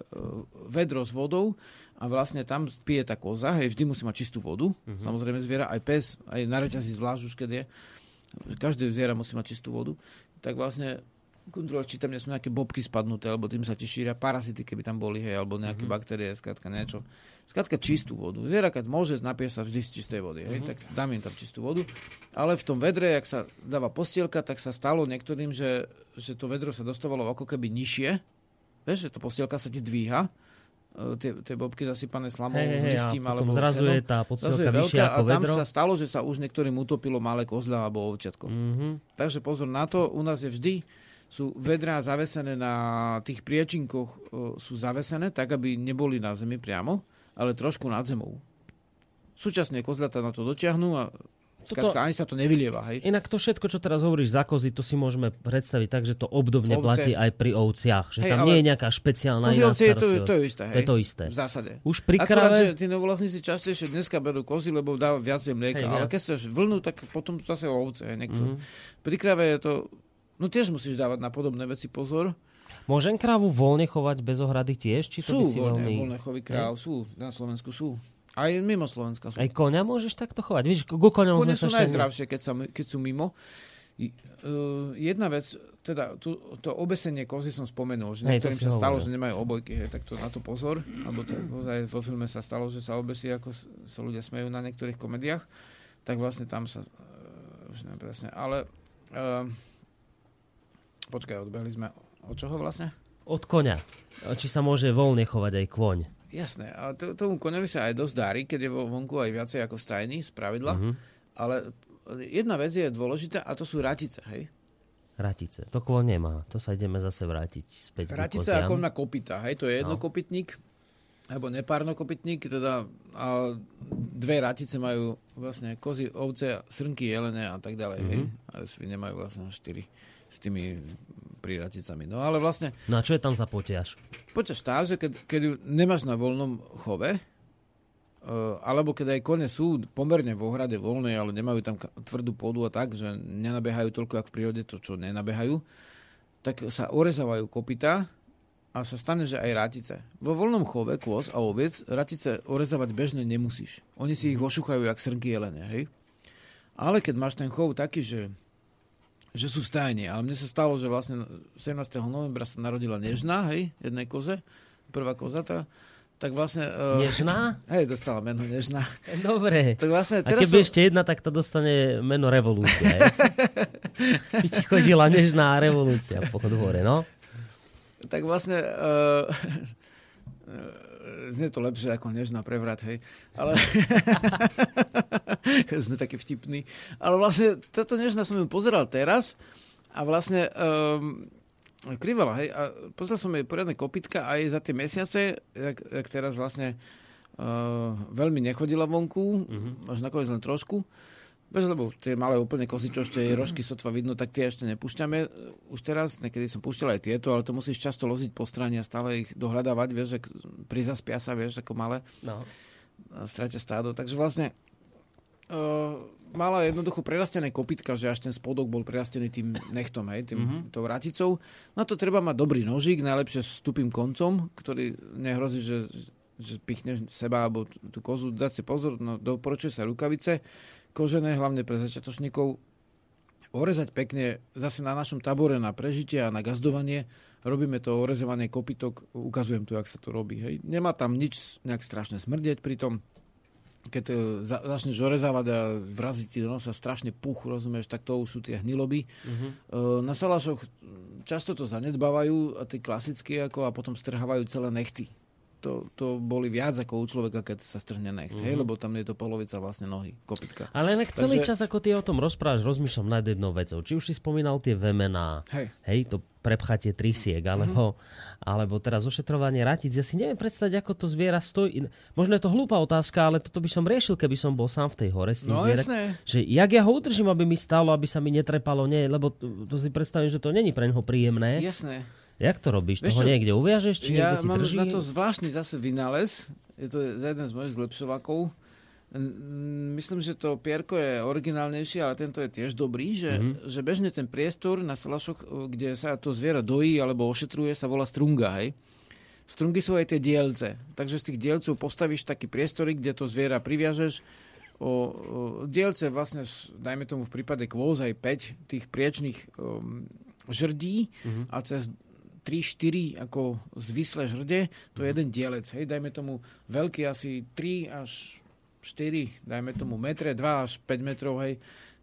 vedro s vodou a vlastne tam pije tá koza, hej, vždy musí mať čistú vodu, mm-hmm. samozrejme zviera, aj pes, aj na reťazi zvlášť už keď je, každé zviera musí mať čistú vodu, tak vlastne kontroluješ, či tam nie sú nejaké bobky spadnuté, alebo tým sa ti šíria parazity, keby tam boli, hej, alebo nejaké mm-hmm. baktérie, skrátka niečo. Skrátka čistú vodu. Zviera, keď môže, napiješ sa vždy z čistej vody, hej, mm-hmm. tak dám im tam čistú vodu. Ale v tom vedre, jak sa dáva postielka, tak sa stalo niektorým, že, že to vedro sa dostávalo ako keby nižšie. Vieš, že to postielka sa ti dvíha, tie, tie bobky zasypané slamou, hey, listím, alebo zrazu je tá podstielka vyššia ako vedro. A tam vedro sa stalo, že sa už niektorým utopilo malé kozľa alebo ovčiatko. Mm-hmm. Takže pozor na to, u nás je vždy sú vedrá zavesené na tých priečinkoch, sú zavesené tak, aby neboli na zemi priamo, ale trošku nad zemou. Súčasne kozľatá na to dočiahnu a skratka, ani sa to nevylieva. Hej. Inak to všetko, čo teraz hovoríš za kozy, to si môžeme predstaviť tak, že to obdobne ovce platí aj pri ovciach. Že hej, tam nie je nejaká špeciálna iná starosť. To, to je isté. Hej, to je to isté. V zásade. Už pri akurát, krave... že tí novovlastníci častejšie dneska berú kozy, lebo dáva viac mlieka. Hej, ale keď chceš vlnu, tak potom zase ovce. Hej, mm-hmm. Pri krave je to... No tiež musíš dávať na podobné veci pozor. Môžem krávu voľne chovať bez ohrady tiež? Či to sú by si voľne, voľný... voľne chovy kráv, aj? Sú, na Slovensku sú. Aj mimo Slovenska sú. Aj koňa môžeš takto chovať? Víš, ku koňom sme sa sú najzdravšie, keď, sa, keď sú mimo. Uh, jedna vec, teda tu, to obesenie kozy som spomenul, že niektorým sa stalo, hovoril, že nemajú obojky, hej, tak to na to pozor. Alebo to, aj vo filme sa stalo, že sa obesí, ako sa ľudia smejú na niektorých komediách. Tak vlastne tam sa... Uh, už neviem presne, ale... Uh, Počkaj, odbehli sme od čoho vlastne? Od koňa. Či sa môže voľne chovať aj kôň. Jasné, ale to, tomu koňovi sa aj dosť darí, keď je vonku aj viacej ako v stajni, z pravidla. Mm-hmm. Ale jedna vec je dôležitá a to sú ratice, hej? Ratice, to kôň nemá. To sa ideme zase vrátiť späť. Ratice a koň má kopyta, hej? To je jednokopytník, alebo nepárnokopytník, teda a dve ratice majú vlastne kozy, ovce, srnky, jelene a tak ďalej, mm-hmm. hej? Ale svine majú vlastne štyri s tými príraticami. No ale vlastne... No a čo je tam za potiaž? Potiaž tá, že keď, keď ju nemáš na voľnom chove, uh, alebo keď aj kone sú pomerne v ohrade voľnej, ale nemajú tam tvrdú pôdu a tak, že nenabiehajú toľko, jak v prírode, to čo nenabiehajú, tak sa orezávajú kopytá a sa stane, že aj ratice. Vo voľnom chove kôz a oviec ratice orezávať bežne nemusíš. Oni si ich ošuchajú jak srnky jelene, hej? Ale keď máš ten chov taký, že že sú v stajni, ale mne sa stalo, že vlastne sedemnásteho novembra sa narodila nežná, hej, jednej koze, prvá koza tá, Tak vlastne... Uh, Nežná? Hej, dostala meno Nežná. Dobre. Tak vlastne, teraz a keby som... ešte jedna, tak tá dostane meno Revolúcia. By ti chodila Nežná Revolúcia po dvore, no? Tak vlastne... Uh, znie to lepšie ako Nežná prevrat, hej. Ale... Sme takí vtipní. Ale vlastne, táto Nežná som ju pozeral teraz a vlastne... Um, Krivala, hej, a pozrel som jej poriadne kopytka aj za tie mesiace, jak, jak teraz vlastne uh, veľmi nechodila vonku, mm-hmm. až nakoniec len trošku, bez, lebo tie malé úplne kozy, čo ešte jej rožky sotva vidno, tak tie ešte nepúšťame už teraz, niekedy som púšťal aj tieto, ale to musíš často loziť po strane a stále ich dohľadávať, vieš, že prizaspia sa, vieš, ako malé, no. Stratia stádo, takže vlastne... Uh, mala jednoducho prerastené kopytka, že až ten spodok bol prerastený tým nechtom, hej, tým mm-hmm. tou raticou. Na to treba mať dobrý nožík, najlepšie s tupým koncom, ktorý nehrozí, že, že pichneš seba alebo tú kozu. Dať si pozor, no, doporučuje sa rukavice kožené, hlavne pre začiatočníkov. Orezať pekne, zase na našom tabore na prežitie a na gazdovanie. Robíme to orezovanie kopytok, ukazujem tu, jak sa to robí. Hej. Nemá tam nič nejak strašne smrdieť pri tom. Keď za, začneš orezávať a vrazí ti do nosa strašne puch, rozumieš, tak to už sú tie hniloby. Uh-huh. E, na salašoch často to zanedbávajú, a tí klasickí, ako, a potom strhávajú celé nechty. To, to boli viac ako u človeka, keď sa strhne necht, uh-huh. hej, lebo tam je to polovica vlastne nohy, kopytka. Ale nech celý Takže... čas, ako ty o tom rozprávaš, rozmýšľam nad jednou vecou. Či už si spomínal tie vemená, hej, hej to prepchatie trysiek, alebo, uh-huh. alebo teraz ošetrovanie ratíc. Ja si neviem predstaviť, ako to zviera stojí. Možno je to hlúpa otázka, ale toto by som riešil, keby som bol sám v tej hore s tým no, zvierat. Že jak ja ho udržím, aby mi stálo, aby sa mi netrepalo, nie, lebo to, to si predstavím, že to není pre neho príjemné. Jasné. Jak to robíš? Toho niekde uviažeš? Či ja mám drží? Na to zvláštny zase vynález. Je to jeden z mojich zlepšovákov. Myslím, že to pierko je originálnejšie, ale tento je tiež dobrý, že, mm-hmm. že bežne ten priestor na salašoch, kde sa to zviera dojí alebo ošetruje, sa volá strunga. Hej? Strungy sú aj tie dielce. Takže z tých dielcov postavíš taký priestory, kde to zviera priviažeš. O, o dielce vlastne, dajme tomu v prípade kvôz aj päť tých priečných um, žrdí mm-hmm. a cez tri štyri ako zvislé žrde, to je jeden dielec. Hej, dajme tomu veľký asi tri až štyri, dajme tomu metre, dva až päť metrov, hej.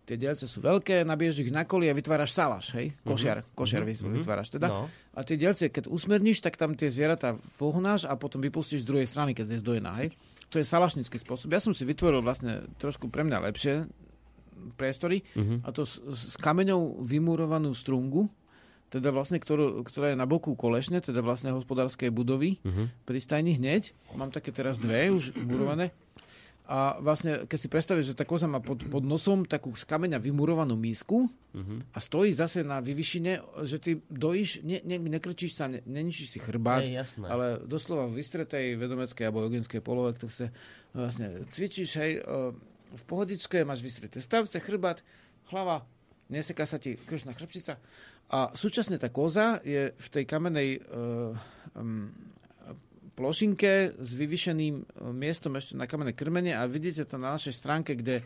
Tie dielce sú veľké, nabiješ ich na koli a vytváraš salaš, hej, košiar, mm-hmm. košiar mm-hmm. vytváraš teda. No. A tie dielce, keď usmerníš, tak tam tie zvieratá vohnáš a potom vypustíš z druhej strany, keď je zdojená, hej. To je salašnický spôsob. Ja som si vytvoril vlastne trošku pre mňa lepšie priestory mm-hmm. a to s, s kameňou vymurovanú strungu, teda vlastne, ktorú, ktorá je na boku Kolešne, teda vlastne hospodárskej budovy, uh-huh. pri stajni hneď. Mám také teraz dve už murované. A vlastne, keď si predstavíš, že tá koza má pod, pod nosom takú z kameňa vymurovanú mísku uh-huh. a stojí zase na vyvyšine, že ty dojíš, ne, ne, nekrčíš sa, ne, neničíš si chrbát, ne, ale doslova v vystretej vedomeckej alebo joginskej polove, tak sa vlastne cvičíš, hej, v pohodičke máš vystreté stavce, chrbát, hlava, neseká sa ti krčná chrbčica. A súčasne tá koza je v tej kamenej uh, um, plošinke s vyvyšeným miestom ešte na kamenné krmenie a vidíte to na našej stránke, kde,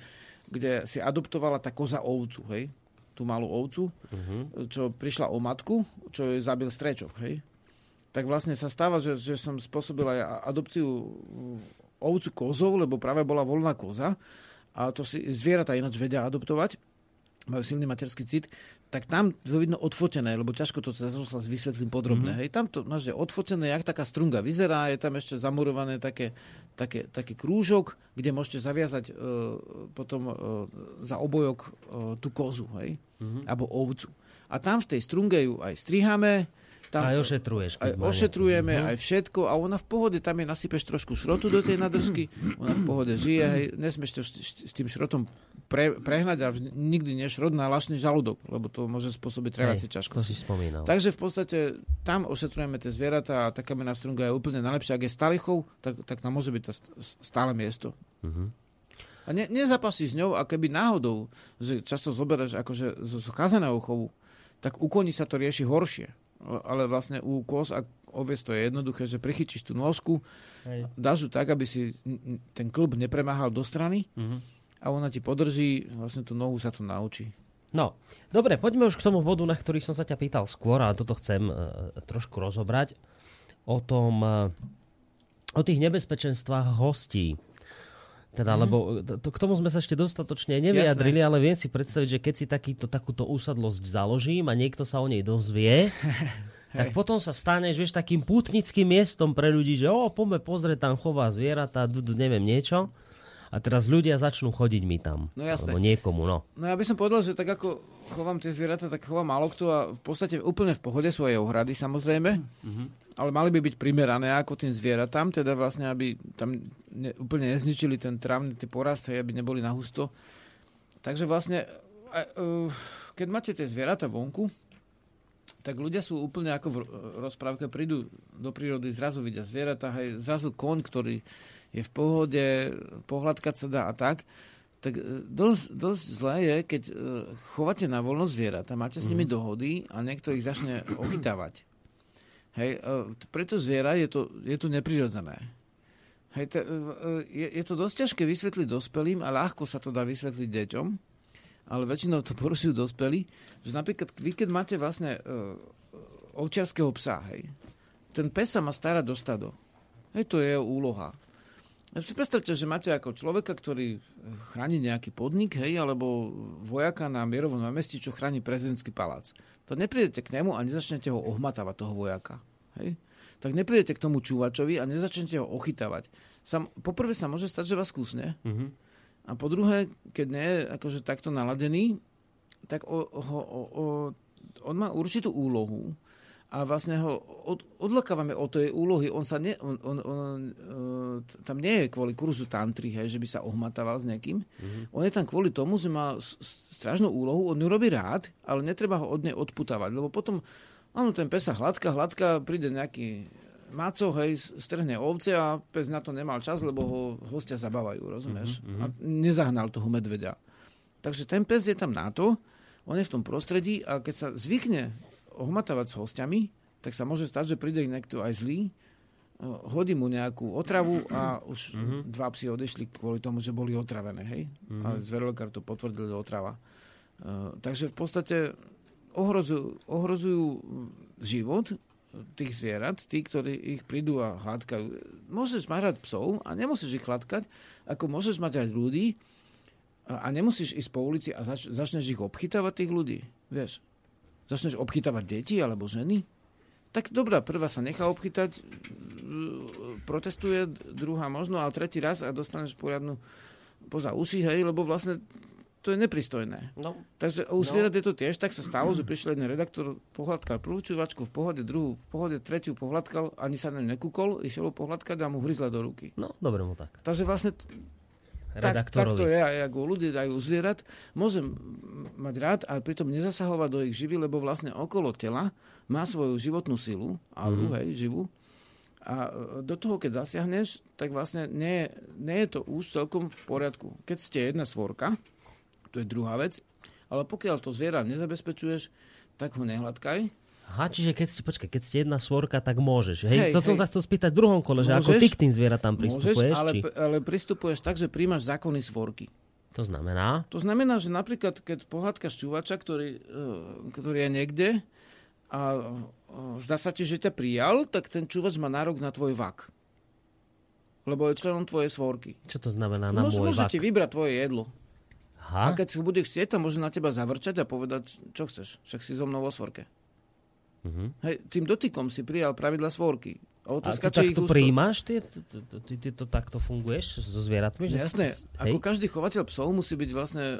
kde si adoptovala tá koza ovcu, hej? Tú malú ovcu, uh-huh. čo prišla o matku, čo jej zabil strečok, hej? Tak vlastne sa stáva, že, že som spôsobila aj adopciu ovcu kozov, lebo práve bola voľná koza a to si zvieratá ináč vedia adoptovať. Majú silný materský cit, tak tam to vidno odfotené, lebo ťažko to sa vysvetlím podrobne. Mm-hmm. Hej, tam to máš odfotené, jak taká strunga vyzerá, je tam ešte zamurované také, také, taký krúžok, kde môžete zaviazať e, potom e, za obojok e, tú kozu, hej, mm-hmm. alebo ovcu. A tam v tej strunge ju aj striháme, tam aj, aj ošetrujeme, aj všetko a ona v pohode, tam je nasypeš trošku šrotu do tej nadržky, ona v pohode žije, hej, nesmieš to s tým šrotom pre, prehnať a vž, nikdy nešrot na lašný žalúdok, lebo to môže spôsobiť trevacie ťažkosti. Takže v podstate tam ošetrujeme tie zvieratá a tá kamenná strunga je úplne najlepšia. Ak je stalichov, tak, tak tam môže byť to stále miesto. Mhm. A ne, nezapasíš s ňou a keby náhodou, že často zoberaš akože z kazeného chovu, tak u koní sa to rieši horšie. Ale vlastne u kos a oviec to je jednoduché, že prichytíš tú nôžku, hej, dáš ju tak, aby si ten klb nepremáhal do strany mm-hmm. a ona ti podrží, vlastne tú nohu sa to naučí. No, dobre, poďme už k tomu bodu, na ktorý som sa ťa pýtal skôr, ale toto chcem uh, trošku rozobrať. O tom, uh, o tých nebezpečenstvách hostí. Teda, mm-hmm. lebo to, k tomu sme sa ešte dostatočne nevyjadrili, jasné. Ale viem si predstaviť, že keď si takýto, takúto úsadlosť založím a niekto sa o nej dozvie, tak potom sa staneš, vieš, takým pútnickým miestom pre ľudí, že o, poďme pozrieť, tam chová zvieratá, neviem niečo. A teraz ľudia začnú chodiť mi tam. No jasné. Alebo niekomu, no. No ja by som povedal, že tak ako chovám tie zvieratá, tak chovám málo kto a v podstate úplne v pohode sú aj ohrady, samozrejme. Mm-hmm. Ale mali by byť primerané ako tým zvieratám, teda vlastne, aby tam ne, úplne nezničili ten trávny, tie porasty, aby neboli na husto. Takže vlastne, keď máte tie zvieratá vonku, tak ľudia sú úplne ako v rozprávke, prídu do prírody, zrazu vidia zvieratá, hej, zrazu kon, ktorý je v pohode, pohľadkať sa dá a tak, tak dosť, dosť zlé je, keď chovate na voľno zvieratá, máte s nimi dohody a niekto ich začne ochytávať. Hej, preto zviera je to, je to neprirodzené. Hej, t- je, je to dosť ťažké vysvetliť dospelým a ľahko sa to dá vysvetliť deťom, ale väčšinou to porušujú dospelí, že napríklad vy, keď máte vlastne uh, ovčiarského psa, hej, ten pes sa má starať do stado. Hej, to je jeho úloha. Si predstavte, že máte ako človeka, ktorý chráni nejaký podnik, hej, alebo vojaka na mierovom námestí, čo chráni prezidentský palác. Tak neprídete k nemu a nezačnete ho ohmatávať, toho vojaka. Hej? Tak neprídete k tomu čúvačovi a nezačnete ho ochytávať. Sam, poprvé sa môže stať, že vás kúsne. Mm-hmm. A po druhé, keď nie je akože takto naladený, tak o, o, o, o, on má určitú úlohu. A vlastne ho od, odlakávame od tej úlohy. On sa ne, on, on, on, tam nie je kvôli kurzu tantry, hej, že by sa ohmatával s niekým. Mm-hmm. On je tam kvôli tomu, že má strašnú úlohu, on ju robí rád, ale netreba ho od nej odputávať. Lebo potom, áno, ten pes sa hladká, hladká, príde nejaký maco, hej, strhne ovce a pes na to nemal čas, lebo ho hostia zabávajú, rozumieš? Mm-hmm. A nezahnal toho medveďa. Takže ten pes je tam na to, on je v tom prostredí a keď sa zvykne ohmatávať s hostiami, tak sa môže stať, že príde niekto aj zlý, hodí mu nejakú otravu a už mm-hmm. dva psi odešli kvôli tomu, že boli otravené, hej? Mm-hmm. A zverolekár to potvrdil, že otrava. Uh, takže v podstate ohrozujú, ohrozujú život tých zvierat, tí, ktorí ich prídu a hladkajú. Môžeš mať rád psov a nemusíš ich hladkať, ako môžeš mať aj ľudí a, a nemusíš ísť po ulici a zač- začneš ich obchytávať, tých ľudí, vieš? Začneš obchytávať deti alebo ženy? Tak dobrá, prvá sa nechá obchytať, protestuje, druhá možno, ale tretí raz a dostaneš poriadnu poza uši, hej, lebo vlastne to je nepristojné. No. Takže u zvierat no. je to tiež, tak sa stalo, že prišiel jeden redaktor, pohľadkal prvú čuvačku v pohode, druhú v pohode, tretiu pohľadkal, ani sa na ňu nekúkol, išiel ho pohľadkať a mu hryzla do ruky. No, dobre mu tak. Takže vlastne tak, tak to je, ako ľudí dajú zvierat. Môžem mať rád a pritom nezasahovať do ich živy, lebo vlastne okolo tela má svoju životnú silu, alebo mm. hej, živú. A do toho, keď zasiahneš, tak vlastne nie, nie je to už celkom v poriadku. Keď ste jedna svorka, to je druhá vec, ale pokiaľ to zviera nezabezpečuješ, tak ho nehladkaj. Aha, čiže keď ste, počkaj, keď ste jedna svorka, tak môžeš. Hej, hej to hej. Som sa chcel spýtať v druhom kole, že môžeš, ako ty k tým zvieratám pristupuješ? Môžeš, ale, p- ale pristupuješ tak, že príjmaš zákony svorky. To znamená? To znamená, že napríklad, keď pohľadkáš čúvača, ktorý, ktorý je niekde a zdá sa ti, že ťa prijal, tak ten čúvač má nárok na tvoj vak. Lebo je členom tvojej svorky. Čo to znamená na môj vak? Môže ti vybrať tvoje jedlo. Aha. A keď si budeš chcieť, tam môže na teba zavrčať a povedať, čo chceš, však si so mnou vo svorke. Mm-hmm. Hej, tým dotykom si prijal pravidla svorky. A, otázka, a ty takto prijímaš? Ty, ty, ty, ty, ty to takto funguješ so zvieratmi? Že jasné. Si, ako hej? Každý chovateľ psov musí byť vlastne uh,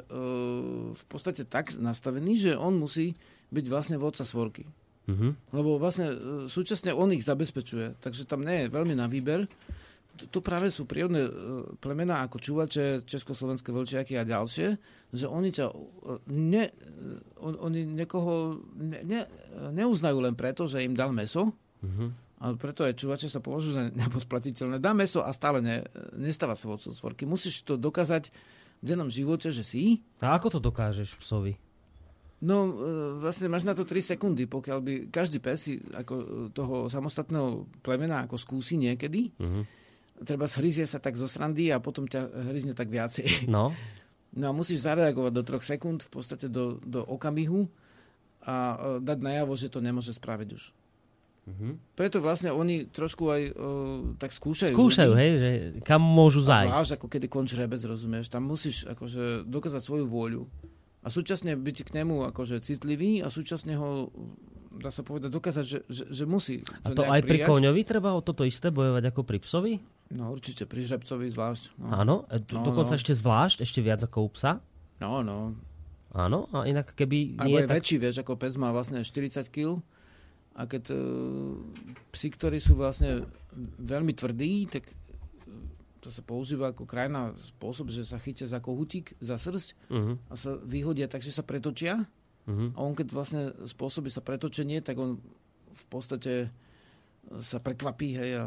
v podstate tak nastavený, že on musí byť vlastne vodca svorky. Mm-hmm. Lebo vlastne uh, súčasne on ich zabezpečuje. Takže tam nie je veľmi na výber. Tu práve sú prírodné plemená ako čúvače, československé vlčiaky a ďalšie, že oni ťa ne, on, oni niekoho ne, ne, neuznajú len preto, že im dal meso, mm-hmm. ale preto aj čúvače sa považujú za nepodplatiteľné. Dá meso a stále ne, nestáva sa vodcom svorky. Musíš to dokázať v dennom živote, že si. A ako to dokážeš psovi? No, vlastne máš na to tri sekundy, pokiaľ by každý pes ako toho samostatného plemena ako skúsi niekedy, mm-hmm. treba hryzie sa tak zo srandy a potom ťa hryzne tak viacej. No. No a musíš zareagovať do troch sekúnd, v podstate do, do okamihu a dať najavo, že to nemôže spraviť už. Mm-hmm. Preto vlastne oni trošku aj o, tak skúšajú. Skúšajú, hej, že kam môžu zájsť. Zvlášť ako kedy končí rebec, rozumieš, tam musíš akože dokázať svoju vôľu a súčasne byť k nemu akože citlivý a súčasne ho, dá sa povedať, dokázať, že, že, že musí. A to aj prijať. Pri koňovi treba o toto isté bojovať ako pri psovi? No určite, pri žrebcovi zvlášť. No. Áno, do, no, dokonca no. ešte zvlášť, ešte viac ako u psa? No, no. Áno, a inak keby... Alebo je tak... väčší, vieš, ako pes má vlastne štyridsať kilogramov. A keď uh, psi, ktorí sú vlastne veľmi tvrdí, tak to sa používa ako krajná spôsob, že sa chytia za kohutík, za srsť uh-huh. a sa vyhodia tak, že sa pretočia. Uh-huh. A on keď vlastne spôsobí sa pretočenie, tak on v podstate sa prekvapí, hej, a...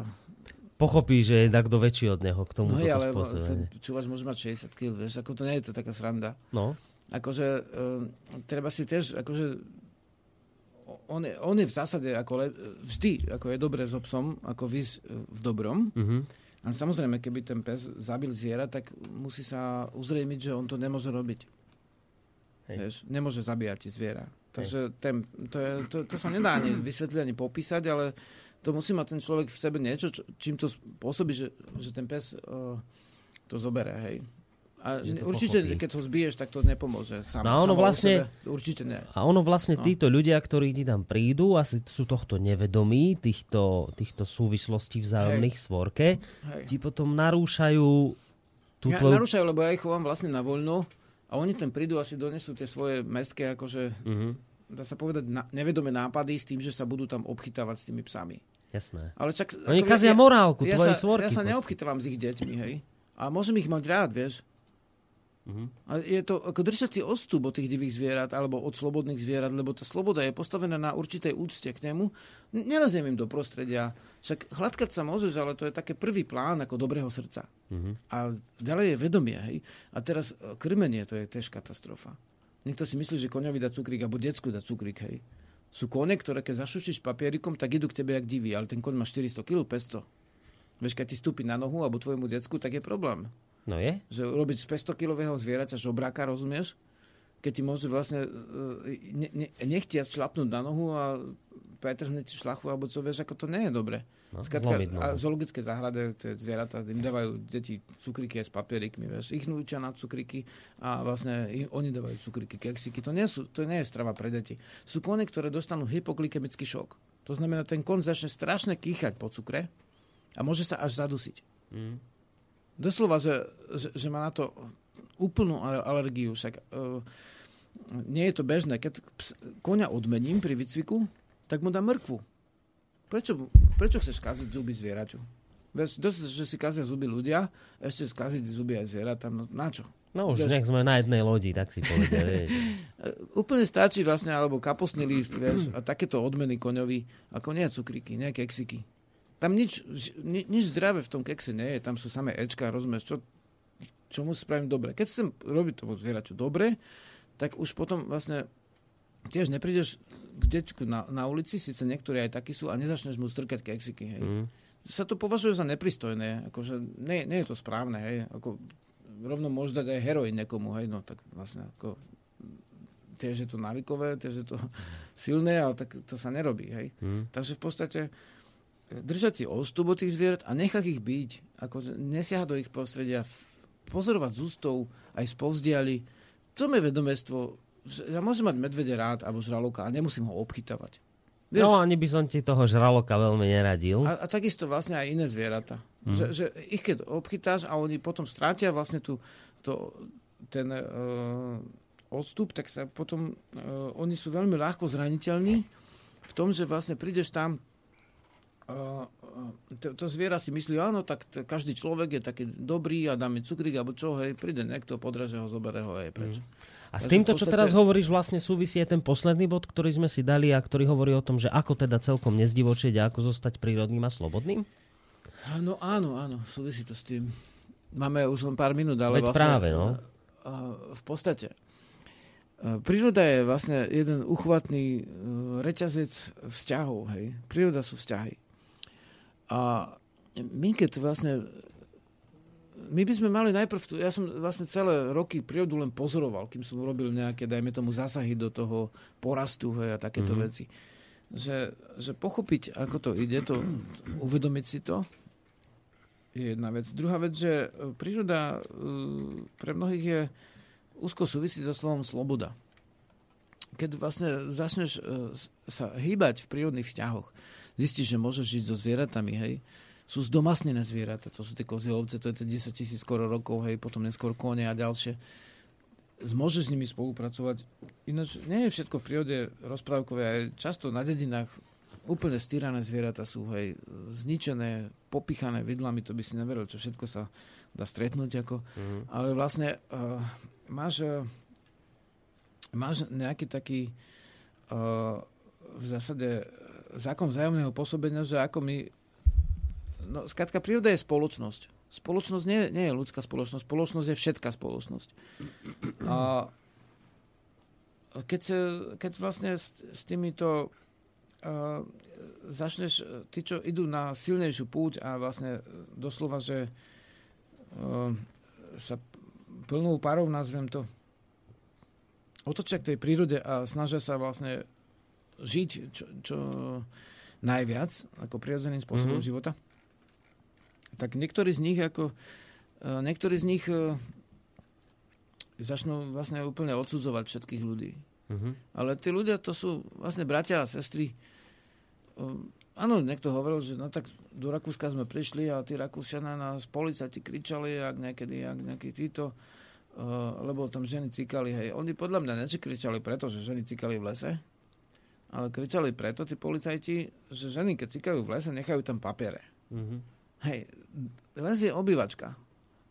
Pochopí, že je takto väčší od neho k tomu no toto spôsobenie. Čúvač môže mať šesťdesiat kilogramov, vieš, ako to nie je to taká sranda. No. Akože uh, treba si tiež, akože On je, on je v zásade ako le, vždy ako je dobré s so psom, ako výsť v dobrom. Mm-hmm. Ale samozrejme, keby ten pes zabil zviera, tak musí sa uzrejmiť, že on to nemôže robiť. Vieš, nemôže zabíjať zviera. Takže ten, to, je, to, to sa nedá ani vysvetliť, ani popísať, ale to musí mať ten človek v sebe niečo, čo, čím to spôsobí, že, že ten pes uh, to zoberie, hej. A určite, pochopí. Keď ho zbiješ, tak to nepomôže. Sam, no a ono vlastne, určite nie. A ono vlastne no. títo ľudia, ktorí ti tam prídu, asi sú tohto nevedomí, týchto, týchto súvislostí vzájomných v svorke, hej. ti potom narúšajú tú ja, tvoju... Narúšajú, lebo ja ich chovám vlastne na voľno a oni tam prídu, asi donesú tie svoje mestské, akože, mm-hmm. dá sa povedať, na, nevedomé nápady s tým, že sa budú tam obchytávať s tými psami. Jasné. Ale čak, oni kazia ja, morálku, ja tvoje svorky. Ja sa post... neobchytávam s ich deťmi, hej. A môžem ich mať rád, vieš. Mm-hmm. A je to ako držať si odstup od tých divých zvierat alebo od slobodných zvierat, lebo tá sloboda je postavená na určitej úcte k nemu. Neleziem im do prostredia. Však hladkať sa môžeš, ale to je také prvý plán ako dobrého srdca. Mm-hmm. A ďalej je vedomie. Hej? A teraz krmenie, to je tiež katastrofa. Niekto si myslí, že koňovi dá cukrík alebo decku dá cukrík. Hej? Sú kone, ktoré keď zašučíš papierikom, tak idú k tebe jak diví, ale ten koň má štyristo kilogramov, päťsto. Vieš, keď ti stúpi na nohu alebo tvojemu decku, tak je problém. No je? Že robiť z päťstokilového zvieraťa žobráka, rozumieš? Keď ti môže vlastne ne, ne, nechtiať šlapnúť na nohu a pretrhne ti šlachu, alebo čo, vieš, ako to nie je dobre. No, Skratka, a zoologické záhrade, tie zvieratá, im dávajú deti cukriky aj s papierikmi, vieš. Ich núčia na cukriky a vlastne im, oni dávajú cukriky, keksiky. To nie, sú, to nie je strava pre deti. Sú kone, ktoré dostanú hypoglykemický šok. To znamená, ten kon začne strašne kýchať po cukre a môže sa až zadusiť. Mm. Doslova, že, že, že má na to úplnú alergiu. Však uh, nie je to bežné. Keď ps, koňa odmením pri výcviku, tak mu dám mrkvu. Prečo, prečo chceš kaziť zuby zvieraťu? Veď dosť, že si kazia zuby ľudia, ešte skaziť zuby aj zvieratá. No, na čo? No už nech sme na jednej lodi, tak si povedia. Úplne stačí vlastne, alebo kapustný líst, vieš, a takéto odmeny koňovi, ako nie cukriky, nie keksiky. Tam nič, ni, nič zdravé v tom kekse nie je. Tam sú samé ečka, rozumieš, čo, čo mu spravím dobre. Keď chcem robiť tomu zvieraťu dobre, tak už potom vlastne tiež neprídeš k dečku na, na ulici, síce niektorí aj takí sú, a nezačneš mu strkať keksiky. Hej. Mm. Sa to považuje za nepristojné. Akože nie, nie je to správne. Hej. Ako, rovno môžeš dať aj heroin niekomu. Hej. No tak vlastne ako... Tiež je to návykové, tiež je to silné, ale tak to sa nerobí. Hej. Mm. Takže v podstate... držať si odstup od tých zvierat a nechať ich byť. Ako nesiahať do ich prostredia, pozorovať z ústov, aj spovzdiali. To je vedomestvo. Ja môžem mať medvede rád alebo žraloka a nemusím ho obchytávať. Vieš? No ani by som ti toho žraloka veľmi neradil. A, a takisto vlastne aj iné zvieratá. Mm. Že, že ich keď obchytáš a oni potom strátia vlastne tú, to, ten uh, odstup, tak sa potom uh, oni sú veľmi ľahko zraniteľní v tom, že vlastne prídeš tam. Uh, to, to zviera si myslí, áno, tak t- každý človek je taký dobrý a dá mi cukrík, alebo čo, hej, príde niekto, podraže ho, zobere ho, hej, prečo. Mm. A s týmto, podstate... čo teraz hovoríš, vlastne súvisí aj ten posledný bod, ktorý sme si dali a ktorý hovorí o tom, že ako teda celkom nezdivočieť a ako zostať prírodným a slobodným? No áno, áno, súvisí to s tým. Máme už len pár minút, ale Veď vlastne... práve, no. V podstate... Príroda je vlastne jeden uchvatný reťazec vzťahov, hej. Príroda sú vzťahy. A my keď vlastne, my by sme mali najprv, tu, ja som vlastne celé roky prírodu len pozoroval, kým som robil nejaké, dajme tomu, zásahy do toho porastu, hej, a takéto mm-hmm. veci. že, že pochopiť, ako to ide, to, uvedomiť si to, je jedna vec. Druhá vec, že príroda pre mnohých je úzko súvisí so slovom sloboda. Keď vlastne začneš sa hýbať v prírodných vzťahoch, zistíš, že môžeš žiť so zvieratami, hej. Sú zdomasnené zvieratá, to sú tie kozie, ovce, to je tie desaťtisíc skoro rokov, hej, potom neskôr kone a ďalšie. Môžeš s nimi spolupracovať. Ináč nie je všetko v prírode rozprávkové, aj často na dedinách úplne stírané zvieratá sú, hej, zničené, popichané vidlami, to by si neveril, čo všetko sa dá stretnúť, ako. Mm-hmm. Ale vlastne uh, máš... Uh, Máš nejaký taký uh, v zásade zákon vzájomného pôsobenia, že ako my... No, skrátka, príroda je spoločnosť. Spoločnosť nie, nie je ľudská spoločnosť. Spoločnosť je všetká spoločnosť. A keď, keď vlastne s, s týmito uh, začneš... Tí, čo idú na silnejšiu púť a vlastne doslova, že uh, sa plnou parou, nazvem to, otočia k tej prírode a snažia sa vlastne žiť čo, čo najviac, ako prirodzeným spôsobom mm-hmm. života, tak niektorí z nich ako, niektorí z nich začnú vlastne úplne odsudzovať všetkých ľudí. Mm-hmm. Ale tí ľudia to sú vlastne bratia a sestry. Áno, niekto hovoril, že no tak do Rakúska sme prišli a tí Rakúšania nás policajti kričali, ak niekedy, ak nejaký títo, Uh, lebo tam ženy cikali, hej. Oni podľa mňa nekričali preto, že ženy cikali v lese, ale kričali preto tí policajti, že ženy, keď cikajú v lese, nechajú tam papiere. Mm-hmm. Hej, les je obývačka.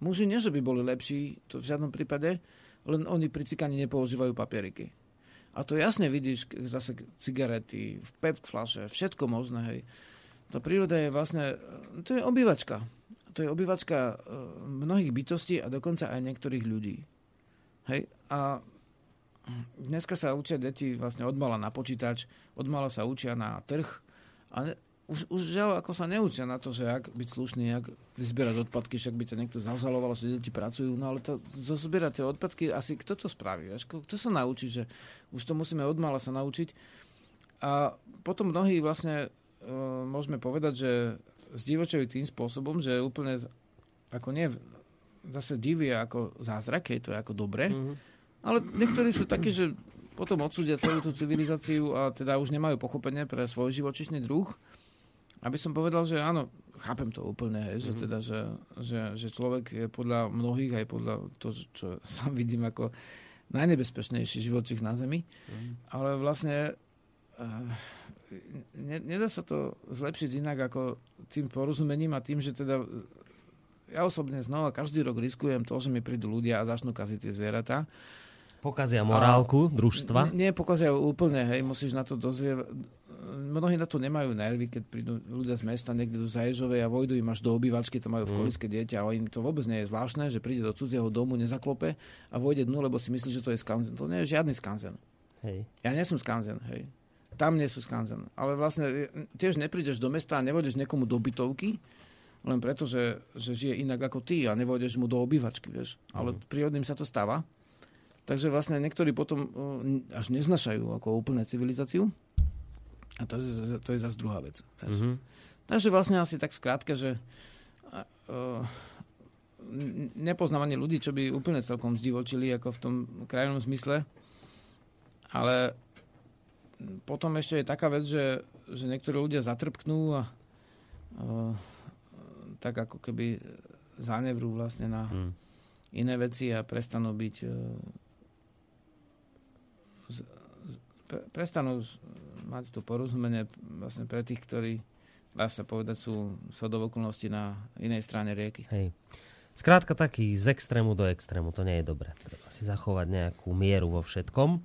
Muži nie, že by boli lepší, to v žiadnom prípade, len oni pri cikaní nepoužívajú papieriky. A to jasne vidíš, zase cigarety, v pep fľaše, všetko možné, hej. Tá príroda je vlastne, to je obývačka. To je obývačka mnohých bytostí a dokonca aj niektorých ľudí. Hej? A dneska sa učia deti vlastne odmala na počítač, odmala sa učia na trh a ne, už, už žiaľ, ako sa neučia na to, že ak byť slušný, ak vyzbierať odpadky, však by to niekto zažaloval, že deti pracujú, no ale to zozbierať tie odpadky, asi kto to spraví? Až? Kto sa naučí, že už to musíme odmala sa naučiť? A potom mnohí vlastne e, môžeme povedať, že zdivočujú tým spôsobom, že úplne ako nie zase divia ako zázrak, je to ako dobré, mm-hmm. ale niektorí sú takí, že potom odsúdia celú tú civilizáciu a teda už nemajú pochopenie pre svoj živočíšny druh. Aby som povedal, že áno, chápem to úplne, hej, mm-hmm. že teda, že, že, že človek je podľa mnohých aj podľa to, čo sám vidím ako najnebezpečnejší živočích na Zemi, mm-hmm. ale vlastne nedá sa to zlepšiť inak ako tým porozumením a tým, že teda ja osobne znova každý rok riskujem to, že mi prídu ľudia a začnú kaziť tie zvieratá. Pokazia morálku a družstva? Nie, pokazia úplne, hej, musíš na to dozrievať. Mnohí na to nemajú nervy, keď prídu ľudia z mesta niekde do Zaježovej a vojdu im až do obývačky, tam majú v kolíske dieťa a im to vôbec nie je zvláštne, že príde do cudzieho domu, nezaklope a vojde dnu, lebo si myslí, že to je skanzen. To nie je žiadny skanzen. Hej. Ja nie som skanzen, hej. Tam nie sú skanzené. Ale vlastne tiež neprídeš do mesta a nevojdeš niekomu do bytovky, len preto, že, že žije inak ako ty a nevojdeš mu do obývačky, vieš. Ale mm. prírodným sa to stáva. Takže vlastne niektorí potom až neznašajú ako úplne civilizáciu. A to je, to je zase druhá vec. Mm-hmm. Takže vlastne asi tak skrátke, že uh, nepoznávanie ľudí, čo by úplne celkom zdivočili ako v tom krajnom zmysle. Ale potom ešte je taká vec, že, že niektorí ľudia zatrpknú a uh, tak ako keby zanevrú vlastne na hmm. iné veci a prestanú byť uh, z, pre, prestanú mať to porozumenie vlastne pre tých, ktorí, dá sa povedať, sú shodou okolností na inej strane rieky. Hej. Skrátka taký z extrému do extrému, to nie je dobré. Treba si zachovať nejakú mieru vo všetkom.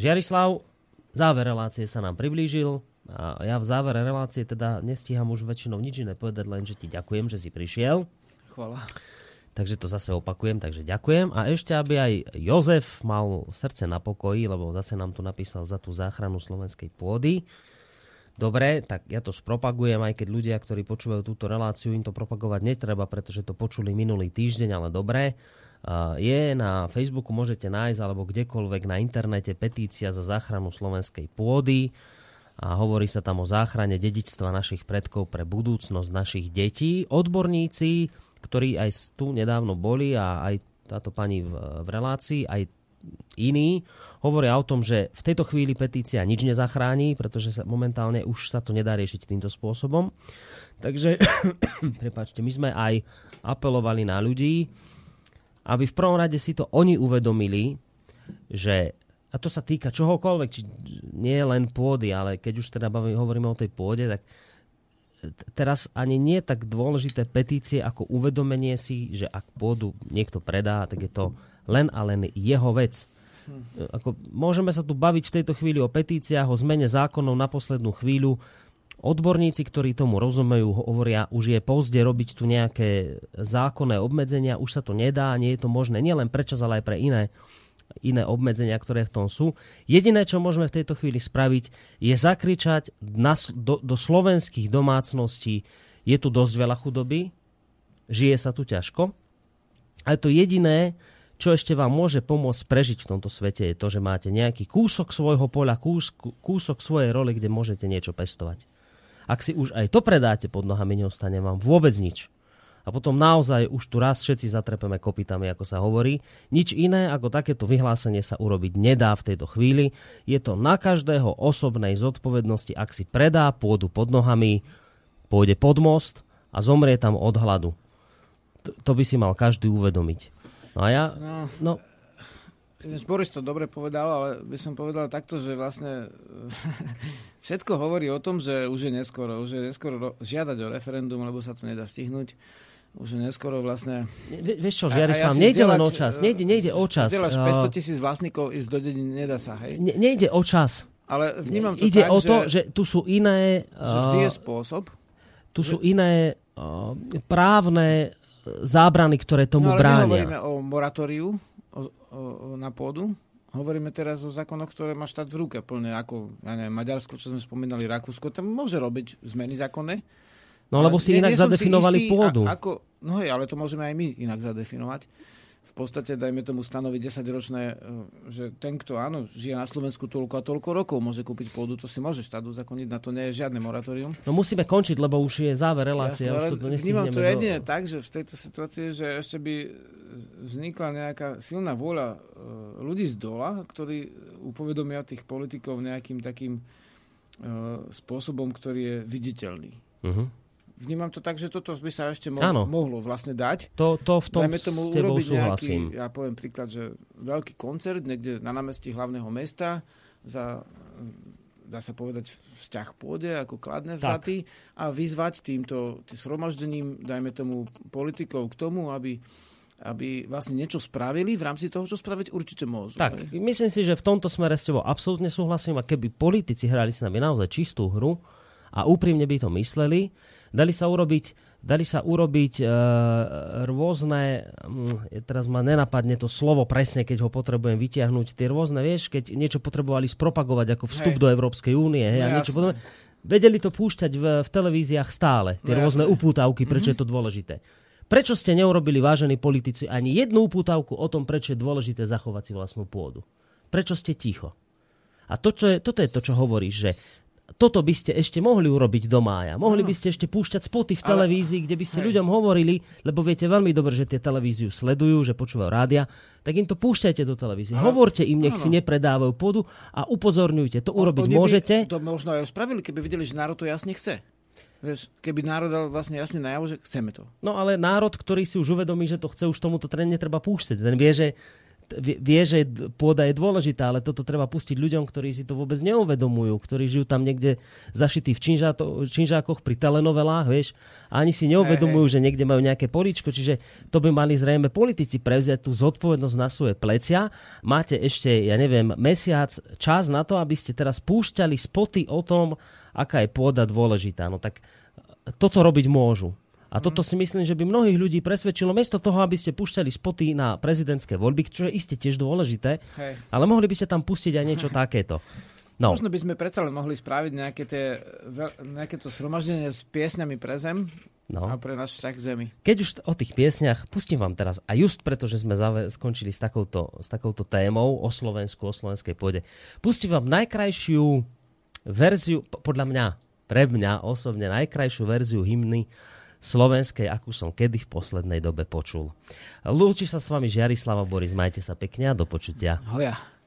Žiarislav, záver relácie sa nám priblížil a ja v závere relácie teda nestíham už väčšinou nič iné povedať, len že ti ďakujem, že si prišiel. Chvala. Takže to zase opakujem, takže ďakujem. A ešte, aby aj Jozef mal srdce na pokoji, lebo zase nám tu napísal za tú záchranu slovenskej pôdy. Dobre, tak ja to spropagujem, aj keď ľudia, ktorí počúvajú túto reláciu, im to propagovať netreba, pretože to počuli minulý týždeň, ale dobre. Je na Facebooku, môžete nájsť alebo kdekoľvek na internete petícia za záchranu slovenskej pôdy a hovorí sa tam o záchrane dedičstva našich predkov pre budúcnosť našich detí. Odborníci, ktorí aj tu nedávno boli a aj táto pani v, v relácii, aj iní, hovoria o tom, že v tejto chvíli petícia nič nezachráni, pretože sa momentálne už sa to nedá riešiť týmto spôsobom. Takže, prepáčte, my sme aj apelovali na ľudí, aby v prvom rade si to oni uvedomili, že, a to sa týka čohokoľvek, či nie len pôdy, ale keď už teda bavíme, hovoríme o tej pôde, tak teraz ani nie tak dôležité petície ako uvedomenie si, že ak pôdu niekto predá, tak je to len a len jeho vec. Ako, môžeme sa tu baviť v tejto chvíli o petíciách, o zmene zákonov na poslednú chvíľu. Odborníci, ktorí tomu rozumejú, hovoria, už je pozde robiť tu nejaké zákonné obmedzenia, už sa to nedá, nie je to možné, nielen pre čas, ale aj pre iné, iné obmedzenia, ktoré v tom sú. Jediné, čo môžeme v tejto chvíli spraviť, je zakričať na, do, do slovenských domácností, je tu dosť veľa chudoby, žije sa tu ťažko. A to jediné, čo ešte vám môže pomôcť prežiť v tomto svete, je to, že máte nejaký kúsok svojho poľa, kús, kúsok svojej role, kde môžete niečo pestovať. Ak si už aj to predáte pod nohami, neostane vám vôbec nič. A potom naozaj už tu raz všetci zatrepeme kopytami, ako sa hovorí. Nič iné ako takéto vyhlásenie sa urobiť nedá v tejto chvíli. Je to na každého osobnej zodpovednosti. Ak si predá pôdu pod nohami, pôjde pod most a zomrie tam od hladu. T- to by si mal každý uvedomiť. No a ja... No, no. Boris to dobre povedal, ale by som povedal takto, že vlastne všetko hovorí o tom, že už je neskoro. Už je neskoro žiadať o referendum, lebo sa to nedá stihnúť. Už je neskoro vlastne... Vie, vieš čo, Žiarislav, ja nejde len o čas. Nejde, nejde o čas. Zdieľaš päťsto tisíc vlastníkov ísť do dediny, nedá sa, hej? Ne, nejde o čas. Ale vnímam to ide tak, o to, že, že tu sú iné... Že vždy je spôsob. Tu že... sú iné uh, právne... zábrany, ktoré tomu no, bránia. No hovoríme o moratóriu o, o, na pôdu. Hovoríme teraz o zákonoch, ktoré má štát v ruke plne, ako ja neviem, Maďarsko, čo sme spomínali, Rakúsko, tam môže robiť zmeny zákonné. No lebo si inak zadefinovali istý, pôdu. A, ako, no hej, ale to môžeme aj my inak zadefinovať. V podstate, dajme tomu stanoviť desaťročné, že ten, kto áno, žije na Slovensku toľko a toľko rokov, môže kúpiť pôdu, to si môže štát uzakoniť, na to nie je žiadne moratórium. No musíme končiť, lebo už je záver relácie. Jasne, už to vnímam to jedine do... tak, že v tejto situácii, že ešte by vznikla nejaká silná vôľa ľudí z dola, ktorí upovedomia tých politikov nejakým takým spôsobom, ktorý je viditeľný. Uh-huh. Vnímam to tak, že toto by sa ešte mo- mohlo vlastne dať. To, to v tom dajme tomu s tebou súhlasím. Nejaký, ja poviem príklad, že veľký koncert niekde na námestí hlavného mesta za, dá sa povedať, vzťah pôde, ako kladne vzatý a vyzvať týmto tým zhromaždením, dajme tomu politikov k tomu, aby aby vlastne niečo spravili v rámci toho, čo spraviť určite môžu. Tak, ne? Myslím si, že v tomto smere s tebou absolútne súhlasím a keby politici hrali s nami naozaj čistú hru a úprimne by to mysleli, Dali sa urobiť, dali sa urobiť e, rôzne, teraz ma nenapadne to slovo presne, keď ho potrebujem vytiahnuť, tie rôzne, vieš, keď niečo potrebovali spropagovať ako vstup hej. do Európskej únie. Hej, no, a niečo potom, vedeli to púšťať v, v televíziách stále, tie no, rôzne jasne. upútavky, prečo mm-hmm. je to dôležité. Prečo ste neurobili, vážení politici, ani jednu upútavku o tom, prečo je dôležité zachovať si vlastnú pôdu? Prečo ste ticho? A to, čo je, toto je to, čo hovoríš, že toto by ste ešte mohli urobiť do mája. Mohli by ste ešte púšťať spoty v televízii, kde by ste ľuďom hovorili, lebo viete veľmi dobre, že tie televíziu sledujú, že počúvajú rádia, tak im to púšťajte do televízie. Ale... Hovorte im, nech ano. si nepredávajú pôdu a upozorňujte. To urobiť by, môžete. To možno aj spravili, keby videli, že národ to jasne chce. Vieš, keby národ dal vlastne jasne najavo, že chceme to. No ale národ, ktorý si už uvedomí, že to chce, už tomuto trend netreba púšťať. Ten vie, že vie, že pôda je dôležitá, ale toto treba pustiť ľuďom, ktorí si to vôbec neuvedomujú, ktorí žijú tam niekde zašití v činžáto, činžákoch pri telenovelách, vieš, a ani si neuvedomujú, hey, hey. že niekde majú nejaké políčko, čiže to by mali zrejme politici prevziať tú zodpovednosť na svoje plecia. Máte ešte, ja neviem, mesiac čas na to, aby ste teraz púšťali spoty o tom, aká je pôda dôležitá. No tak toto robiť môžu. A toto si myslím, že by mnohých ľudí presvedčilo, miesto toho, aby ste púšťali spoty na prezidentské voľby, čo je iste tiež dôležité, hej. ale mohli by ste tam pustiť aj niečo takéto. No. Možno by sme predsa len mohli spraviť nejaké, tie, nejaké to zhromaždenie s piesňami pre zem no. a pre náš vzťah k zemi. Keď už o tých piesňach, pustím vám teraz, a just preto, že sme skončili s takouto, s takouto témou o Slovensku, o slovenskej pôde, pustím vám najkrajšiu verziu, podľa mňa, pre mňa osobne najkrajšiu verziu hymny slovenskej, akú som kedy v poslednej dobe počul. Lúči sa s vami Žiarislava Boris, majte sa pekne a do počutia. Hoja.